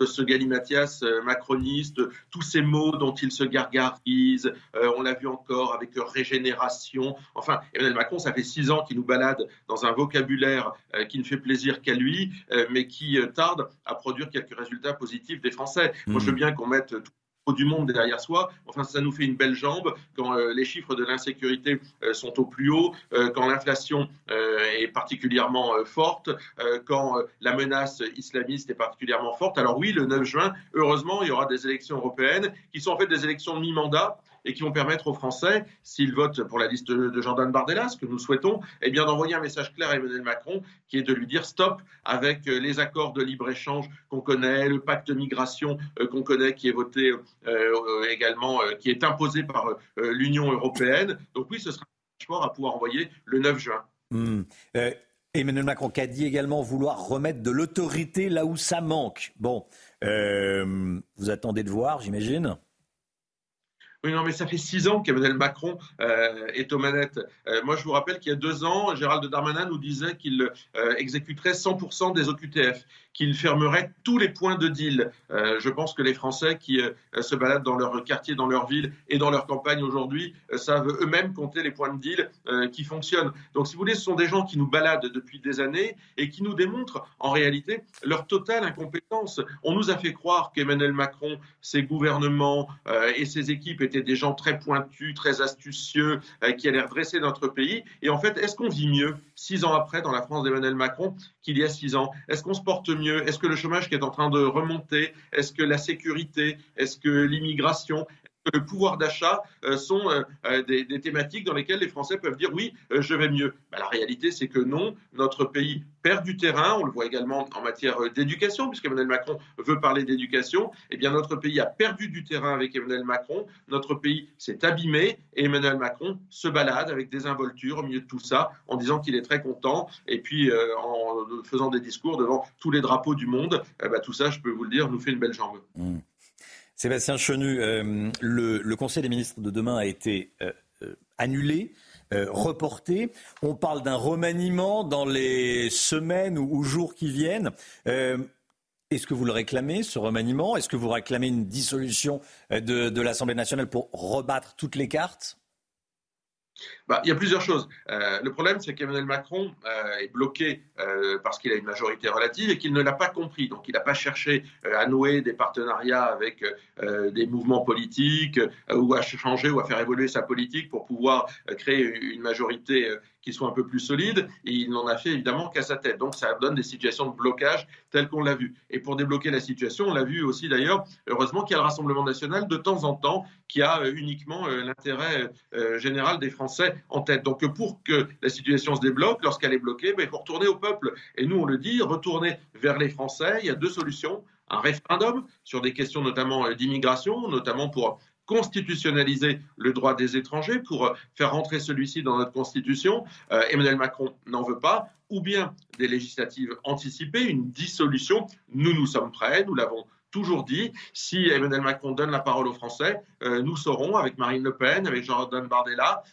de ce galimatias macroniste, tous ces mots dont il se gargarise. On l'a vu encore avec régénération. Enfin, Emmanuel Macron, ça fait 6 ans qu'il nous balade dans un vocabulaire qui ne fait plaisir qu'à lui, mais qui tarde à produire quelques résultats positifs des Français. Moi, je veux bien qu'on mette tout du monde derrière soi. Enfin, ça nous fait une belle jambe quand les chiffres de l'insécurité sont au plus haut, quand l'inflation est particulièrement forte, quand la menace islamiste est particulièrement forte. Alors oui, le 9 juin, heureusement, il y aura des élections européennes qui sont en fait des élections de mi-mandat et qui vont permettre aux Français, s'ils votent pour la liste de Jordan Bardella, ce que nous souhaitons, eh bien d'envoyer un message clair à Emmanuel Macron, qui est de lui dire stop avec les accords de libre-échange qu'on connaît, le pacte de migration qu'on connaît, qui est voté également, qui est imposé par l'Union européenne. Donc oui, ce sera un message fort à pouvoir envoyer le 9 juin. Emmanuel Macron qui a dit également vouloir remettre de l'autorité là où ça manque. Bon, vous attendez de voir, j'imagine. Oui, non, mais ça fait 6 ans qu'Emmanuel Macron est aux manettes. Moi, je vous rappelle qu'il y a 2 ans, Gérald Darmanin nous disait qu'il exécuterait 100% des OQTF, qu'il fermerait tous les points de deal. Je pense que les Français qui se baladent dans leur quartier, dans leur ville et dans leur campagne aujourd'hui savent eux-mêmes compter les points de deal qui fonctionnent. Donc, si vous voulez, ce sont des gens qui nous baladent depuis des années et qui nous démontrent en réalité leur totale incompétence. On nous a fait croire qu'Emmanuel Macron, ses gouvernements et ses équipes étaient des gens très pointus, très astucieux, qui allaient redresser notre pays. Et en fait, est-ce qu'on vit mieux 6 ans après dans la France d'Emmanuel Macron qu'il y a 6 ans? Est-ce qu'on se porte mieux? Est-ce que le chômage qui est en train de remonter? Est-ce que la sécurité? Est-ce que l'immigration? Est-ce que le pouvoir d'achat sont des thématiques dans lesquelles les Français peuvent dire « oui, je vais mieux ». La réalité, c'est que non, notre pays perd du terrain. On le voit également en matière d'éducation, puisque Emmanuel Macron veut parler d'éducation. Eh bien, notre pays a perdu du terrain avec Emmanuel Macron. Notre pays s'est abîmé et Emmanuel Macron se balade avec désinvolture au milieu de tout ça, en disant qu'il est très content et puis en faisant des discours devant tous les drapeaux du monde. Tout ça, je peux vous le dire, nous fait une belle jambe. Sébastien Chenu, le Conseil des ministres de demain a été annulé, reporté. On parle d'un remaniement dans les semaines ou jours qui viennent. Est-ce que vous le réclamez, ce remaniement? Est-ce que vous réclamez une dissolution de l'Assemblée nationale pour rebattre toutes les cartes? Il y a plusieurs choses. Le problème, c'est qu'Emmanuel Macron est bloqué parce qu'il a une majorité relative et qu'il ne l'a pas compris. Donc, il n'a pas cherché à nouer des partenariats avec des mouvements politiques ou à changer ou à faire évoluer sa politique pour pouvoir créer une majorité qui soit un peu plus solide. Et il n'en a fait évidemment qu'à sa tête. Donc, ça donne des situations de blocage telles qu'on l'a vu. Et pour débloquer la situation, on l'a vu aussi d'ailleurs, heureusement qu'il y a le Rassemblement National de temps en temps qui a uniquement l'intérêt général des Français en tête. Donc pour que la situation se débloque, lorsqu'elle est bloquée, il faut retourner au peuple. Et nous, on le dit, retourner vers les Français. Il y a deux solutions. Un référendum sur des questions notamment d'immigration, notamment pour constitutionnaliser le droit des étrangers, pour faire rentrer celui-ci dans notre Constitution. Emmanuel Macron n'en veut pas. Ou bien des législatives anticipées, une dissolution. Nous sommes prêts, nous l'avons toujours dit, si Emmanuel Macron donne la parole aux Français, nous saurons, avec Marine Le Pen, avec Jordan Bardella,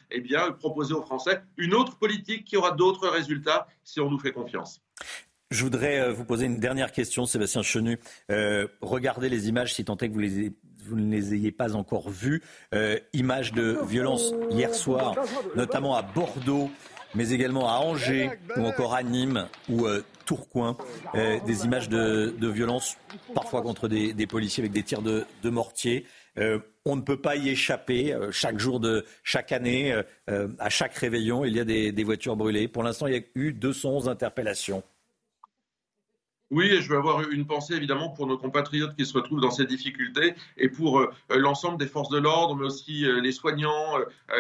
proposer aux Français une autre politique qui aura d'autres résultats si on nous fait confiance. Je voudrais vous poser une dernière question, Sébastien Chenu. Regardez les images, si tant est que vous ne les ayez pas encore vues. Images de violence hier soir, notamment à Bordeaux, mais également à Angers ou encore à Nîmes ou Tourcoing, des images de violence, parfois contre des policiers avec des tirs de mortier. On ne peut pas y échapper. Chaque année, à chaque réveillon, il y a des voitures brûlées. Pour l'instant, il y a eu 211 interpellations. Oui, et je veux avoir une pensée évidemment pour nos compatriotes qui se retrouvent dans ces difficultés et pour l'ensemble des forces de l'ordre, mais aussi les soignants,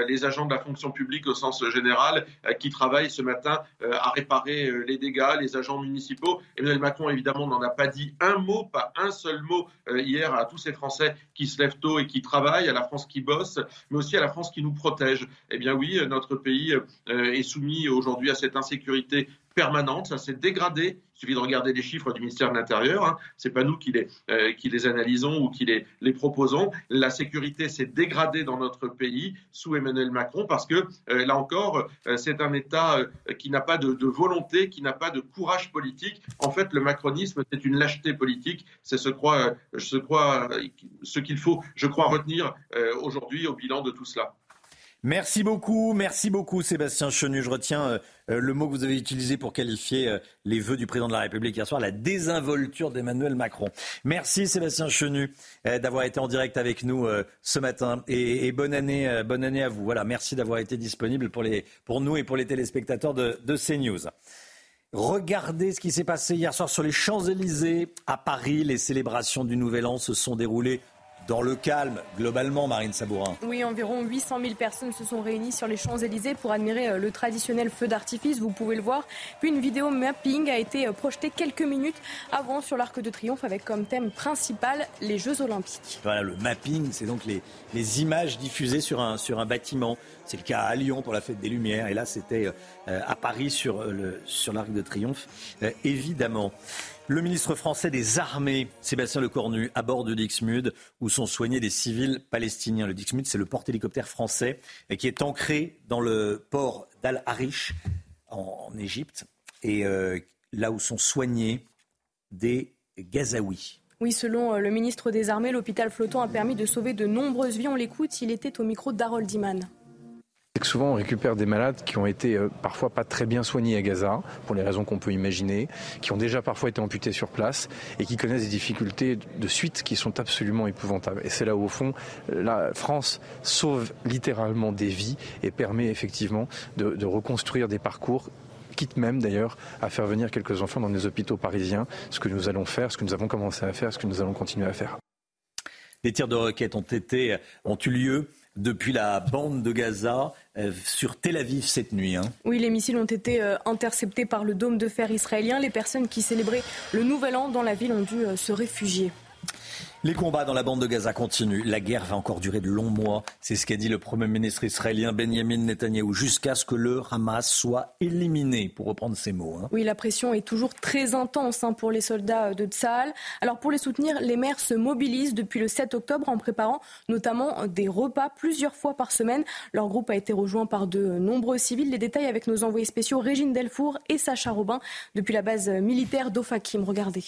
les agents de la fonction publique au sens général qui travaillent ce matin à réparer les dégâts, les agents municipaux. Emmanuel Macron évidemment n'en a pas dit un mot, pas un seul mot hier à tous ces Français qui se lèvent tôt et qui travaillent, à la France qui bosse, mais aussi à la France qui nous protège. Eh bien oui, notre pays est soumis aujourd'hui à cette insécurité permanente, ça s'est dégradé. Il suffit de regarder les chiffres du ministère de l'Intérieur. Ce n'est pas nous qui les analysons ou qui les proposons. La sécurité s'est dégradée dans notre pays sous Emmanuel Macron parce que, là encore, c'est un État qui n'a pas de volonté, qui n'a pas de courage politique. En fait, le macronisme, c'est une lâcheté politique. C'est ce qu'il faut, je crois, retenir aujourd'hui au bilan de tout cela. Merci beaucoup Sébastien Chenu. Je retiens le mot que vous avez utilisé pour qualifier les vœux du président de la République hier soir, la désinvolture d'Emmanuel Macron. Merci Sébastien Chenu d'avoir été en direct avec nous ce matin et bonne année à vous. Voilà, merci d'avoir été disponible pour nous et pour les téléspectateurs de CNews. Regardez ce qui s'est passé hier soir sur les Champs-Élysées à Paris. Les célébrations du Nouvel An se sont déroulées dans le calme, globalement, Marine Sabourin. Oui, environ 800 000 personnes se sont réunies sur les Champs-Élysées pour admirer le traditionnel feu d'artifice, vous pouvez le voir. Puis une vidéo mapping a été projetée quelques minutes avant sur l'Arc de Triomphe avec comme thème principal les Jeux Olympiques. Voilà, le mapping, c'est donc les images diffusées sur un bâtiment. C'est le cas à Lyon pour la Fête des Lumières et là c'était à Paris sur l'Arc de Triomphe, évidemment. Le ministre français des Armées, Sébastien Lecornu, à bord du Dixmude, où sont soignés des civils palestiniens. Le Dixmude, c'est le porte-hélicoptère français qui est ancré dans le port d'Al-Arish, en Égypte, et là où sont soignés des Gazaouis. Oui, selon le ministre des Armées, l'hôpital flottant a permis de sauver de nombreuses vies. On l'écoute, il était au micro d'Harold Hyman. C'est que souvent on récupère des malades qui ont été parfois pas très bien soignés à Gaza, pour les raisons qu'on peut imaginer, qui ont déjà parfois été amputés sur place et qui connaissent des difficultés de suite qui sont absolument épouvantables. Et c'est là où, au fond, la France sauve littéralement des vies et permet effectivement de reconstruire des parcours, quitte même d'ailleurs à faire venir quelques enfants dans les hôpitaux parisiens, ce que nous allons faire, ce que nous avons commencé à faire, ce que nous allons continuer à faire. Des tirs de roquettes ont eu lieu. Depuis la bande de Gaza sur Tel Aviv cette nuit. Oui, les missiles ont été interceptés par le dôme de fer israélien. Les personnes qui célébraient le Nouvel An dans la ville ont dû se réfugier. Les combats dans la bande de Gaza continuent. La guerre va encore durer de longs mois. C'est ce qu'a dit le Premier ministre israélien Benjamin Netanyahou, jusqu'à ce que le Hamas soit éliminé, pour reprendre ses mots. Oui, la pression est toujours très intense pour les soldats de Tsahal. Alors pour les soutenir, les maires se mobilisent depuis le 7 octobre en préparant notamment des repas plusieurs fois par semaine. Leur groupe a été rejoint par de nombreux civils. Les détails avec nos envoyés spéciaux Régine Delfour et Sacha Robin depuis la base militaire d'Ofakim. Regardez.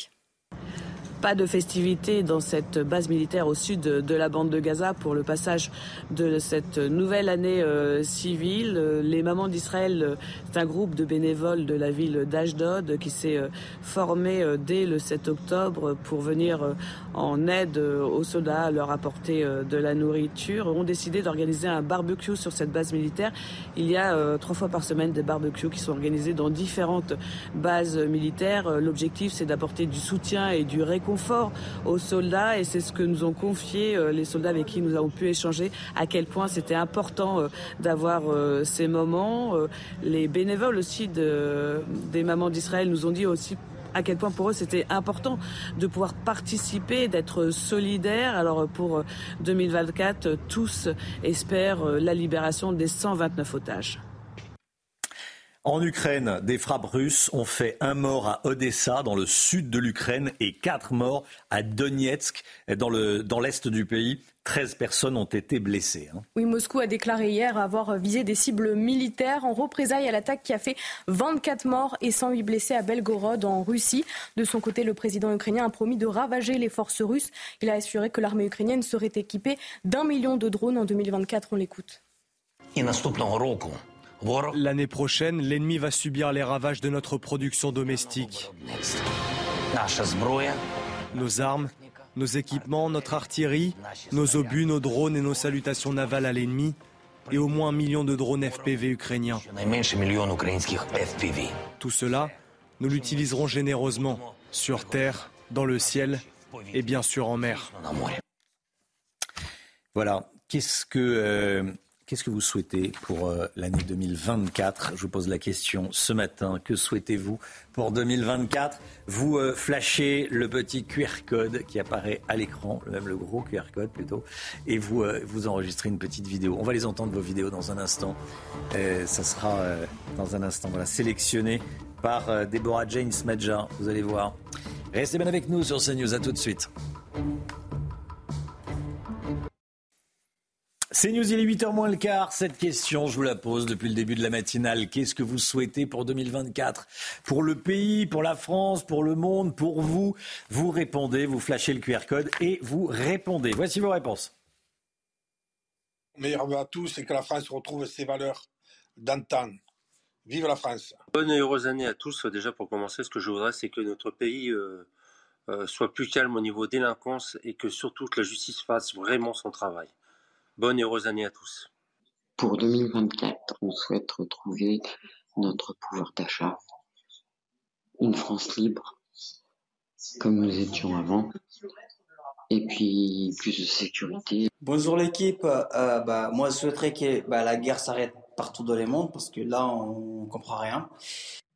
Pas de festivités dans cette base militaire au sud de la bande de Gaza pour le passage de cette nouvelle année civile. Les Mamans d'Israël, c'est un groupe de bénévoles de la ville d'Ashdod qui s'est formé dès le 7 octobre pour venir en aide aux soldats, leur apporter de la nourriture. Ont décidé d'organiser un barbecue sur cette base militaire. Il y a 3 fois par semaine des barbecues qui sont organisés dans différentes bases militaires. L'objectif, c'est d'apporter du soutien et du réconfort aux soldats, et c'est ce que nous ont confié les soldats avec qui nous avons pu échanger, à quel point c'était important d'avoir ces moments. Les bénévoles aussi des Mamans d'Israël nous ont dit aussi à quel point pour eux c'était important de pouvoir participer, d'être solidaires. Alors pour 2024, tous espèrent la libération des 129 otages. En Ukraine, des frappes russes ont fait 1 mort à Odessa, dans le sud de l'Ukraine, et 4 morts à Donetsk, dans l'est du pays. 13 personnes ont été blessées. Oui, Moscou a déclaré hier avoir visé des cibles militaires en représailles à l'attaque qui a fait 24 morts et 108 blessés à Belgorod, en Russie. De son côté, le président ukrainien a promis de ravager les forces russes. Il a assuré que l'armée ukrainienne serait équipée d'1 million de drones en 2024. On l'écoute. L'année prochaine, l'ennemi va subir les ravages de notre production domestique. Nos armes, nos équipements, notre artillerie, nos obus, nos drones et nos salutations navales à l'ennemi, et au moins 1 million de drones FPV ukrainiens. Tout cela, nous l'utiliserons généreusement, sur terre, dans le ciel et bien sûr en mer. Voilà, Qu'est-ce que vous souhaitez pour l'année 2024 ? Je vous pose la question ce matin. Que souhaitez-vous pour 2024 ? Vous flashez le petit QR code qui apparaît à l'écran, même le gros QR code plutôt, et vous enregistrez une petite vidéo. On va les entendre, vos vidéos, dans un instant. Ça sera dans un instant, voilà, sélectionné par Deborah James Madja. Vous allez voir. Restez bien avec nous sur CNews. À tout de suite. C'est News, il est 8h moins le quart. Cette question, je vous la pose depuis le début de la matinale. Qu'est-ce que vous souhaitez pour 2024 ? Pour le pays, pour la France, pour le monde, pour vous ? Vous répondez, vous flashez le QR code et vous répondez. Voici vos réponses. Le meilleur vœu à tous, c'est que la France retrouve ses valeurs d'antan. Vive la France ! Bonne et heureuse année à tous. Déjà pour commencer, ce que je voudrais, c'est que notre pays soit plus calme au niveau délinquance et que surtout que la justice fasse vraiment son travail. Bonne et heureuse année à tous. Pour 2024, on souhaite retrouver notre pouvoir d'achat, une France libre, comme nous étions avant, et puis plus de sécurité. Bonjour l'équipe, moi je souhaiterais que la guerre s'arrête partout dans le monde, parce que là on ne comprend rien.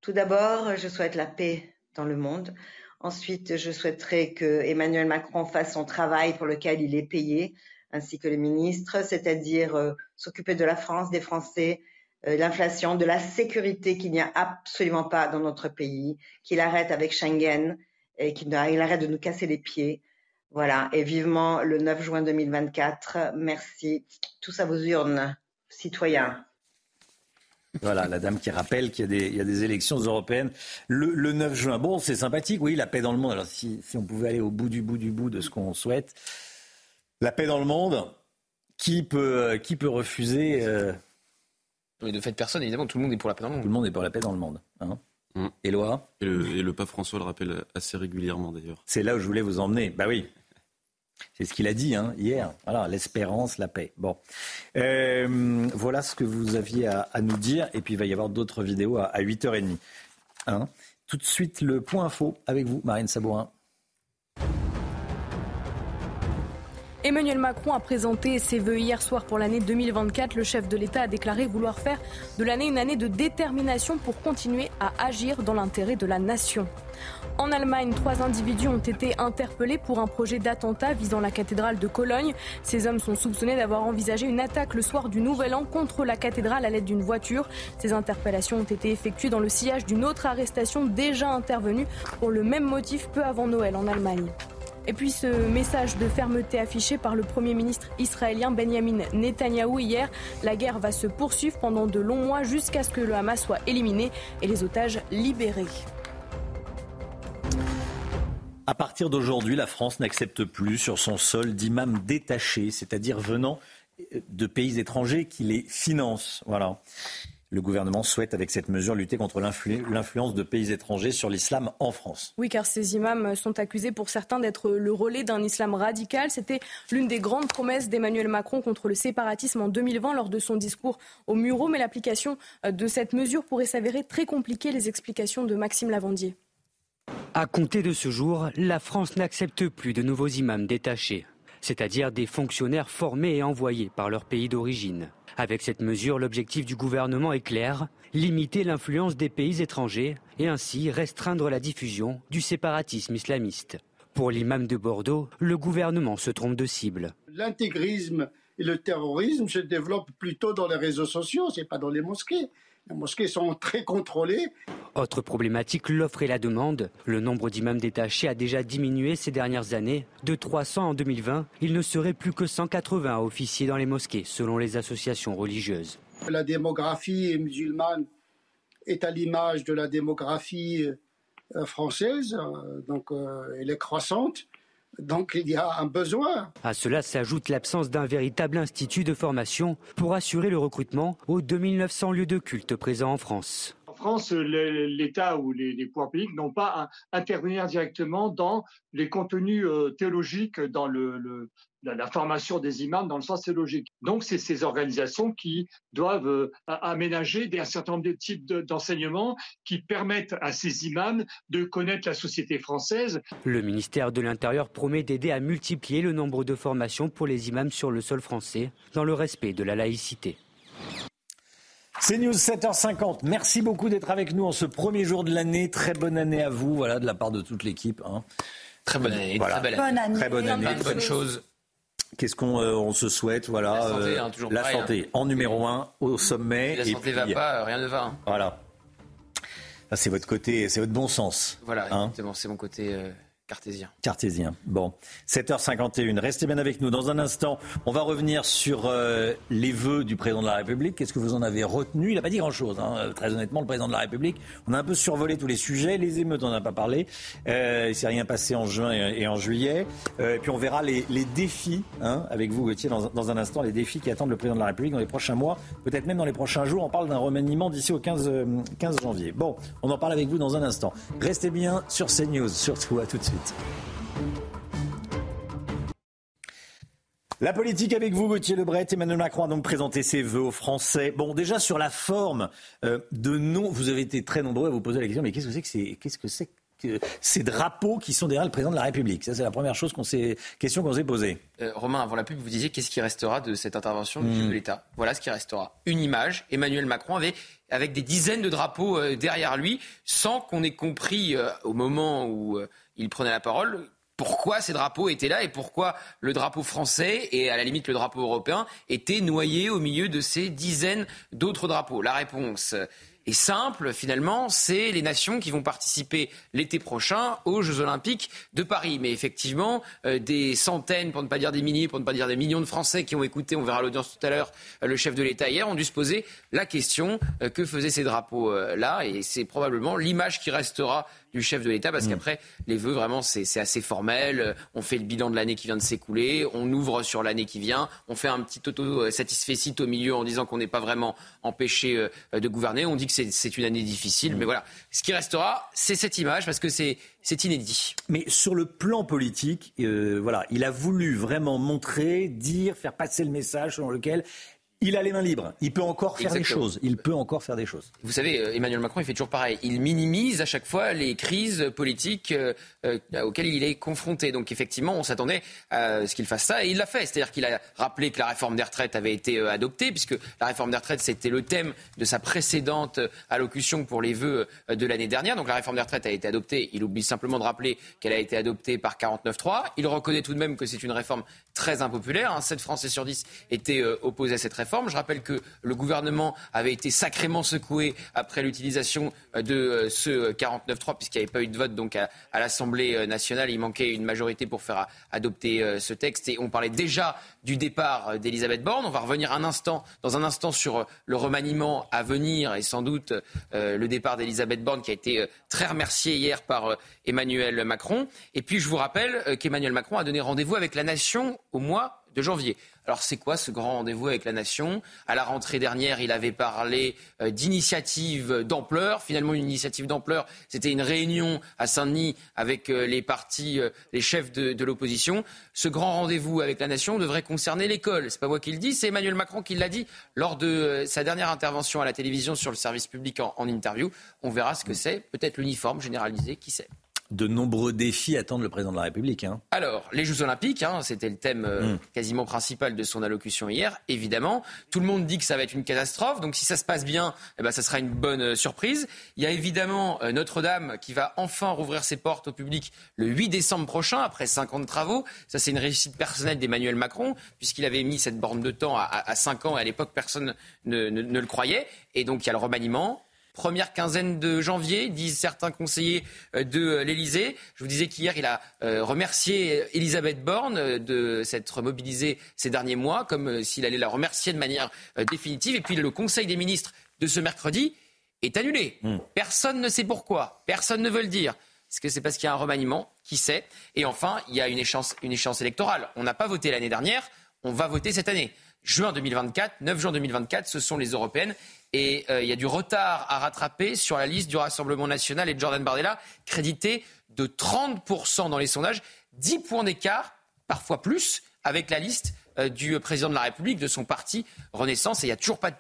Tout d'abord, je souhaite la paix dans le monde. Ensuite, je souhaiterais que Emmanuel Macron fasse son travail pour lequel il est payé, ainsi que les ministres, c'est-à-dire s'occuper de la France, des Français, l'inflation, de la sécurité qu'il n'y a absolument pas dans notre pays, qu'il arrête avec Schengen et qu'il arrête de nous casser les pieds. Voilà, et vivement le 9 juin 2024. Merci. Tous à vos urnes, citoyens. Voilà, la dame qui rappelle qu'il y a des élections européennes le 9 juin. Bon, c'est sympathique, oui, la paix dans le monde. Alors si on pouvait aller au bout de ce qu'on souhaite... La paix dans le monde, qui peut refuser de fait, personne, évidemment, tout le monde est pour la paix dans le monde. Tout le monde est pour la paix dans le monde. Hein. Mmh. Éloi ? Et le pape François le rappelle assez régulièrement, d'ailleurs. C'est là où je voulais vous emmener. Bah oui, c'est ce qu'il a dit hier. Voilà, l'espérance, la paix. Bon, voilà ce que vous aviez à nous dire. Et puis, il va y avoir d'autres vidéos à 8h30. Hein. Tout de suite, le point info avec vous, Marine Sabourin. Emmanuel Macron a présenté ses vœux hier soir pour l'année 2024. Le chef de l'État a déclaré vouloir faire de l'année une année de détermination pour continuer à agir dans l'intérêt de la nation. En Allemagne, 3 individus ont été interpellés pour un projet d'attentat visant la cathédrale de Cologne. Ces hommes sont soupçonnés d'avoir envisagé une attaque le soir du Nouvel An contre la cathédrale à l'aide d'une voiture. Ces interpellations ont été effectuées dans le sillage d'une autre arrestation déjà intervenue pour le même motif peu avant Noël en Allemagne. Et puis ce message de fermeté affiché par le Premier ministre israélien Benjamin Netanyahou hier. La guerre va se poursuivre pendant de longs mois jusqu'à ce que le Hamas soit éliminé et les otages libérés. À partir d'aujourd'hui, la France n'accepte plus sur son sol d'imams détachés, c'est-à-dire venant de pays étrangers qui les financent. Voilà. Le gouvernement souhaite, avec cette mesure, lutter contre l'influence de pays étrangers sur l'islam en France. Oui, car ces imams sont accusés pour certains d'être le relais d'un islam radical. C'était l'une des grandes promesses d'Emmanuel Macron contre le séparatisme en 2020 lors de son discours aux Mureaux. Mais l'application de cette mesure pourrait s'avérer très compliquée. Les explications de Maxime Lavandier. À compter de ce jour, la France n'accepte plus de nouveaux imams détachés, c'est-à-dire des fonctionnaires formés et envoyés par leur pays d'origine. Avec cette mesure, l'objectif du gouvernement est clair, limiter l'influence des pays étrangers et ainsi restreindre la diffusion du séparatisme islamiste. Pour l'imam de Bordeaux, le gouvernement se trompe de cible. L'intégrisme et le terrorisme se développent plutôt dans les réseaux sociaux, c'est pas dans les mosquées. Les mosquées sont très contrôlées. Autre problématique, l'offre et la demande. Le nombre d'imams détachés a déjà diminué ces dernières années. De 300 en 2020, il ne serait plus que 180 à officier dans les mosquées, selon les associations religieuses. La démographie musulmane est à l'image de la démographie française, donc elle est croissante. Donc il y a un besoin. À cela s'ajoute l'absence d'un véritable institut de formation pour assurer le recrutement aux 2900 lieux de culte présents en France. En France, l'État ou les pouvoirs publics n'ont pas à intervenir directement dans les contenus théologiques, dans la formation des imams, dans le sens théologique. Donc c'est ces organisations qui doivent aménager un certain nombre de types d'enseignements qui permettent à ces imams de connaître la société française. Le ministère de l'Intérieur promet d'aider à multiplier le nombre de formations pour les imams sur le sol français, dans le respect de la laïcité. CNews 7h50, merci beaucoup d'être avec nous en ce premier jour de l'année. Très bonne année à vous, voilà, de la part de toute l'équipe. Hein. Très bonne année, voilà. Très belle année. Très bonne année. Bonne bonne chose. Qu'est-ce qu'on se souhaite, voilà, la santé, hein, toujours la pareil, santé hein. En numéro 1 au sommet. Si la santé ne va pas, rien ne va. Hein. Voilà. Enfin, c'est votre côté, c'est votre bon sens. Voilà, hein, exactement, c'est mon côté cartésien. Cartésien, bon. 7h51, restez bien avec nous. Dans un instant, on va revenir sur les vœux du président de la République. Qu'est-ce que vous en avez retenu ? Il n'a pas dit grand-chose, hein. Très honnêtement, le président de la République. On a un peu survolé tous les sujets. Les émeutes, on n'en a pas parlé. Il ne s'est rien passé en juin et en juillet. Et puis on verra les défis, hein, avec vous, Gauthier, dans un instant, les défis qui attendent le président de la République dans les prochains mois, peut-être même dans les prochains jours. On parle d'un remaniement d'ici au 15 janvier. Bon, on en parle avec vous dans un instant. Restez bien sur CNews, surtout à tout de suite. La politique avec vous, Gauthier Le Bret. Emmanuel Macron a donc présenté ses vœux aux Français. Bon, déjà sur la forme de non, vous avez été très nombreux à vous poser la question, mais qu'est-ce que c'est que ces drapeaux qui sont derrière le président de la République ? Ça, c'est la première chose question qu'on s'est posée. Romain, avant la pub, vous disiez qu'est-ce qui restera de cette intervention du chef de l'État ? Voilà ce qui restera. Une image. Emmanuel Macron avait... avec des dizaines de drapeaux derrière lui, sans qu'on ait compris au moment où il prenait la parole pourquoi ces drapeaux étaient là et pourquoi le drapeau français et à la limite le drapeau européen étaient noyés au milieu de ces dizaines d'autres drapeaux. La réponse est simple, finalement, c'est les nations qui vont participer l'été prochain aux Jeux Olympiques de Paris. Mais effectivement, des centaines, pour ne pas dire des milliers, pour ne pas dire des millions de Français qui ont écouté, on verra l'audience tout à l'heure, le chef de l'État hier, ont dû se poser la question que faisaient ces drapeaux-là. Et c'est probablement l'image qui restera du chef de l'État, parce qu'après, les vœux, vraiment, c'est assez formel. On fait le bilan de l'année qui vient de s'écouler, on ouvre sur l'année qui vient, on fait un petit auto-satisfecit au milieu en disant qu'on n'est pas vraiment empêché de gouverner. On dit que c'est une année difficile, mais voilà. Ce qui restera, c'est cette image, parce que c'est inédit. Mais sur le plan politique, voilà, il a voulu vraiment montrer, dire, faire passer le message selon lequel... il a les mains libres, il peut encore faire des choses. Il peut encore faire des choses. Vous savez, Emmanuel Macron, il fait toujours pareil. Il minimise à chaque fois les crises politiques auxquelles il est confronté. Donc effectivement, on s'attendait à ce qu'il fasse ça et il l'a fait. C'est-à-dire qu'il a rappelé que la réforme des retraites avait été adoptée, puisque la réforme des retraites, c'était le thème de sa précédente allocution pour les vœux de l'année dernière. Donc la réforme des retraites a été adoptée. Il oublie simplement de rappeler qu'elle a été adoptée par 49.3. Il reconnaît tout de même que c'est une réforme très impopulaire. 7 Français sur 10 étaient opposés à cette réforme. réforme. Je rappelle que le gouvernement avait été sacrément secoué après l'utilisation de ce 49.3, puisqu'il n'y avait pas eu de vote donc à l'Assemblée nationale. Il manquait une majorité pour faire adopter ce texte. Et on parlait déjà du départ d'Elisabeth Borne. On va revenir dans un instant sur le remaniement à venir et sans doute le départ d'Elisabeth Borne qui a été très remerciée hier par Emmanuel Macron. Et puis je vous rappelle qu'Emmanuel Macron a donné rendez-vous avec la nation au mois de janvier. Alors c'est quoi ce grand rendez-vous avec la nation ? À la rentrée dernière, il avait parlé d'initiative d'ampleur. Finalement, une initiative d'ampleur, c'était une réunion à Saint-Denis avec les partis, les chefs de l'opposition. Ce grand rendez-vous avec la nation devrait concerner l'école. C'est pas moi qui le dis, c'est Emmanuel Macron qui l'a dit lors de sa dernière intervention à la télévision sur le service public en interview. On verra ce que c'est. Peut-être l'uniforme généralisé, qui sait ? De nombreux défis attendent le président de la République. Alors, les Jeux Olympiques, c'était le thème quasiment principal de son allocution hier, évidemment. Tout le monde dit que ça va être une catastrophe, donc si ça se passe bien, ça sera une bonne surprise. Il y a évidemment Notre-Dame qui va enfin rouvrir ses portes au public le 8 décembre prochain, après 5 ans de travaux. Ça, c'est une réussite personnelle d'Emmanuel Macron, puisqu'il avait mis cette borne de temps à 5 ans, et à l'époque, personne ne le croyait. Et donc, il y a le remaniement. Première quinzaine de janvier, disent certains conseillers de l'Élysée. Je vous disais qu'hier, il a remercié Elisabeth Borne de s'être mobilisée ces derniers mois, comme s'il allait la remercier de manière définitive. Et puis le Conseil des ministres de ce mercredi est annulé. Personne ne sait pourquoi, personne ne veut le dire. Est-ce que c'est parce qu'il y a un remaniement ? Qui sait ? Et enfin, il y a une échéance électorale. On n'a pas voté l'année dernière, on va voter cette année. 9 juin 2024, ce sont les européennes. Et il y a du retard à rattraper sur la liste du Rassemblement National et de Jordan Bardella, crédité de 30% dans les sondages, 10 points d'écart, parfois plus, avec la liste du président de la République, de son parti Renaissance. Et il n'y a toujours pas de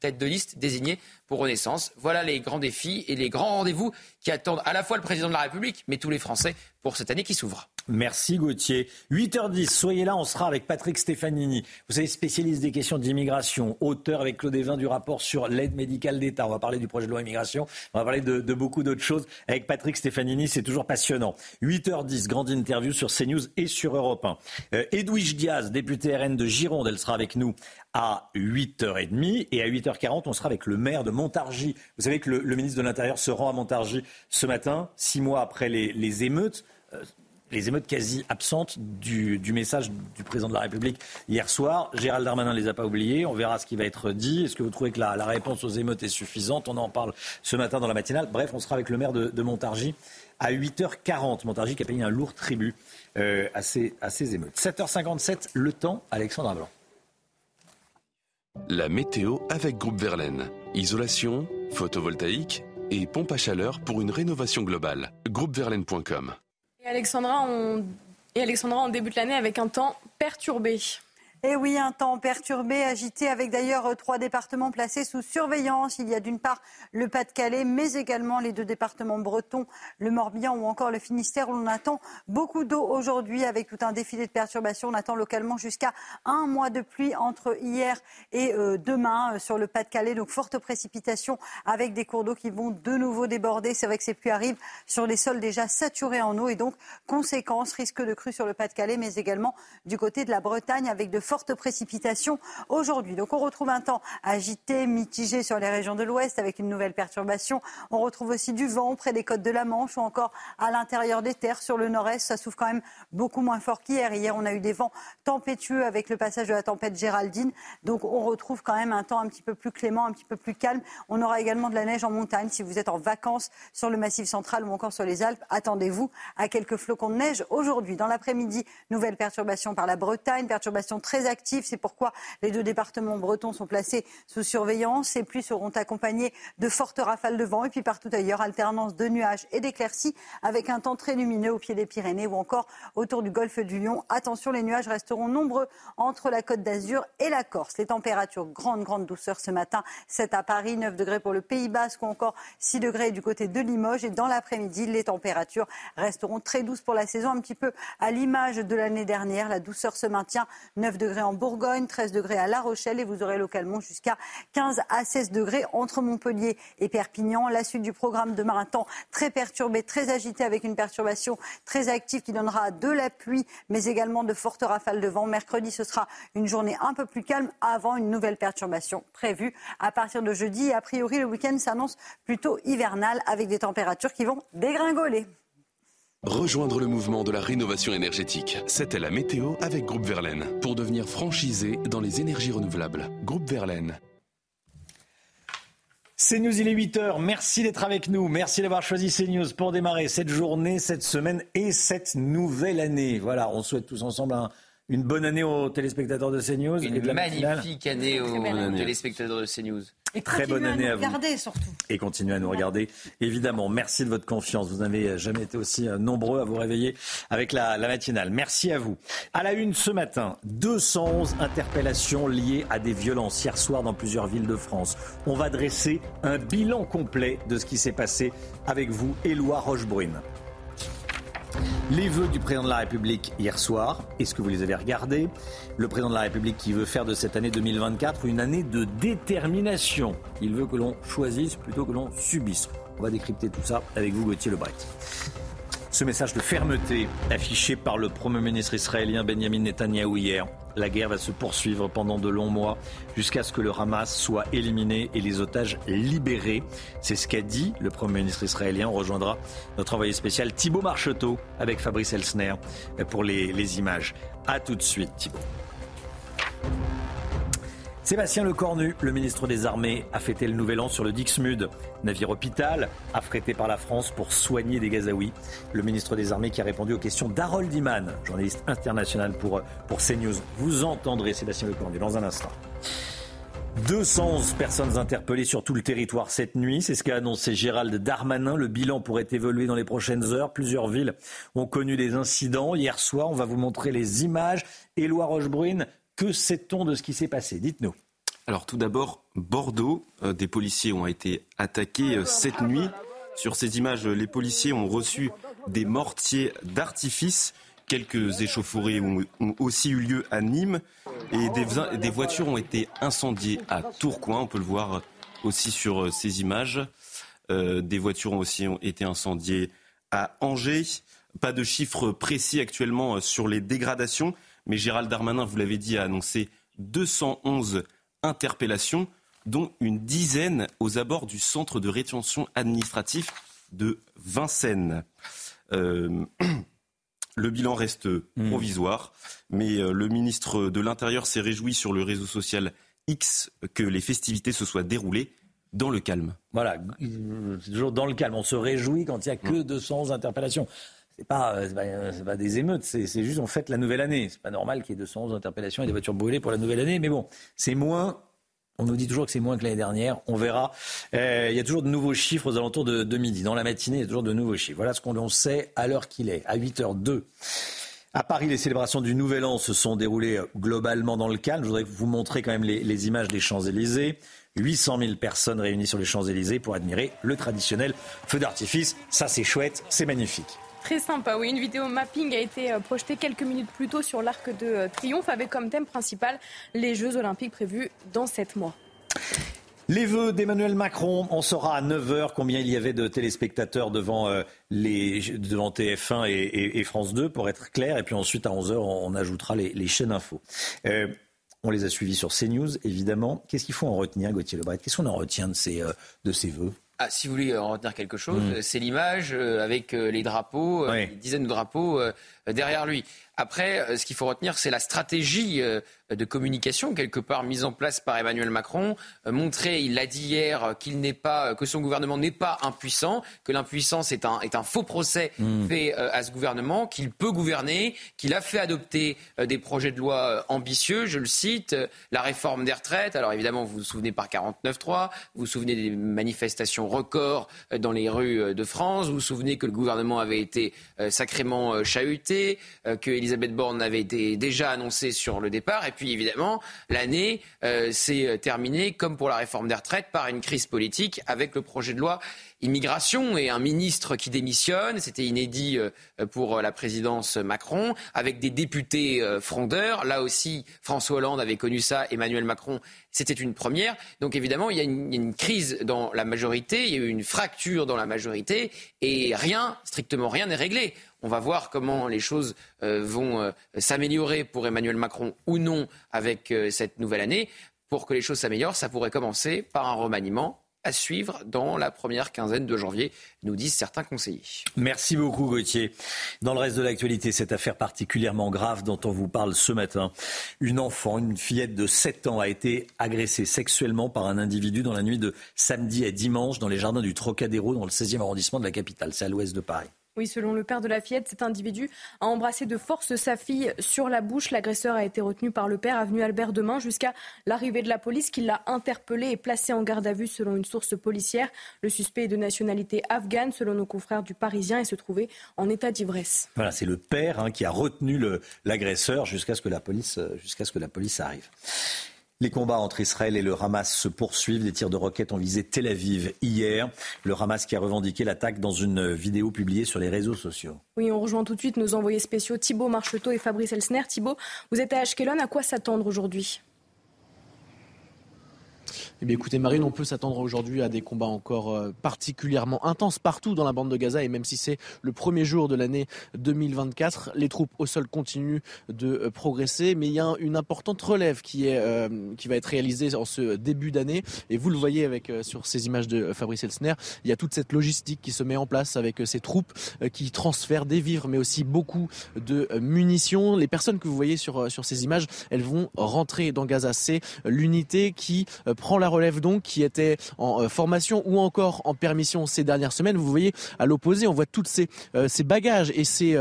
tête de liste désignée pour Renaissance. Voilà les grands défis et les grands rendez-vous qui attendent à la fois le président de la République, mais tous les Français pour cette année qui s'ouvre. Merci Gauthier. 8h10, soyez là, on sera avec Patrick Stefanini. Vous savez, spécialiste des questions d'immigration, auteur avec Claude Evin du rapport sur l'aide médicale d'État. On va parler du projet de loi immigration, on va parler de beaucoup d'autres choses. Avec Patrick Stefanini, c'est toujours passionnant. 8h10, grande interview sur CNews et sur Europe 1. Edwige Diaz, députée RN de Gironde, elle sera avec nous à 8h30. Et à 8h40, on sera avec le maire de Montargis. Vous savez que le ministre de l'Intérieur se rend à Montargis ce matin, 6 mois après les émeutes. Les émeutes quasi absentes du message du président de la République hier soir. Gérald Darmanin ne les a pas oubliées. On verra ce qui va être dit. Est-ce que vous trouvez que la réponse aux émeutes est suffisante ? On en parle ce matin dans la matinale. Bref, on sera avec le maire de Montargis à 8h40. Montargis qui a payé un lourd tribut à ces émeutes. 7h57, le temps, Alexandra Blanc. La météo avec Groupe Verlaine. Isolation, photovoltaïque et pompe à chaleur pour une rénovation globale. Groupeverlaine.com. Alexandra, on débute l'année avec un temps perturbé. Et oui, un temps perturbé, agité, avec d'ailleurs 3 départements placés sous surveillance. Il y a d'une part le Pas-de-Calais, mais également les 2 départements bretons, le Morbihan ou encore le Finistère, où l'on attend beaucoup d'eau aujourd'hui avec tout un défilé de perturbations. On attend localement jusqu'à 1 mois de pluie entre hier et demain sur le Pas-de-Calais. Donc fortes précipitations avec des cours d'eau qui vont de nouveau déborder. C'est vrai que ces pluies arrivent sur les sols déjà saturés en eau et donc conséquence, risque de crue sur le Pas-de-Calais, mais également du côté de la Bretagne avec de fortes précipitations aujourd'hui. Donc on retrouve un temps agité, mitigé sur les régions de l'Ouest avec une nouvelle perturbation. On retrouve aussi du vent près des côtes de la Manche ou encore à l'intérieur des terres sur le nord-est. Ça souffle quand même beaucoup moins fort qu'hier. Hier, on a eu des vents tempétueux avec le passage de la tempête Géraldine. Donc on retrouve quand même un temps un petit peu plus clément, un petit peu plus calme. On aura également de la neige en montagne. Si vous êtes en vacances sur le Massif central ou encore sur les Alpes, attendez-vous à quelques flocons de neige aujourd'hui. Dans l'après-midi, nouvelle perturbation par la Bretagne, perturbation très actifs. C'est pourquoi les 2 départements bretons sont placés sous surveillance. Ces pluies seront accompagnées de fortes rafales de vent. Et puis partout ailleurs, alternance de nuages et d'éclaircies avec un temps très lumineux au pied des Pyrénées ou encore autour du golfe du Lion. Attention, les nuages resteront nombreux entre la Côte d'Azur et la Corse. Les températures, grande douceur ce matin. 7 à Paris, 9 degrés pour le Pays Basque ou encore 6 degrés du côté de Limoges. Et dans l'après-midi, les températures resteront très douces pour la saison, un petit peu à l'image de l'année dernière. La douceur se maintient, 9 degrés. degrés en Bourgogne, 13 degrés à La Rochelle et vous aurez localement jusqu'à 15 à 16 degrés entre Montpellier et Perpignan. La suite du programme demain, un temps très perturbé, très agité avec une perturbation très active qui donnera de la pluie mais également de fortes rafales de vent. Mercredi, ce sera une journée un peu plus calme avant une nouvelle perturbation prévue à partir de jeudi. A priori, le week-end s'annonce plutôt hivernal avec des températures qui vont dégringoler. Rejoindre le mouvement de la rénovation énergétique. C'était la météo avec Groupe Verlaine. Pour devenir franchisé dans les énergies renouvelables. Groupe Verlaine. CNews, il est 8h. Merci d'être avec nous. Merci d'avoir choisi CNews pour démarrer cette journée, cette semaine et cette nouvelle année. Voilà, on souhaite tous ensemble une bonne année aux téléspectateurs de CNews. Une magnifique année aux téléspectateurs de CNews. Et très bonne année à vous. Et continuez à nous regarder, évidemment. Merci de votre confiance. Vous n'avez jamais été aussi nombreux à vous réveiller avec la matinale. Merci à vous. À la une ce matin, 211 interpellations liées à des violences hier soir dans plusieurs villes de France. On va dresser un bilan complet de ce qui s'est passé avec vous, Éloi Rochebrouine. Les vœux du président de la République hier soir, est-ce que vous les avez regardés ? Le président de la République qui veut faire de cette année 2024 une année de détermination. Il veut que l'on choisisse plutôt que l'on subisse. On va décrypter tout ça avec vous, Gauthier Le Bret. Ce message de fermeté affiché par le Premier ministre israélien Benjamin Netanyahou hier. La guerre va se poursuivre pendant de longs mois jusqu'à ce que le Hamas soit éliminé et les otages libérés. C'est ce qu'a dit le Premier ministre israélien. On rejoindra notre envoyé spécial Thibaut Marcheteau avec Fabrice Elsner pour les images. A tout de suite, Thibaut. Sébastien Lecornu, le ministre des Armées, a fêté le nouvel an sur le Dixmude, navire hôpital affrété par la France pour soigner des Gazaouis. Le ministre des Armées qui a répondu aux questions d'Harold Hyman, journaliste international pour CNews. Vous entendrez Sébastien Lecornu dans un instant. 211 personnes interpellées sur tout le territoire cette nuit. C'est ce qu'a annoncé Gérald Darmanin. Le bilan pourrait évoluer dans les prochaines heures. Plusieurs villes ont connu des incidents. Hier soir, on va vous montrer les images. Éloi Rochebrouine, que sait-on de ce qui s'est passé ? Dites-nous. Alors tout d'abord, Bordeaux, des policiers ont été attaqués cette nuit. Sur ces images, les policiers ont reçu des mortiers d'artifice. Quelques échauffourées ont aussi eu lieu à Nîmes. Et des voitures ont été incendiées à Tourcoing. On peut le voir aussi sur ces images. Des voitures ont aussi été incendiées à Angers. Pas de chiffres précis actuellement sur les dégradations. Mais Gérald Darmanin, vous l'avez dit, a annoncé 211 interpellations, dont une dizaine aux abords du centre de rétention administratif de Vincennes. Le bilan reste provisoire, mais le ministre de l'Intérieur s'est réjoui sur le réseau social X que les festivités se soient déroulées dans le calme. Voilà, toujours dans le calme. On se réjouit quand il n'y a que 211 interpellations. C'est pas des émeutes, c'est juste on fête la nouvelle année. C'est pas normal qu'il y ait 211 interpellations et des voitures brûlées pour la nouvelle année. Mais bon, c'est moins. On nous dit toujours que c'est moins que l'année dernière. On verra. Il y a toujours de nouveaux chiffres aux alentours de midi. Dans la matinée, il y a toujours de nouveaux chiffres. Voilà ce qu'on sait à l'heure qu'il est, à 8h02. À Paris, les célébrations du Nouvel An se sont déroulées globalement dans le calme. Je voudrais vous montrer quand même les images des Champs-Élysées. 800 000 personnes réunies sur les Champs-Élysées pour admirer le traditionnel feu d'artifice. Ça, c'est chouette, c'est magnifique. Très sympa, oui. Une vidéo mapping a été projetée quelques minutes plus tôt sur l'Arc de Triomphe avec comme thème principal les Jeux Olympiques prévus dans 7 mois. Les vœux d'Emmanuel Macron, on saura à 9h combien il y avait de téléspectateurs devant TF1 et France 2 pour être clair. Et puis ensuite à 11h, on ajoutera les chaînes infos. On les a suivis sur CNews, évidemment. Qu'est-ce qu'il faut en retenir, Gauthier Le Bret ? Qu'est-ce qu'on en retient de ces vœux ? Ah, si vous voulez en retenir quelque chose, c'est l'image avec les drapeaux, oui. Les dizaines de drapeaux derrière lui. Après, ce qu'il faut retenir, c'est la stratégie de communication, quelque part mise en place par Emmanuel Macron. Montrer, il l'a dit hier, que son gouvernement n'est pas impuissant, que l'impuissance est un faux procès fait à ce gouvernement, qu'il peut gouverner, qu'il a fait adopter des projets de loi ambitieux, je le cite, la réforme des retraites. Alors évidemment, vous vous souvenez par 49.3, vous vous souvenez des manifestations records dans les rues de France, vous vous souvenez que le gouvernement avait été sacrément chahuté, que Elisabeth Borne avait déjà annoncé sur le départ. Et puis, évidemment, l'année s'est terminée, comme pour la réforme des retraites, par une crise politique avec le projet de loi immigration et un ministre qui démissionne, c'était inédit pour la présidence Macron, avec des députés frondeurs. Là aussi, François Hollande avait connu ça, Emmanuel Macron, c'était une première. Donc évidemment, il y a une crise dans la majorité, il y a eu une fracture dans la majorité et rien, strictement rien n'est réglé. On va voir comment les choses vont s'améliorer pour Emmanuel Macron ou non avec cette nouvelle année. Pour que les choses s'améliorent, ça pourrait commencer par un remaniement à suivre dans la première quinzaine de janvier, nous disent certains conseillers. Merci beaucoup Gauthier. Dans le reste de l'actualité, cette affaire particulièrement grave dont on vous parle ce matin. Une fillette de 7 ans a été agressée sexuellement par un individu dans la nuit de samedi à dimanche dans les jardins du Trocadéro dans le 16e arrondissement de la capitale. C'est à l'ouest de Paris. Oui, selon le père de la fillette, cet individu a embrassé de force sa fille sur la bouche. L'agresseur a été retenu par le père, avenue Albert Demain, jusqu'à l'arrivée de la police qui l'a interpellé et placé en garde à vue selon une source policière. Le suspect est de nationalité afghane, selon nos confrères du Parisien, et se trouvait en état d'ivresse. Voilà, c'est le père qui a retenu l'agresseur jusqu'à ce que la police arrive. Les combats entre Israël et le Hamas se poursuivent. Des tirs de roquettes ont visé Tel Aviv hier. Le Hamas qui a revendiqué l'attaque dans une vidéo publiée sur les réseaux sociaux. Oui, on rejoint tout de suite nos envoyés spéciaux Thibaut Marcheteau et Fabrice Elsner. Thibaut, vous êtes à Ashkelon. À quoi s'attendre aujourd'hui ? Eh bien, écoutez Marine, on peut s'attendre aujourd'hui à des combats encore particulièrement intenses partout dans la bande de Gaza et même si c'est le premier jour de l'année 2024, les troupes au sol continuent de progresser mais il y a une importante relève qui va être réalisée en ce début d'année et vous le voyez sur ces images de Fabrice Elsner, il y a toute cette logistique qui se met en place avec ces troupes qui transfèrent des vivres mais aussi beaucoup de munitions. Les personnes que vous voyez sur ces images, elles vont rentrer dans Gaza. C'est l'unité qui prend la relève donc qui était en formation ou encore en permission ces dernières semaines. Vous voyez à l'opposé, on voit toutes ces bagages et ces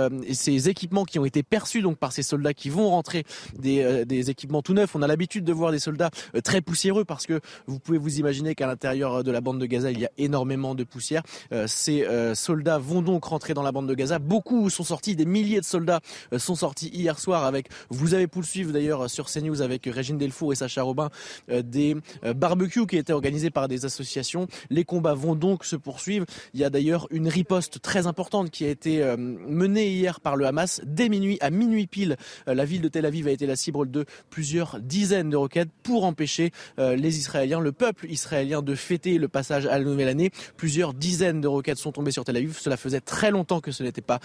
équipements qui ont été perçus donc par ces soldats qui vont rentrer des équipements tout neufs. On a l'habitude de voir des soldats très poussiéreux parce que vous pouvez vous imaginer qu'à l'intérieur de la bande de Gaza, il y a énormément de poussière. Ces soldats vont donc rentrer dans la bande de Gaza. Beaucoup sont sortis, des milliers de soldats sont sortis hier soir avec, vous avez pu le suivre d'ailleurs sur CNews avec Régine Delfour et Sacha Robin, des barbecue qui était organisé par des associations. Les combats vont donc se poursuivre. Il y a d'ailleurs une riposte très importante qui a été menée hier par le Hamas. Dès minuit à minuit pile, la ville de Tel Aviv a été la cible de plusieurs dizaines de roquettes pour empêcher les Israéliens, le peuple israélien de fêter le passage à la nouvelle année. Plusieurs dizaines de roquettes sont tombées sur Tel Aviv. Cela faisait très longtemps que ce n'était pas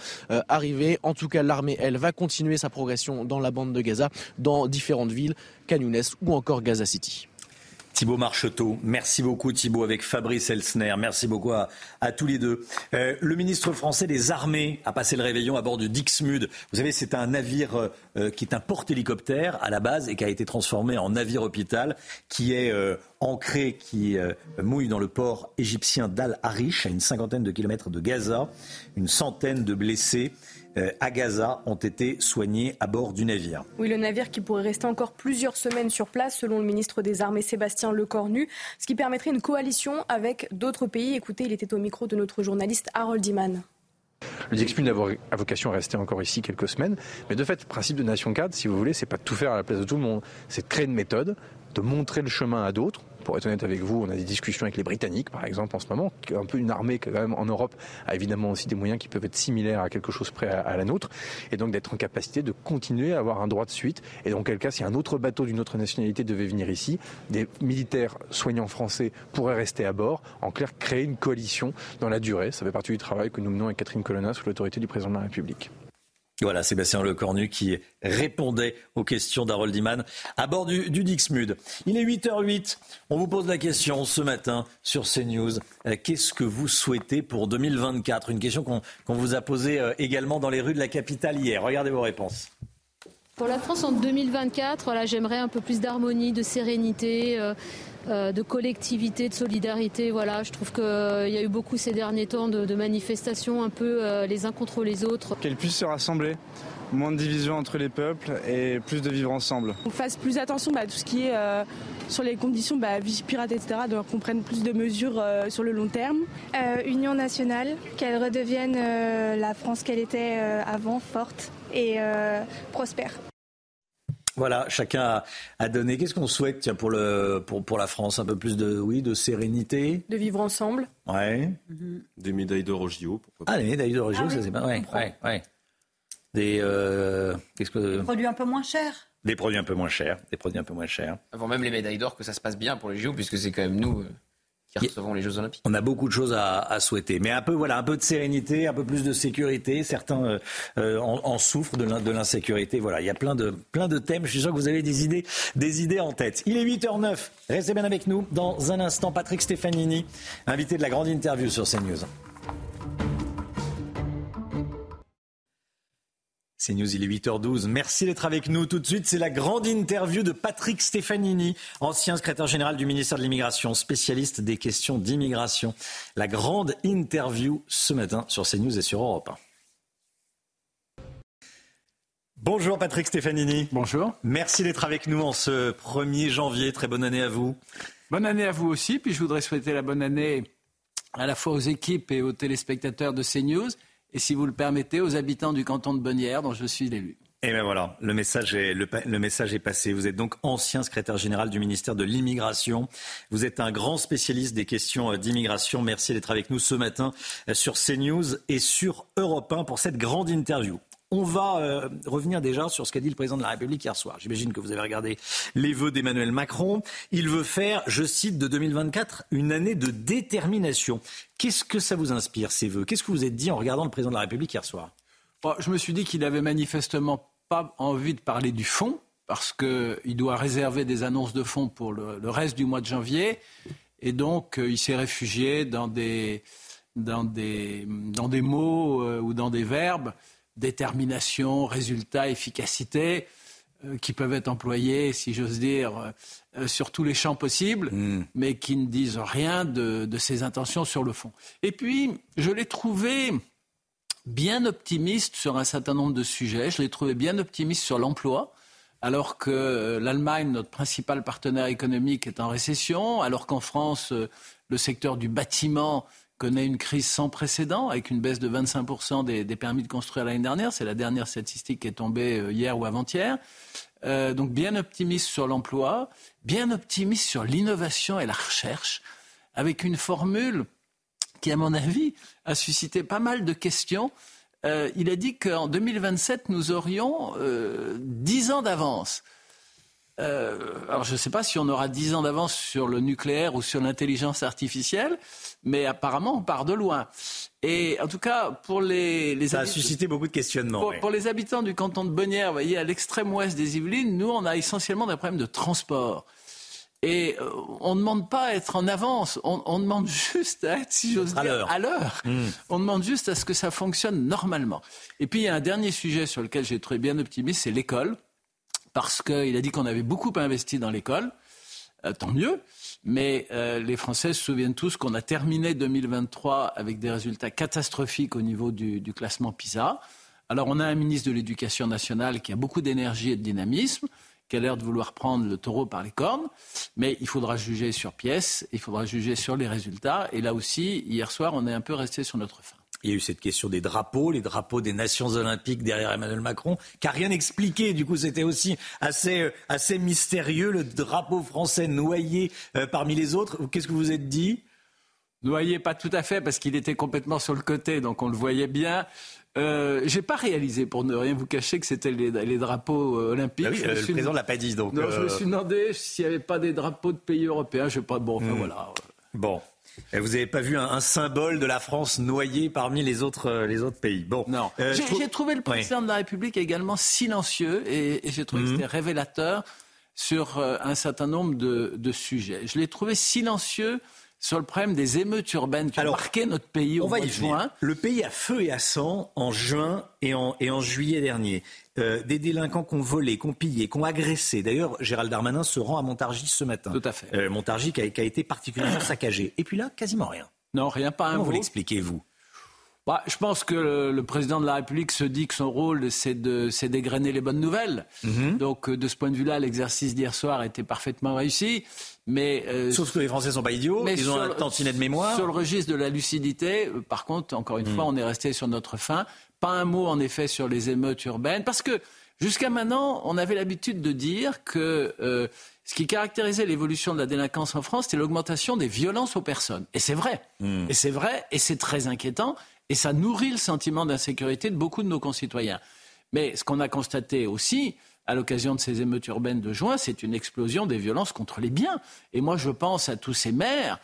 arrivé. En tout cas, l'armée, elle, va continuer sa progression dans la bande de Gaza, dans différentes villes, Khan Younes ou encore Gaza City. Thibaut Marcheteau, merci beaucoup Thibaut avec Fabrice Elsner, merci beaucoup à tous les deux. Le ministre français des Armées a passé le réveillon à bord du Dixmude. Vous savez, c'est un navire qui est un porte-hélicoptère à la base et qui a été transformé en navire-hôpital, qui est ancré, qui mouille dans le port égyptien d'Al-Arish, à une 50aine de kilomètres de Gaza. Une 100aine de blessés à Gaza ont été soignés à bord du navire. Oui, le navire qui pourrait rester encore plusieurs semaines sur place, selon le ministre des Armées Sébastien Lecornu, ce qui permettrait une coalition avec d'autres pays. Écoutez, il était au micro de notre journaliste Harold Hyman. Le Dixmude a vocation à rester encore ici quelques semaines, mais de fait, le principe de Nation cadre, si vous voulez, c'est pas de tout faire à la place de tout le monde, c'est de créer une méthode, de montrer le chemin à d'autres. Pour être honnête avec vous, on a des discussions avec les Britanniques, par exemple, en ce moment, un peu une armée quand même en Europe a évidemment aussi des moyens qui peuvent être similaires à quelque chose près à la nôtre, et donc d'être en capacité de continuer à avoir un droit de suite. Et dans quel cas, si un autre bateau d'une autre nationalité devait venir ici, des militaires soignants français pourraient rester à bord. En clair, créer une coalition dans la durée. Ça fait partie du travail que nous menons avec Catherine Colonna sous l'autorité du président de la République. Voilà, Sébastien Lecornu qui répondait aux questions d'Harold Hyman à bord du Dixmude. Il est 8h08, on vous pose la question ce matin sur CNews. Qu'est-ce que vous souhaitez pour 2024 ? Une question qu'on vous a posée également dans les rues de la capitale hier. Regardez vos réponses. Pour la France en 2024, voilà, j'aimerais un peu plus d'harmonie, de sérénité, de collectivité, de solidarité. Voilà, je trouve qu'il y a eu beaucoup ces derniers temps de manifestations un peu les uns contre les autres. Qu'elles puissent se rassembler, moins de division entre les peuples et plus de vivre ensemble. On fasse plus attention à tout ce qui est sur les conditions pirate, etc. Donc qu'on prenne plus de mesures sur le long terme. Union nationale, qu'elle redevienne la France qu'elle était avant, forte et prospère. Voilà, chacun a donné. Qu'est-ce qu'on souhaite, tiens, pour la France? Un peu plus de sérénité, de vivre ensemble. Ouais. Des médailles d'or aux JO. Ah, les médailles d'or aux JO, ça c'est pas. Ouais. Des des produits un peu moins chers. Des produits un peu moins chers. Avant même les médailles d'or, que ça se passe bien pour les JO, puisque c'est quand même nous qui recevons les Jeux Olympiques. On a beaucoup de choses à souhaiter, mais un peu de sérénité, un peu plus de sécurité. Certains en souffrent de l'insécurité. Voilà, il y a plein de thèmes. Je suis sûr que vous avez des idées en tête. Il est 8h09. Restez bien avec nous. Dans un instant, Patrick Stefanini, invité de la grande interview sur CNews. C'est News, il est 8h12. Merci d'être avec nous. Tout de suite, c'est la grande interview de Patrick Stefanini, ancien secrétaire général du ministère de l'Immigration, spécialiste des questions d'immigration. La grande interview ce matin sur CNews et sur Europe 1. Bonjour Patrick Stefanini. Bonjour. Merci d'être avec nous en ce 1er janvier. Très bonne année à vous. Bonne année à vous aussi. Puis je voudrais souhaiter la bonne année à la fois aux équipes et aux téléspectateurs de CNews. Et si vous le permettez, aux habitants du canton de Bonnières, dont je suis l'élu. Et bien voilà, le message est passé. Vous êtes donc ancien secrétaire général du ministère de l'Immigration. Vous êtes un grand spécialiste des questions d'immigration. Merci d'être avec nous ce matin sur CNews et sur Europe 1 pour cette grande interview. On va revenir déjà sur ce qu'a dit le président de la République hier soir. J'imagine que vous avez regardé les vœux d'Emmanuel Macron. Il veut faire, je cite, de 2024, une année de détermination. Qu'est-ce que ça vous inspire, ces vœux? Qu'est-ce que vous êtes dit en regardant le président de la République hier soir? Bon, je me suis dit qu'il avait manifestement pas envie de parler du fond, parce qu'il doit réserver des annonces de fond pour le reste du mois de janvier. Et donc, il s'est réfugié dans des mots ou dans des verbes. Détermination, résultat, efficacité, qui peuvent être employés, si j'ose dire, sur tous les champs possibles, mais qui ne disent rien de ses intentions sur le fond. Et puis, je l'ai trouvé bien optimiste sur un certain nombre de sujets. Je l'ai trouvé bien optimiste sur l'emploi, alors que l'Allemagne, notre principal partenaire économique, est en récession, alors qu'en France, le secteur du bâtiment connaît une crise sans précédent, avec une baisse de 25% des permis de construire l'année dernière. C'est la dernière statistique qui est tombée hier ou avant-hier. Donc bien optimiste sur l'emploi, bien optimiste sur l'innovation et la recherche, avec une formule qui, à mon avis, a suscité pas mal de questions. Il a dit qu'en 2027, nous aurions 10 ans d'avance. Alors je ne sais pas si on aura 10 ans d'avance sur le nucléaire ou sur l'intelligence artificielle, mais apparemment on part de loin. Et en tout cas, pour les ça a suscité beaucoup de questionnements. Pour les habitants du canton de Bonnières, vous voyez, à l'extrême ouest des Yvelines, nous on a essentiellement des problèmes de transport. Et on ne demande pas à être en avance, on demande juste à être, si j'ose dire, à l'heure. On demande juste à ce que ça fonctionne normalement. Et puis il y a un dernier sujet sur lequel j'ai trouvé bien optimiste, c'est l'école. Parce qu'il a dit qu'on avait beaucoup investi dans l'école, tant mieux, mais les Français se souviennent tous qu'on a terminé 2023 avec des résultats catastrophiques au niveau du classement PISA. Alors on a un ministre de l'Éducation nationale qui a beaucoup d'énergie et de dynamisme, qui a l'air de vouloir prendre le taureau par les cornes, mais il faudra juger sur pièce, il faudra juger sur les résultats, et là aussi, hier soir, on est un peu resté sur notre faim. Il y a eu cette question des drapeaux, les drapeaux des Nations Olympiques derrière Emmanuel Macron, qui n'a rien expliqué. Du coup, c'était aussi assez mystérieux, le drapeau français noyé parmi les autres. Qu'est-ce que vous vous êtes dit? Noyé, pas tout à fait, parce qu'il était complètement sur le côté, donc on le voyait bien. Je n'ai pas réalisé, pour ne rien vous cacher, que c'était les drapeaux olympiques. Bah oui, le président ne l'a pas dit. Donc, non, je me suis demandé s'il n'y avait pas des drapeaux de pays européens. Je sais pas. Bon, enfin voilà. Bon. Vous n'avez pas vu un symbole de la France noyé parmi les autres pays. Bon, non. J'ai trouvé le président de la République également silencieux et j'ai trouvé que c'était révélateur sur un certain nombre de sujets. Je l'ai trouvé silencieux sur le problème des émeutes urbaines qui ont marqué notre pays au mois de juin. Le pays à feu et à sang en juin et en juillet dernier. Des délinquants qui ont volé, qui ont pillé, qui ont agressé. D'ailleurs, Gérald Darmanin se rend à Montargis ce matin. Tout à fait. Montargis qui a été particulièrement saccagé. Et puis là, quasiment rien. Non, rien, pas un mot. Comment vous l'expliquez, vous? Je pense que le président de la République se dit que son rôle, c'est d'égrener les bonnes nouvelles. Donc, de ce point de vue-là, l'exercice d'hier soir était parfaitement réussi. Mais, sauf que les Français ne sont pas idiots, ils ont un tantinet de mémoire. Sur le registre de la lucidité, par contre, encore une fois, on est resté sur notre faim. Pas un mot, en effet, sur les émeutes urbaines. Parce que Jusqu'à maintenant, on avait l'habitude de dire que ce qui caractérisait l'évolution de la délinquance en France, c'était l'augmentation des violences aux personnes. Et c'est vrai. Mmh. Et c'est vrai, et c'est très inquiétant. Et ça nourrit le sentiment d'insécurité de beaucoup de nos concitoyens. Mais ce qu'on a constaté aussi, à l'occasion de ces émeutes urbaines de juin, c'est une explosion des violences contre les biens. Et moi, je pense à tous ces maires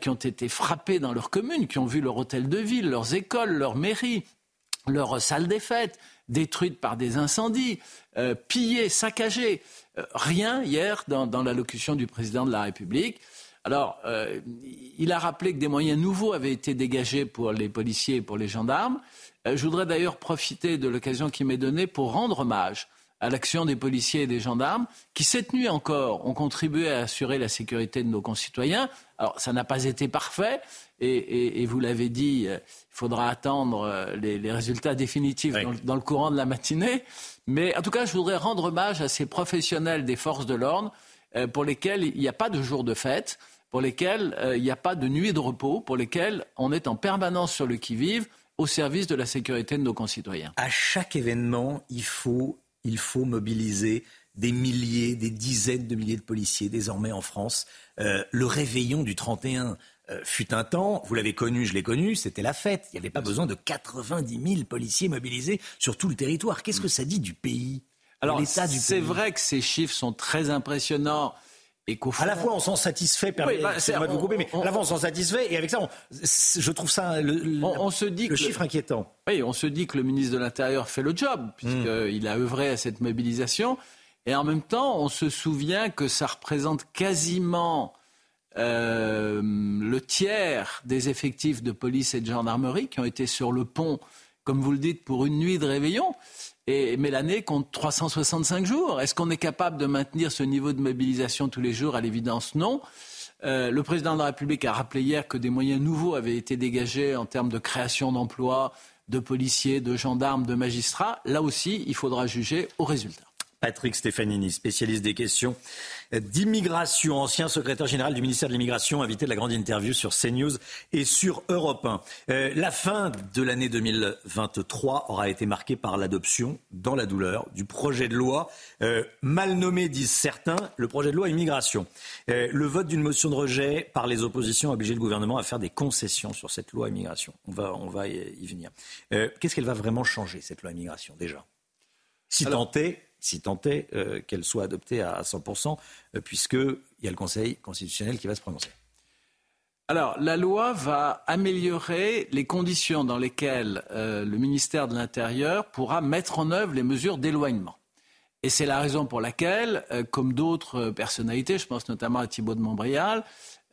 qui ont été frappés dans leur commune, qui ont vu leur hôtel de ville, leurs écoles, leurs mairies, leurs salles des fêtes détruites par des incendies, pillées, saccagées. Rien hier dans l'allocution du président de la République. Alors, il a rappelé que des moyens nouveaux avaient été dégagés pour les policiers et pour les gendarmes. Je voudrais d'ailleurs profiter de l'occasion qui m'est donnée pour rendre hommage à l'action des policiers et des gendarmes qui, cette nuit encore, ont contribué à assurer la sécurité de nos concitoyens. Alors, ça n'a pas été parfait et vous l'avez dit, il faudra attendre les résultats définitifs dans le courant de la matinée. Mais en tout cas, je voudrais rendre hommage à ces professionnels des forces de l'ordre pour lesquels il n'y a pas de jour de fête, pour lesquels il n'y a pas de nuit de repos, pour lesquels on est en permanence sur le qui-vive au service de la sécurité de nos concitoyens. À chaque événement, il faut mobiliser des milliers, des dizaines de milliers de policiers désormais en France. Le réveillon du 31 fut un temps, vous l'avez connu, je l'ai connu, c'était la fête. Il n'y avait pas besoin de 90 000 policiers mobilisés sur tout le territoire. Qu'est-ce que ça dit du pays, de l'état du pays ? Alors, c'est vrai que ces chiffres sont très impressionnants. Et fond, à la fois on s'en satisfait, à la fois on s'en satisfait et avec ça, je trouve ça le chiffre inquiétant. Oui, on se dit que le ministre de l'Intérieur fait le job puisqu'il a œuvré à cette mobilisation et en même temps on se souvient que ça représente quasiment le tiers des effectifs de police et de gendarmerie qui ont été sur le pont, comme vous le dites, pour une nuit de réveillon. Mais l'année compte 365 jours. Est-ce qu'on est capable de maintenir ce niveau de mobilisation tous les jours ? À l'évidence, non. Le président de la République a rappelé hier que des moyens nouveaux avaient été dégagés en termes de création d'emplois, de policiers, de gendarmes, de magistrats. Là aussi, il faudra juger au résultat. Patrick Stefanini, spécialiste des questions d'immigration, ancien secrétaire général du ministère de l'Immigration, invité de la grande interview sur CNews et sur Europe 1. La fin de l'année 2023 aura été marquée par l'adoption, dans la douleur, du projet de loi, mal nommé, disent certains, le projet de loi immigration. Le vote d'une motion de rejet par les oppositions a obligé le gouvernement à faire des concessions sur cette loi immigration. On va y venir. Qu'est-ce qu'elle va vraiment changer, cette loi immigration, déjà ? Si tant est qu'elle soit adoptée à 100%, puisqu'il y a le Conseil constitutionnel qui va se prononcer. Alors, la loi va améliorer les conditions dans lesquelles le ministère de l'Intérieur pourra mettre en œuvre les mesures d'éloignement. Et c'est la raison pour laquelle, comme d'autres personnalités, je pense notamment à Thibaut de Montbrial,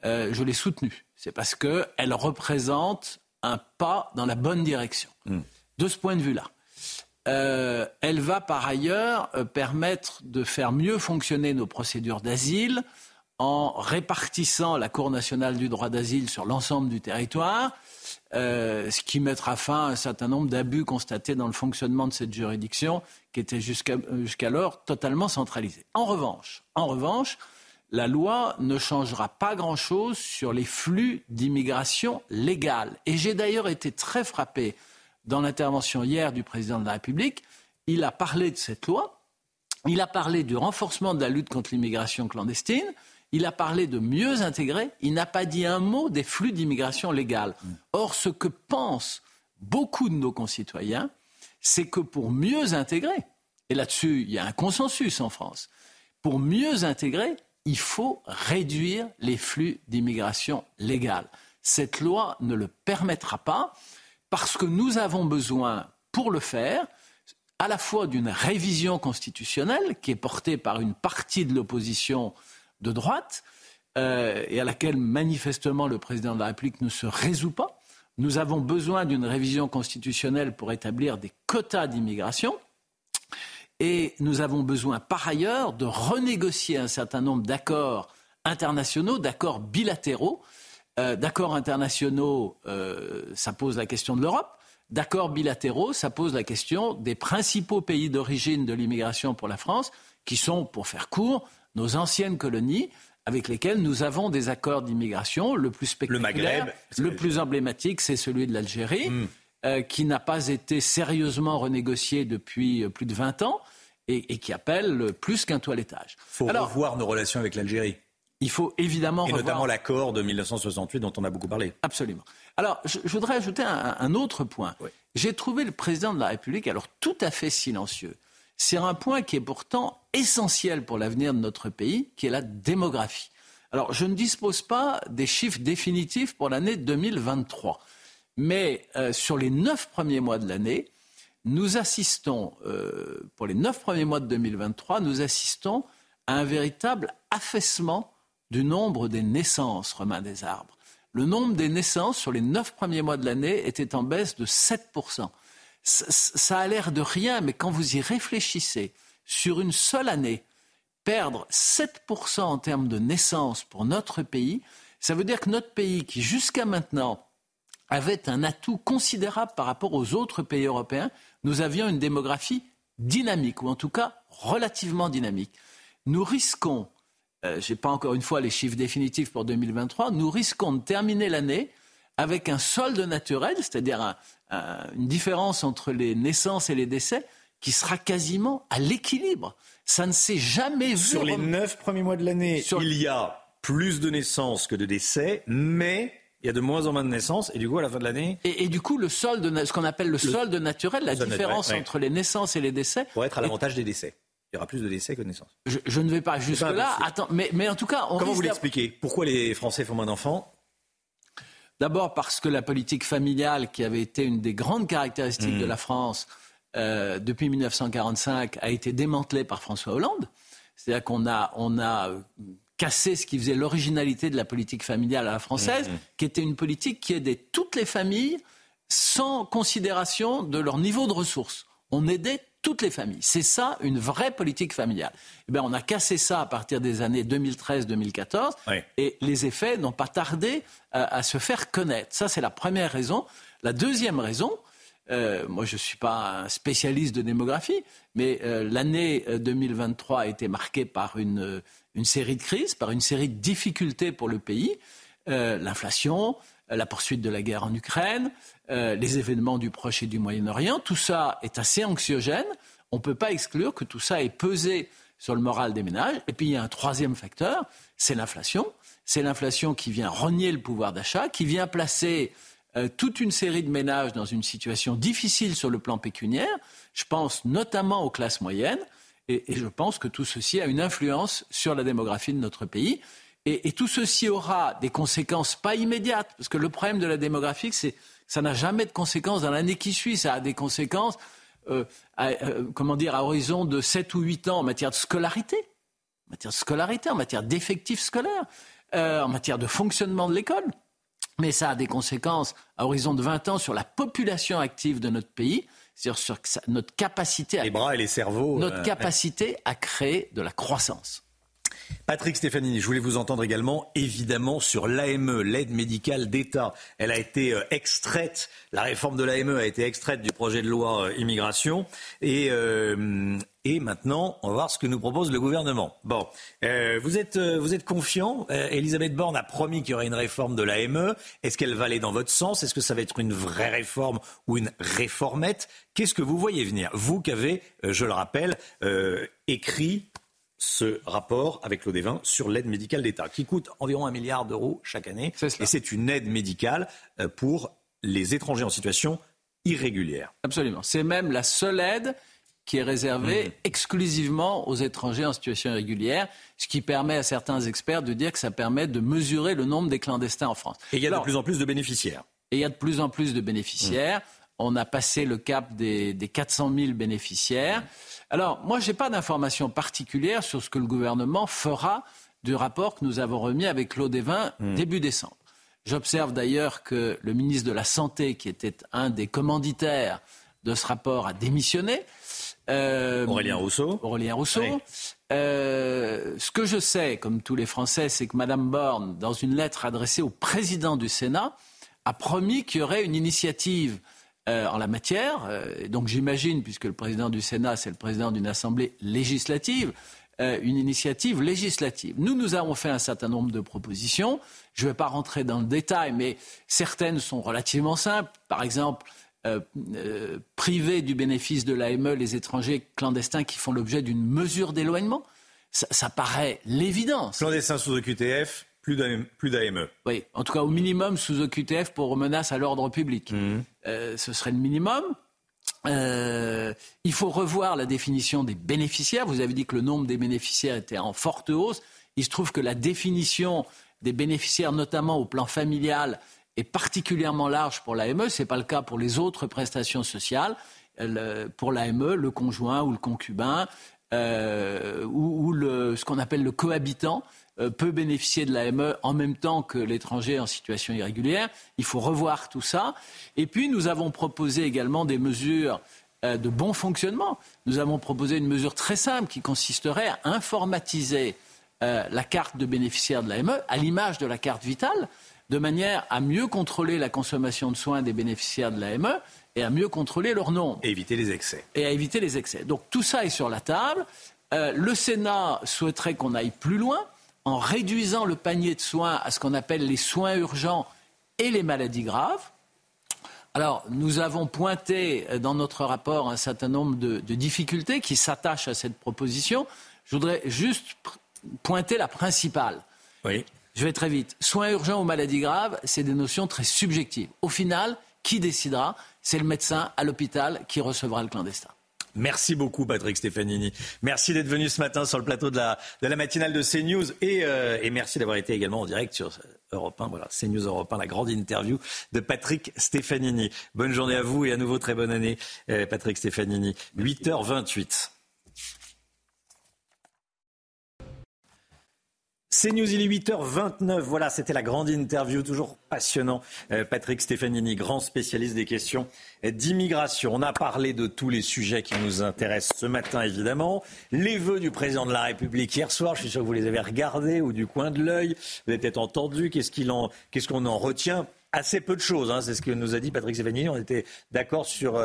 je l'ai soutenue. C'est parce qu'elle représente un pas dans la bonne direction. De ce point de vue-là. Elle va par ailleurs permettre de faire mieux fonctionner nos procédures d'asile en répartissant la Cour nationale du droit d'asile sur l'ensemble du territoire, ce qui mettra fin à un certain nombre d'abus constatés dans le fonctionnement de cette juridiction qui était jusqu'alors totalement centralisée. En revanche, la loi ne changera pas grand-chose sur les flux d'immigration légale. Et j'ai d'ailleurs été très frappé. Dans l'intervention hier du président de la République, il a parlé de cette loi, il a parlé du renforcement de la lutte contre l'immigration clandestine, il a parlé de mieux intégrer, il n'a pas dit un mot des flux d'immigration légale. Or, ce que pensent beaucoup de nos concitoyens, c'est que pour mieux intégrer, et là-dessus, il y a un consensus en France, pour mieux intégrer, il faut réduire les flux d'immigration légale. Cette loi ne le permettra pas. Parce que nous avons besoin, pour le faire, à la fois d'une révision constitutionnelle qui est portée par une partie de l'opposition de droite et à laquelle manifestement le président de la République ne se résout pas. Nous avons besoin d'une révision constitutionnelle pour établir des quotas d'immigration et nous avons besoin par ailleurs de renégocier un certain nombre d'accords internationaux, d'accords bilatéraux. D'accords internationaux, ça pose la question de l'Europe. D'accords bilatéraux, ça pose la question des principaux pays d'origine de l'immigration pour la France, qui sont, pour faire court, nos anciennes colonies, avec lesquelles nous avons des accords d'immigration. Le plus spectaculaire, le plus emblématique, c'est celui de l'Algérie, qui n'a pas été sérieusement renégocié depuis plus de 20 ans. et qui appelle plus qu'un toilettage. Il faut revoir nos relations avec l'Algérie. Il faut évidemment revoir... notamment l'accord de 1968 dont on a beaucoup parlé. Absolument. Alors, je voudrais ajouter un autre point. Oui. J'ai trouvé le président de la République, alors tout à fait silencieux, sur un point qui est pourtant essentiel pour l'avenir de notre pays, qui est la démographie. Alors, je ne dispose pas des chiffres définitifs pour l'année 2023, mais sur les 9 premiers mois de l'année, nous assistons, pour les 9 premiers mois de 2023, nous assistons à un véritable affaissement du nombre des naissances, Romain Desarbres. Le nombre des naissances sur les 9 premiers mois de l'année était en baisse de 7%. Ça a l'air de rien, mais quand vous y réfléchissez, sur une seule année, perdre 7% en termes de naissances pour notre pays, ça veut dire que notre pays, qui jusqu'à maintenant avait un atout considérable par rapport aux autres pays européens, nous avions une démographie dynamique, ou en tout cas relativement dynamique. Nous risquons... je n'ai pas encore une fois les chiffres définitifs pour 2023, nous risquons de terminer l'année avec un solde naturel, c'est-à-dire une différence entre les naissances et les décès, qui sera quasiment à l'équilibre. Ça ne s'est jamais vu. Sur les 9 premiers mois de l'année, il y a plus de naissances que de décès, mais... il y a de moins en moins de naissances, et du coup, à la fin de l'année... Et du coup, le solde, ce qu'on appelle le solde naturel, la différence entre les naissances et les décès... pourrait être à l'avantage des décès. Il y aura plus de décès que de naissances. Je ne vais pas jusque-là. Mais en tout cas... Comment vous l'expliquez ? Pourquoi les Français font moins d'enfants ? D'abord parce que la politique familiale, qui avait été une des grandes caractéristiques de la France depuis 1945, a été démantelée par François Hollande. C'est-à-dire qu'on a casser ce qui faisait l'originalité de la politique familiale à la française, qui était une politique qui aidait toutes les familles sans considération de leur niveau de ressources. On aidait toutes les familles. C'est ça, une vraie politique familiale. Eh bien, on a cassé ça à partir des années 2013-2014, et les effets n'ont pas tardé à se faire connaître. Ça, c'est la première raison. La deuxième raison... moi, je ne suis pas un spécialiste de démographie, mais l'année 2023 a été marquée par une série de crises, par une série de difficultés pour le pays. L'inflation, la poursuite de la guerre en Ukraine, les événements du Proche et du Moyen-Orient, tout ça est assez anxiogène. On ne peut pas exclure que tout ça ait pesé sur le moral des ménages. Et puis, il y a un troisième facteur, c'est l'inflation. C'est l'inflation qui vient rogner le pouvoir d'achat, qui vient placer... toute une série de ménages dans une situation difficile sur le plan pécuniaire. Je pense notamment aux classes moyennes, et je pense que tout ceci a une influence sur la démographie de notre pays. Et tout ceci aura des conséquences pas immédiates, parce que le problème de la démographie, c'est que ça n'a jamais de conséquences dans l'année qui suit. Ça a des conséquences à horizon de 7 ou 8 ans en matière de scolarité, en matière d'effectifs scolaires, en matière de fonctionnement de l'école. Mais ça a des conséquences à horizon de 20 ans sur la population active de notre pays, c'est-à-dire sur notre capacité à... les bras et les cerveaux. Notre capacité à créer de la croissance. Patrick Stefanini, je voulais vous entendre également, évidemment, sur l'AME, l'aide médicale d'État. Elle a été extraite, la réforme de l'AME a été extraite du projet de loi immigration. Et maintenant, on va voir ce que nous propose le gouvernement. Bon, vous êtes confiant. Elisabeth Borne a promis qu'il y aurait une réforme de l'AME. Est-ce qu'elle va aller dans votre sens ? Est-ce que ça va être une vraie réforme ou une réformette ? Qu'est-ce que vous voyez venir ? Vous qui avez, je le rappelle, écrit ce rapport avec Claude Moniquet sur l'aide médicale d'État, qui coûte environ 1 milliard d'euros chaque année. Et c'est une aide médicale pour les étrangers en situation irrégulière. Absolument. C'est même la seule aide qui est réservé exclusivement aux étrangers en situation irrégulière, ce qui permet à certains experts de dire que ça permet de mesurer le nombre des clandestins en France. Et il y a de plus en plus de bénéficiaires. On a passé le cap des 400 000 bénéficiaires. Alors, moi, je n'ai pas d'informations particulières sur ce que le gouvernement fera du rapport que nous avons remis avec Claude Moniquet début décembre. J'observe d'ailleurs que le ministre de la Santé, qui était un des commanditaires de ce rapport, a démissionné. Aurélien Rousseau. Oui. Ce que je sais, comme tous les Français, c'est que Madame Borne, dans une lettre adressée au président du Sénat, a promis qu'il y aurait une initiative en la matière. Donc j'imagine, puisque le président du Sénat, c'est le président d'une assemblée législative, une initiative législative. Nous avons fait un certain nombre de propositions. Je ne vais pas rentrer dans le détail, mais certaines sont relativement simples. Par exemple... priver du bénéfice de l'AME les étrangers clandestins qui font l'objet d'une mesure d'éloignement. Ça paraît l'évidence. Clandestins sous OQTF, plus d'AME. Oui, en tout cas au minimum sous OQTF pour menace à l'ordre public. Ce serait le minimum. Il faut revoir la définition des bénéficiaires. Vous avez dit que le nombre des bénéficiaires était en forte hausse. Il se trouve que la définition des bénéficiaires, notamment au plan familial, est particulièrement large pour l'AME. Ce n'est pas le cas pour les autres prestations sociales. Pour l'AME, le conjoint ou le concubin ou ce qu'on appelle le cohabitant peut bénéficier de l'AME en même temps que l'étranger en situation irrégulière. Il faut revoir tout ça. Et puis, nous avons proposé également des mesures de bon fonctionnement. Nous avons proposé une mesure très simple qui consisterait à informatiser la carte de bénéficiaire de l'AME, à l'image de la carte vitale, de manière à mieux contrôler la consommation de soins des bénéficiaires de l'AME et à mieux contrôler leur nombre. Et éviter les excès. Donc tout ça est sur la table. Le Sénat souhaiterait qu'on aille plus loin en réduisant le panier de soins à ce qu'on appelle les soins urgents et les maladies graves. Alors, nous avons pointé dans notre rapport un certain nombre de difficultés qui s'attachent à cette proposition. Je voudrais juste pointer la principale. Oui. Je vais très vite. Soins urgents ou maladies graves, c'est des notions très subjectives. Au final, qui décidera ? C'est le médecin à l'hôpital qui recevra le clandestin. Merci beaucoup Patrick Stefanini. Merci d'être venu ce matin sur le plateau de la matinale de CNews et merci d'avoir été également en direct sur Europe 1. Voilà, CNews Europe 1, la grande interview de Patrick Stefanini. Bonne journée à vous et à nouveau très bonne année Patrick Stefanini. 8h28. CNews, il est 8h29. Voilà, c'était la grande interview, toujours passionnant. Patrick Stefanini, grand spécialiste des questions d'immigration. On a parlé de tous les sujets qui nous intéressent ce matin, évidemment. Les vœux du président de la République hier soir, je suis sûr que vous les avez regardés ou du coin de l'œil. Vous avez peut-être entendu. Qu'est-ce qu'on en retient ? Assez peu de choses, hein. C'est ce que nous a dit Patrick Stefanini. On était d'accord sur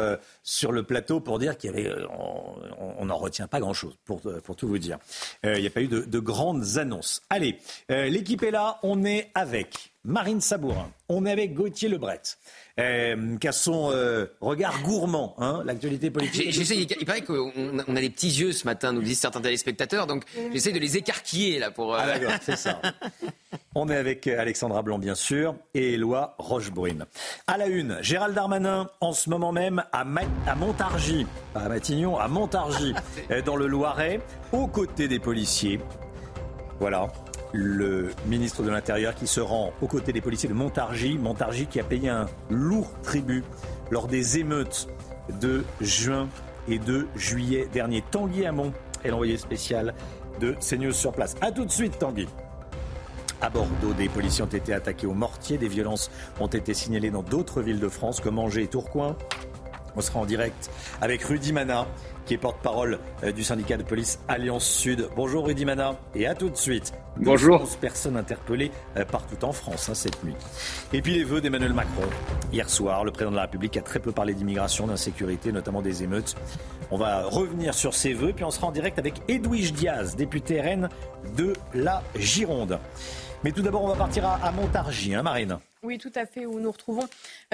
le plateau pour dire qu'il y avait, on n'en retient pas grand-chose, pour tout vous dire. Il n'y a pas eu de grandes annonces. Allez, l'équipe est là. On est avec Marine Sabourin. On est avec Gauthier Le Bret, qui a son regard gourmand, hein, l'actualité politique. Il paraît qu'on a des petits yeux ce matin, nous disent certains téléspectateurs, donc j'essaie de les écarquiller là pour. Ah d'accord, c'est ça. On est avec Alexandra Blanc, bien sûr, et Éloi Rochebrouine. À la une, Gérald Darmanin, en ce moment même, à Montargis, pas à Matignon, à Montargis, dans le Loiret, aux côtés des policiers. Voilà. Le ministre de l'Intérieur qui se rend aux côtés des policiers de Montargis. Montargis qui a payé un lourd tribut lors des émeutes de juin et de juillet dernier. Tanguy Hamon est l'envoyé spécial de CNews sur place. A tout de suite, Tanguy. À Bordeaux, des policiers ont été attaqués au mortier. Des violences ont été signalées dans d'autres villes de France comme Angers et Tourcoing. On sera en direct avec Rudy Mana, qui est porte-parole du syndicat de police Alliance Sud. Bonjour Rudy Mana et à tout de suite. Bonjour. 11 personnes interpellées partout en France, hein, cette nuit. Et puis les vœux d'Emmanuel Macron. Hier soir, le président de la République a très peu parlé d'immigration, d'insécurité, notamment des émeutes. On va revenir sur ses vœux, puis on sera en direct avec Edwige Diaz, députée RN de la Gironde. Mais tout d'abord, on va partir à Montargis, hein, Marine. Oui, tout à fait, où nous retrouvons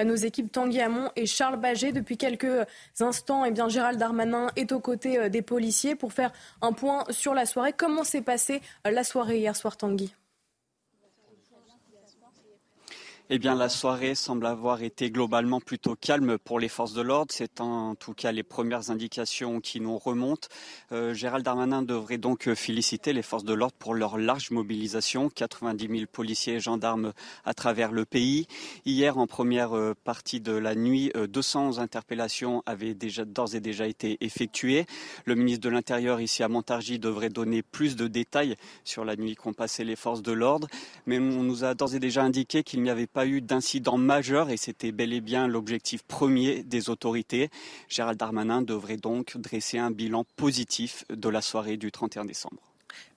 nos équipes Tanguy Hamon et Charles Baget. Depuis quelques instants, eh bien, Gérald Darmanin est aux côtés des policiers pour faire un point sur la soirée. Comment s'est passée la soirée hier soir, Tanguy ? Eh bien, la soirée semble avoir été globalement plutôt calme pour les forces de l'ordre. C'est en tout cas les premières indications qui nous remontent. Gérald Darmanin devrait donc féliciter les forces de l'ordre pour leur large mobilisation. 90 000 policiers et gendarmes à travers le pays. Hier, en première partie de la nuit, 211 interpellations avaient d'ores et déjà été effectuées. Le ministre de l'Intérieur ici à Montargis devrait donner plus de détails sur la nuit qu'ont passé les forces de l'ordre. Mais on nous a d'ores et déjà indiqué qu'il n'y avait pas eu d'incident majeur et c'était bel et bien l'objectif premier des autorités. Gérald Darmanin devrait donc dresser un bilan positif de la soirée du 31 décembre.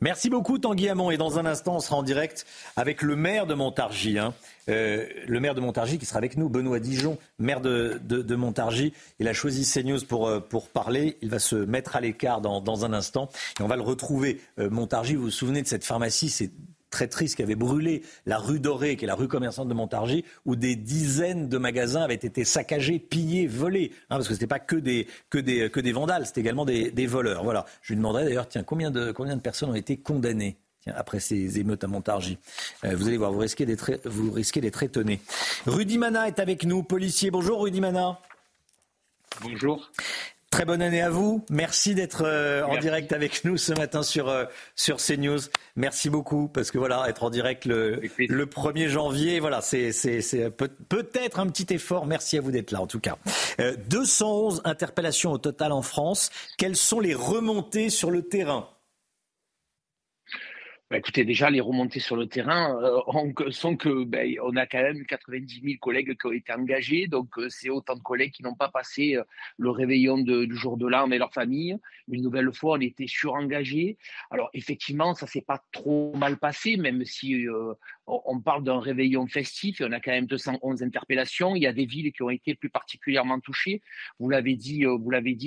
Merci beaucoup Tanguy Hamon et dans un instant on sera en direct avec le maire de Montargis, hein. Le maire de Montargis qui sera avec nous, Benoît Dijon, maire de Montargis. Il a choisi CNews pour parler, il va se mettre à l'écart dans un instant et on va le retrouver. Montargis, vous vous souvenez de cette pharmacie, c'est traîtrise qui avait brûlé la rue Dorée, qui est la rue commerçante de Montargis, où des dizaines de magasins avaient été saccagés, pillés, volés. Hein, parce que ce n'était pas que des vandales, c'était également des voleurs. Voilà. Je lui demanderai d'ailleurs, tiens, combien de personnes ont été condamnées après ces émeutes à Montargis. Vous allez voir, vous risquez d'être étonné. Rudy Mana est avec nous, policier. Bonjour Rudy Mana. Bonjour. Très bonne année à vous. Merci d'être en direct avec nous ce matin sur CNews. Merci beaucoup, parce que voilà, être en direct le 1er janvier, voilà, c'est peut-être un petit effort. Merci à vous d'être là, en tout cas. 211 interpellations au total en France. Quelles sont les remontées sur le terrain ? Bah écoutez, déjà, les remontées sur le terrain sont que on a quand même 90 000 collègues qui ont été engagés. Donc, c'est autant de collègues qui n'ont pas passé le réveillon du jour de l'an et leur famille. Une nouvelle fois, on était surengagés. Alors, effectivement, ça ne s'est pas trop mal passé, même si on parle d'un réveillon festif. Et on a quand même 211 interpellations. Il y a des villes qui ont été plus particulièrement touchées. Vous l'avez dit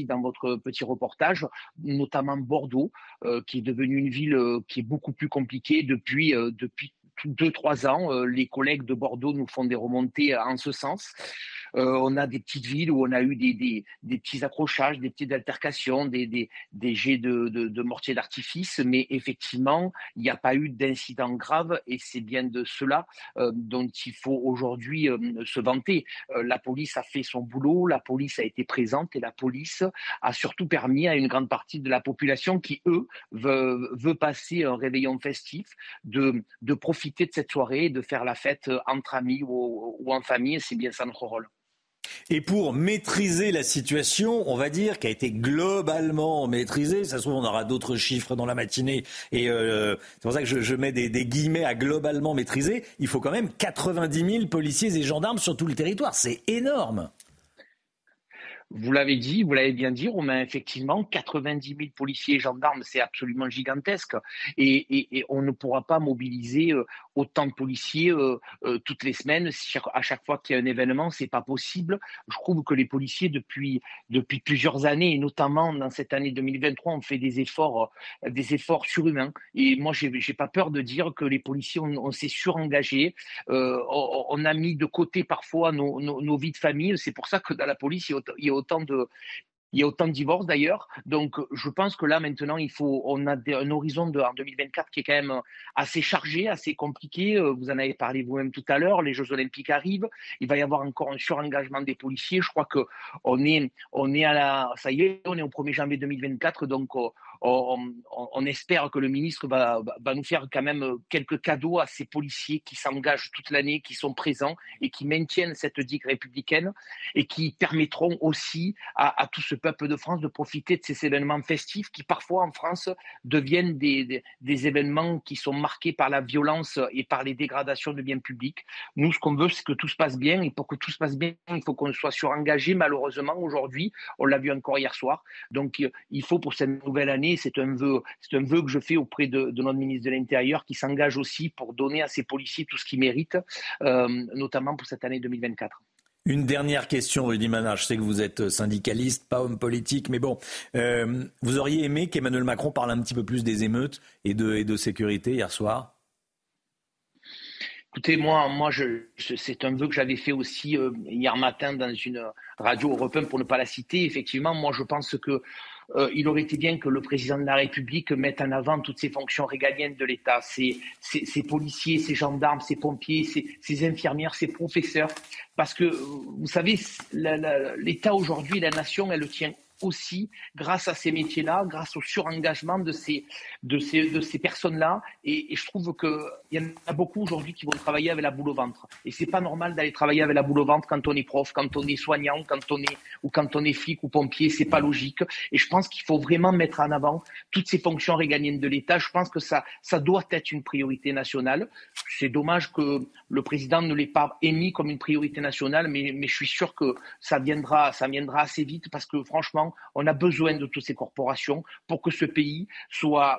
dans votre petit reportage, notamment Bordeaux, qui est devenue une ville qui est beaucoup plus compliqué depuis 2-3 ans. Les collègues de Bordeaux nous font des remontées en ce sens. On a des petites villes où on a eu des petits accrochages, des petites altercations, des jets de mortier d'artifice, mais effectivement, il n'y a pas eu d'incident grave et c'est bien de cela dont il faut aujourd'hui se vanter. La police a fait son boulot, la police a été présente et la police a surtout permis à une grande partie de la population qui, eux, veut passer un réveillon festif de profiter de cette soirée et de faire la fête entre amis ou en famille. C'est bien ça notre rôle. Et pour maîtriser la situation, on va dire, qui a été globalement maîtrisée, ça se trouve on aura d'autres chiffres dans la matinée, et c'est pour ça que je mets des guillemets à globalement maîtriser, il faut quand même 90 000 policiers et gendarmes sur tout le territoire, c'est énorme. Vous l'avez dit, vous l'avez bien dit, on a effectivement 90 000 policiers et gendarmes, c'est absolument gigantesque. Et on ne pourra pas mobiliser autant de policiers toutes les semaines. À chaque fois qu'il y a un événement, c'est pas possible. Je trouve que les policiers, depuis plusieurs années, et notamment dans cette année 2023, ont fait des efforts surhumains. Et moi, j'ai pas peur de dire que les policiers, on s'est surengagés. On a mis de côté parfois nos vies de famille. C'est pour ça que dans la police, il y a autant de divorces d'ailleurs. Donc je pense que là maintenant on a un horizon en 2024 qui est quand même assez chargé, assez compliqué. Vous en avez parlé vous-même tout à l'heure, les Jeux Olympiques arrivent, il va y avoir encore un surengagement des policiers. Je crois que on est au 1er janvier 2024, donc on espère que le ministre va nous faire quand même quelques cadeaux à ces policiers qui s'engagent toute l'année, qui sont présents et qui maintiennent cette digue républicaine et qui permettront aussi à tout ce peuple de France de profiter de ces événements festifs qui parfois en France deviennent des événements qui sont marqués par la violence et par les dégradations de biens publics. Nous, ce qu'on veut, c'est que tout se passe bien, et pour que tout se passe bien, il faut qu'on soit surengagé. Malheureusement, aujourd'hui, on l'a vu encore hier soir. Donc il faut, pour cette nouvelle année, c'est un vœu que je fais auprès de notre ministre de l'Intérieur, qui s'engage aussi pour donner à ces policiers tout ce qu'ils méritent, notamment pour cette année 2024. Une dernière question, Rudy Mana. Je sais que vous êtes syndicaliste, pas homme politique, mais bon, vous auriez aimé qu'Emmanuel Macron parle un petit peu plus des émeutes et de sécurité hier soir ? Écoutez, moi, c'est un vœu que j'avais fait aussi hier matin dans une radio européenne, pour ne pas la citer. Effectivement, moi, je pense que il aurait été bien que le président de la République mette en avant toutes ces fonctions régaliennes de l'État, ces policiers, ces gendarmes, ces pompiers, ces infirmières, ces professeurs, parce que vous savez, l'État aujourd'hui, la nation, elle le tient aussi grâce à ces métiers-là, grâce au surengagement de ces personnes-là. Et je trouve qu'il y en a beaucoup aujourd'hui qui vont travailler avec la boule au ventre. Et c'est pas normal d'aller travailler avec la boule au ventre quand on est prof, quand on est soignant, quand on est flic ou pompier. C'est pas logique. Et je pense qu'il faut vraiment mettre en avant toutes ces fonctions régaliennes de l'État. Je pense que ça doit être une priorité nationale. C'est dommage que le président ne l'ait pas émis comme une priorité nationale, mais je suis sûr que ça viendra assez vite, parce que franchement, on a besoin de toutes ces corporations pour que ce pays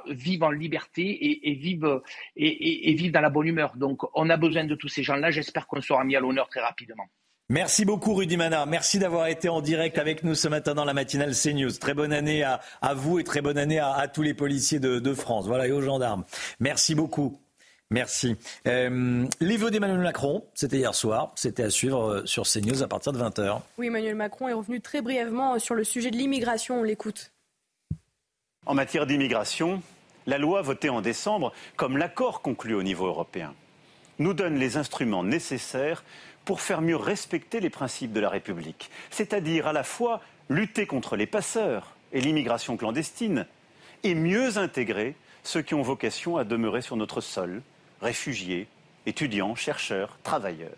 vive en liberté et vive dans la bonne humeur. Donc on a besoin de tous ces gens-là. J'espère qu'on sera mis à l'honneur très rapidement. Merci beaucoup Rudy Mana. Merci d'avoir été en direct avec nous ce matin dans la matinale CNews. Très bonne année à vous et très bonne année à tous les policiers de France. Voilà, et aux gendarmes. Merci beaucoup. Merci. Les vœux d'Emmanuel Macron, c'était hier soir, c'était à suivre sur CNews à partir de 20h. Oui, Emmanuel Macron est revenu très brièvement sur le sujet de l'immigration, on l'écoute. En matière d'immigration, la loi votée en décembre, comme l'accord conclu au niveau européen, nous donne les instruments nécessaires pour faire mieux respecter les principes de la République, c'est-à-dire à la fois lutter contre les passeurs et l'immigration clandestine et mieux intégrer ceux qui ont vocation à demeurer sur notre sol. Réfugiés, étudiants, chercheurs, travailleurs.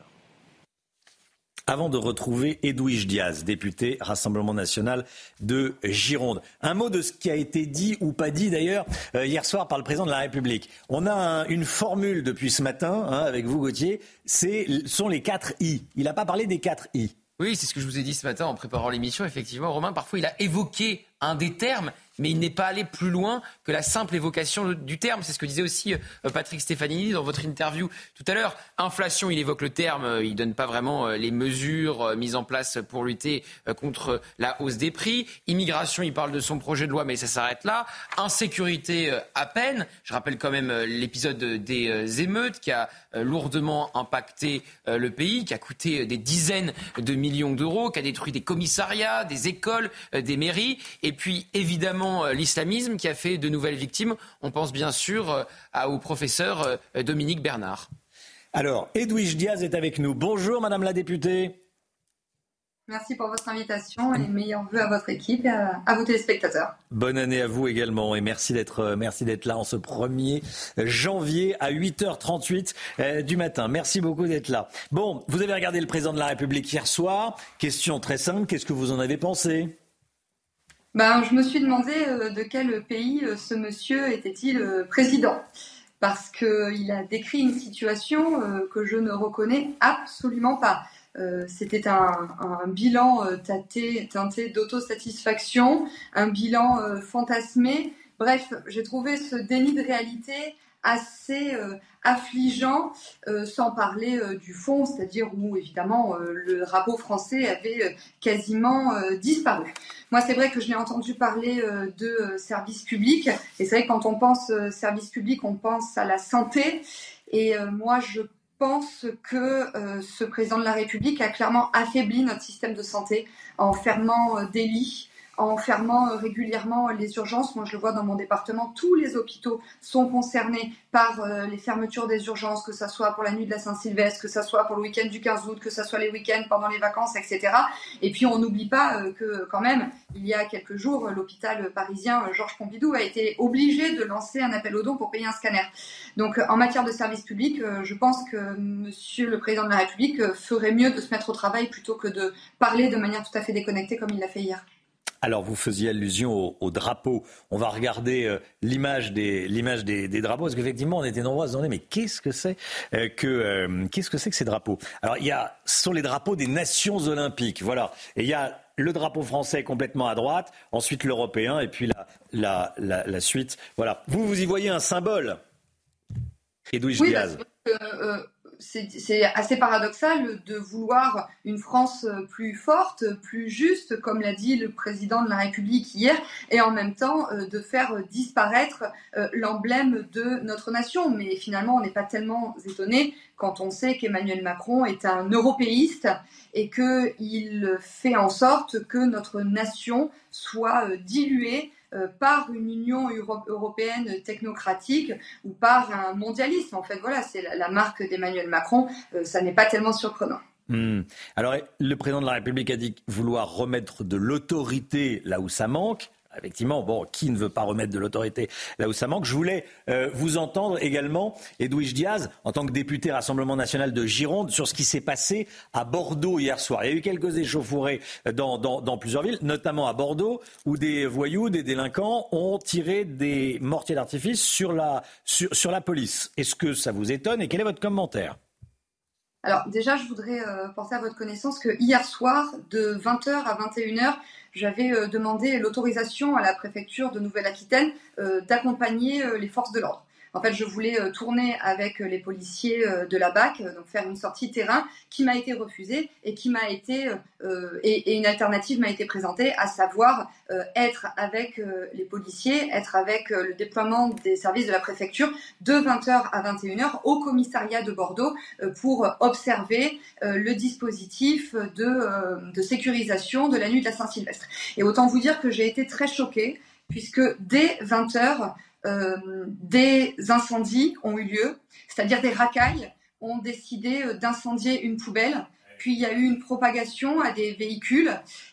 Avant de retrouver Edwige Diaz, députée Rassemblement National de Gironde. Un mot de ce qui a été dit ou pas dit d'ailleurs hier soir par le président de la République. On a une formule depuis ce matin avec vous Gauthier, ce sont les 4 I. Il n'a pas parlé des 4 I. Oui, c'est ce que je vous ai dit ce matin en préparant l'émission. Effectivement, Romain, parfois il a évoqué un des termes, mais il n'est pas allé plus loin que la simple évocation du terme. C'est ce que disait aussi Patrick Stefanini dans votre interview tout à l'heure. Inflation, il évoque le terme, il ne donne pas vraiment les mesures mises en place pour lutter contre la hausse des prix. Immigration, il parle de son projet de loi, mais ça s'arrête là. Insécurité à peine. Je rappelle quand même l'épisode des émeutes qui a lourdement impacté le pays, qui a coûté des dizaines de millions d'euros, qui a détruit des commissariats, des écoles, des mairies. Et puis évidemment l'islamisme qui a fait de nouvelles victimes. On pense bien sûr au professeur Dominique Bernard. Alors, Edwige Diaz est avec nous. Bonjour Madame la députée. Merci pour votre invitation et meilleurs vœux à votre équipe et à vos téléspectateurs. Bonne année à vous également et merci d'être là en ce 1er janvier à 8h38 du matin. Merci beaucoup d'être là. Bon, vous avez regardé le président de la République hier soir. Question très simple, qu'est-ce que vous en avez pensé ? Je me suis demandé de quel pays ce monsieur était-il président, parce qu'il a décrit une situation que je ne reconnais absolument pas. C'était un bilan teinté d'autosatisfaction, un bilan fantasmé. Bref, j'ai trouvé ce déni de réalité assez affligeant, sans parler du fond, c'est-à-dire où évidemment le drapeau français avait quasiment disparu. Moi, c'est vrai que je l'ai entendu parler de service public, et c'est vrai que quand on pense service public, on pense à la santé, et moi je pense que ce président de la République a clairement affaibli notre système de santé en fermant des lits, en fermant régulièrement les urgences. Moi, je le vois dans mon département, tous les hôpitaux sont concernés par les fermetures des urgences, que ça soit pour la nuit de la Saint-Sylvestre, que ça soit pour le week-end du 15 août, que ça soit les week-ends pendant les vacances, etc. Et puis, on n'oublie pas que, quand même, il y a quelques jours, l'hôpital parisien Georges Pompidou a été obligé de lancer un appel aux dons pour payer un scanner. Donc, en matière de service public, je pense que Monsieur le Président de la République ferait mieux de se mettre au travail plutôt que de parler de manière tout à fait déconnectée comme il l'a fait hier. Alors, vous faisiez allusion au drapeau. On va regarder l'image des drapeaux, parce qu'effectivement, on était nombreux à se demander, mais qu'est-ce que c'est que ces drapeaux ? Alors, ce sont les drapeaux des nations olympiques, voilà. Et il y a le drapeau français complètement à droite, ensuite l'européen, et puis la suite, voilà. Vous y voyez un symbole, Edwige Diaz. C'est assez paradoxal de vouloir une France plus forte, plus juste, comme l'a dit le président de la République hier, et en même temps de faire disparaître l'emblème de notre nation. Mais finalement, on n'est pas tellement étonné quand on sait qu'Emmanuel Macron est un européiste et qu'il fait en sorte que notre nation soit diluée par une union européenne technocratique ou par un mondialisme. En fait, voilà, c'est la marque d'Emmanuel Macron. Ça n'est pas tellement surprenant. Alors, le président de la République a dit vouloir remettre de l'autorité là où ça manque. Effectivement, qui ne veut pas remettre de l'autorité là où ça manque ? Je voulais vous entendre également, Edwige Diaz, en tant que députée Rassemblement National de Gironde, sur ce qui s'est passé à Bordeaux hier soir. Il y a eu quelques échauffourées dans plusieurs villes, notamment à Bordeaux, où des voyous, des délinquants ont tiré des mortiers d'artifice sur la police. Est-ce que ça vous étonne et quel est votre commentaire ? Alors déjà, je voudrais porter à votre connaissance que hier soir, de 20h à 21h, j'avais demandé l'autorisation à la préfecture de Nouvelle-Aquitaine d'accompagner les forces de l'ordre. En fait, je voulais tourner avec les policiers de la BAC, donc faire une sortie terrain qui m'a été refusée et qui m'a été et une alternative m'a été présentée, à savoir être avec les policiers, être avec le déploiement des services de la préfecture de 20h à 21h au commissariat de Bordeaux pour observer le dispositif de sécurisation de la nuit de la Saint-Sylvestre. Et autant vous dire que j'ai été très choquée, puisque dès 20h, des incendies ont eu lieu, c'est-à-dire des racailles ont décidé d'incendier une poubelle, puis il y a eu une propagation à des véhicules,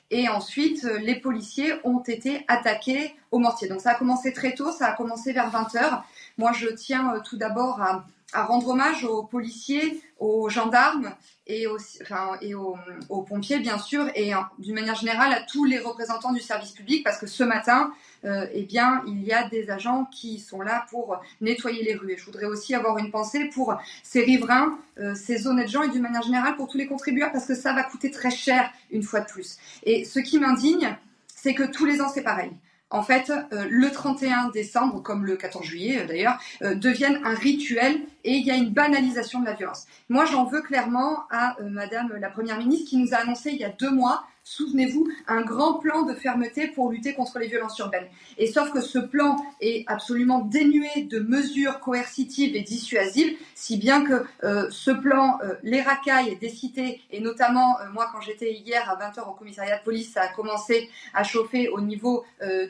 et ensuite les policiers ont été attaqués au mortier. Donc ça a commencé très tôt, ça a commencé vers 20h. Moi, je tiens tout d'abord à rendre hommage aux policiers, aux gendarmes et aux pompiers, bien sûr, et d'une manière générale à tous les représentants du service public, parce que ce matin, eh bien, il y a des agents qui sont là pour nettoyer les rues. Et je voudrais aussi avoir une pensée pour ces riverains, ces honnêtes gens, et d'une manière générale pour tous les contribuables, parce que ça va coûter très cher une fois de plus. Et ce qui m'indigne, c'est que tous les ans, c'est pareil. En fait, le 31 décembre, comme le 14 juillet d'ailleurs, deviennent un rituel et il y a une banalisation de la violence. Moi, j'en veux clairement à Madame la Première ministre qui nous a annoncé il y a 2 mois, souvenez-vous, un grand plan de fermeté pour lutter contre les violences urbaines. Et sauf que ce plan est absolument dénué de mesures coercitives et dissuasives, si bien que ce plan, les racailles des cités, et notamment moi quand j'étais hier à 20h au commissariat de police, ça a commencé à chauffer au niveau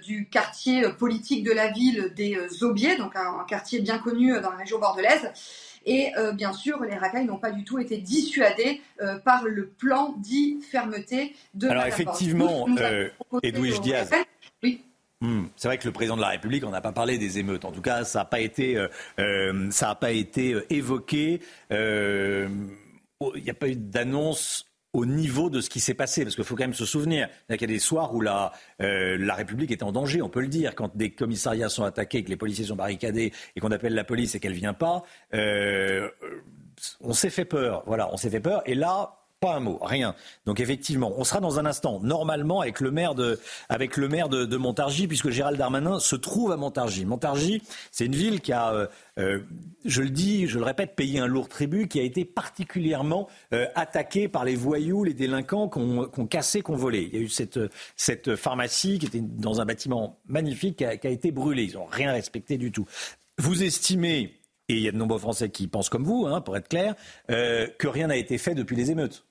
du quartier politique de la ville des Aubiers, donc un quartier bien connu dans la région bordelaise. Et bien sûr, les racailles n'ont pas du tout été dissuadées par le plan dit fermeté de Madame Borne. Alors effectivement, Edwige Diaz. Oui. C'est vrai que le président de la République, on n'a pas parlé des émeutes. En tout cas, ça n'a pas été, évoqué. Il n'y a pas eu d'annonce au niveau de ce qui s'est passé, parce qu'il faut quand même se souvenir qu'il y a des soirs où la République est en danger, on peut le dire, quand des commissariats sont attaqués, que les policiers sont barricadés et qu'on appelle la police et qu'elle vient pas, on s'est fait peur, et là, pas un mot, rien. Donc effectivement, on sera dans un instant, normalement, avec le maire de Montargis, puisque Gérald Darmanin se trouve à Montargis. Montargis, c'est une ville qui a, je le répète, payé un lourd tribut, qui a été particulièrement attaquée par les voyous, les délinquants qu'on cassé, qu'on volé. Il y a eu cette pharmacie qui était dans un bâtiment magnifique qui a été brûlée. Ils n'ont rien respecté du tout. Vous estimez, et il y a de nombreux Français qui pensent comme vous, hein, pour être clair, que rien n'a été fait depuis les émeutes.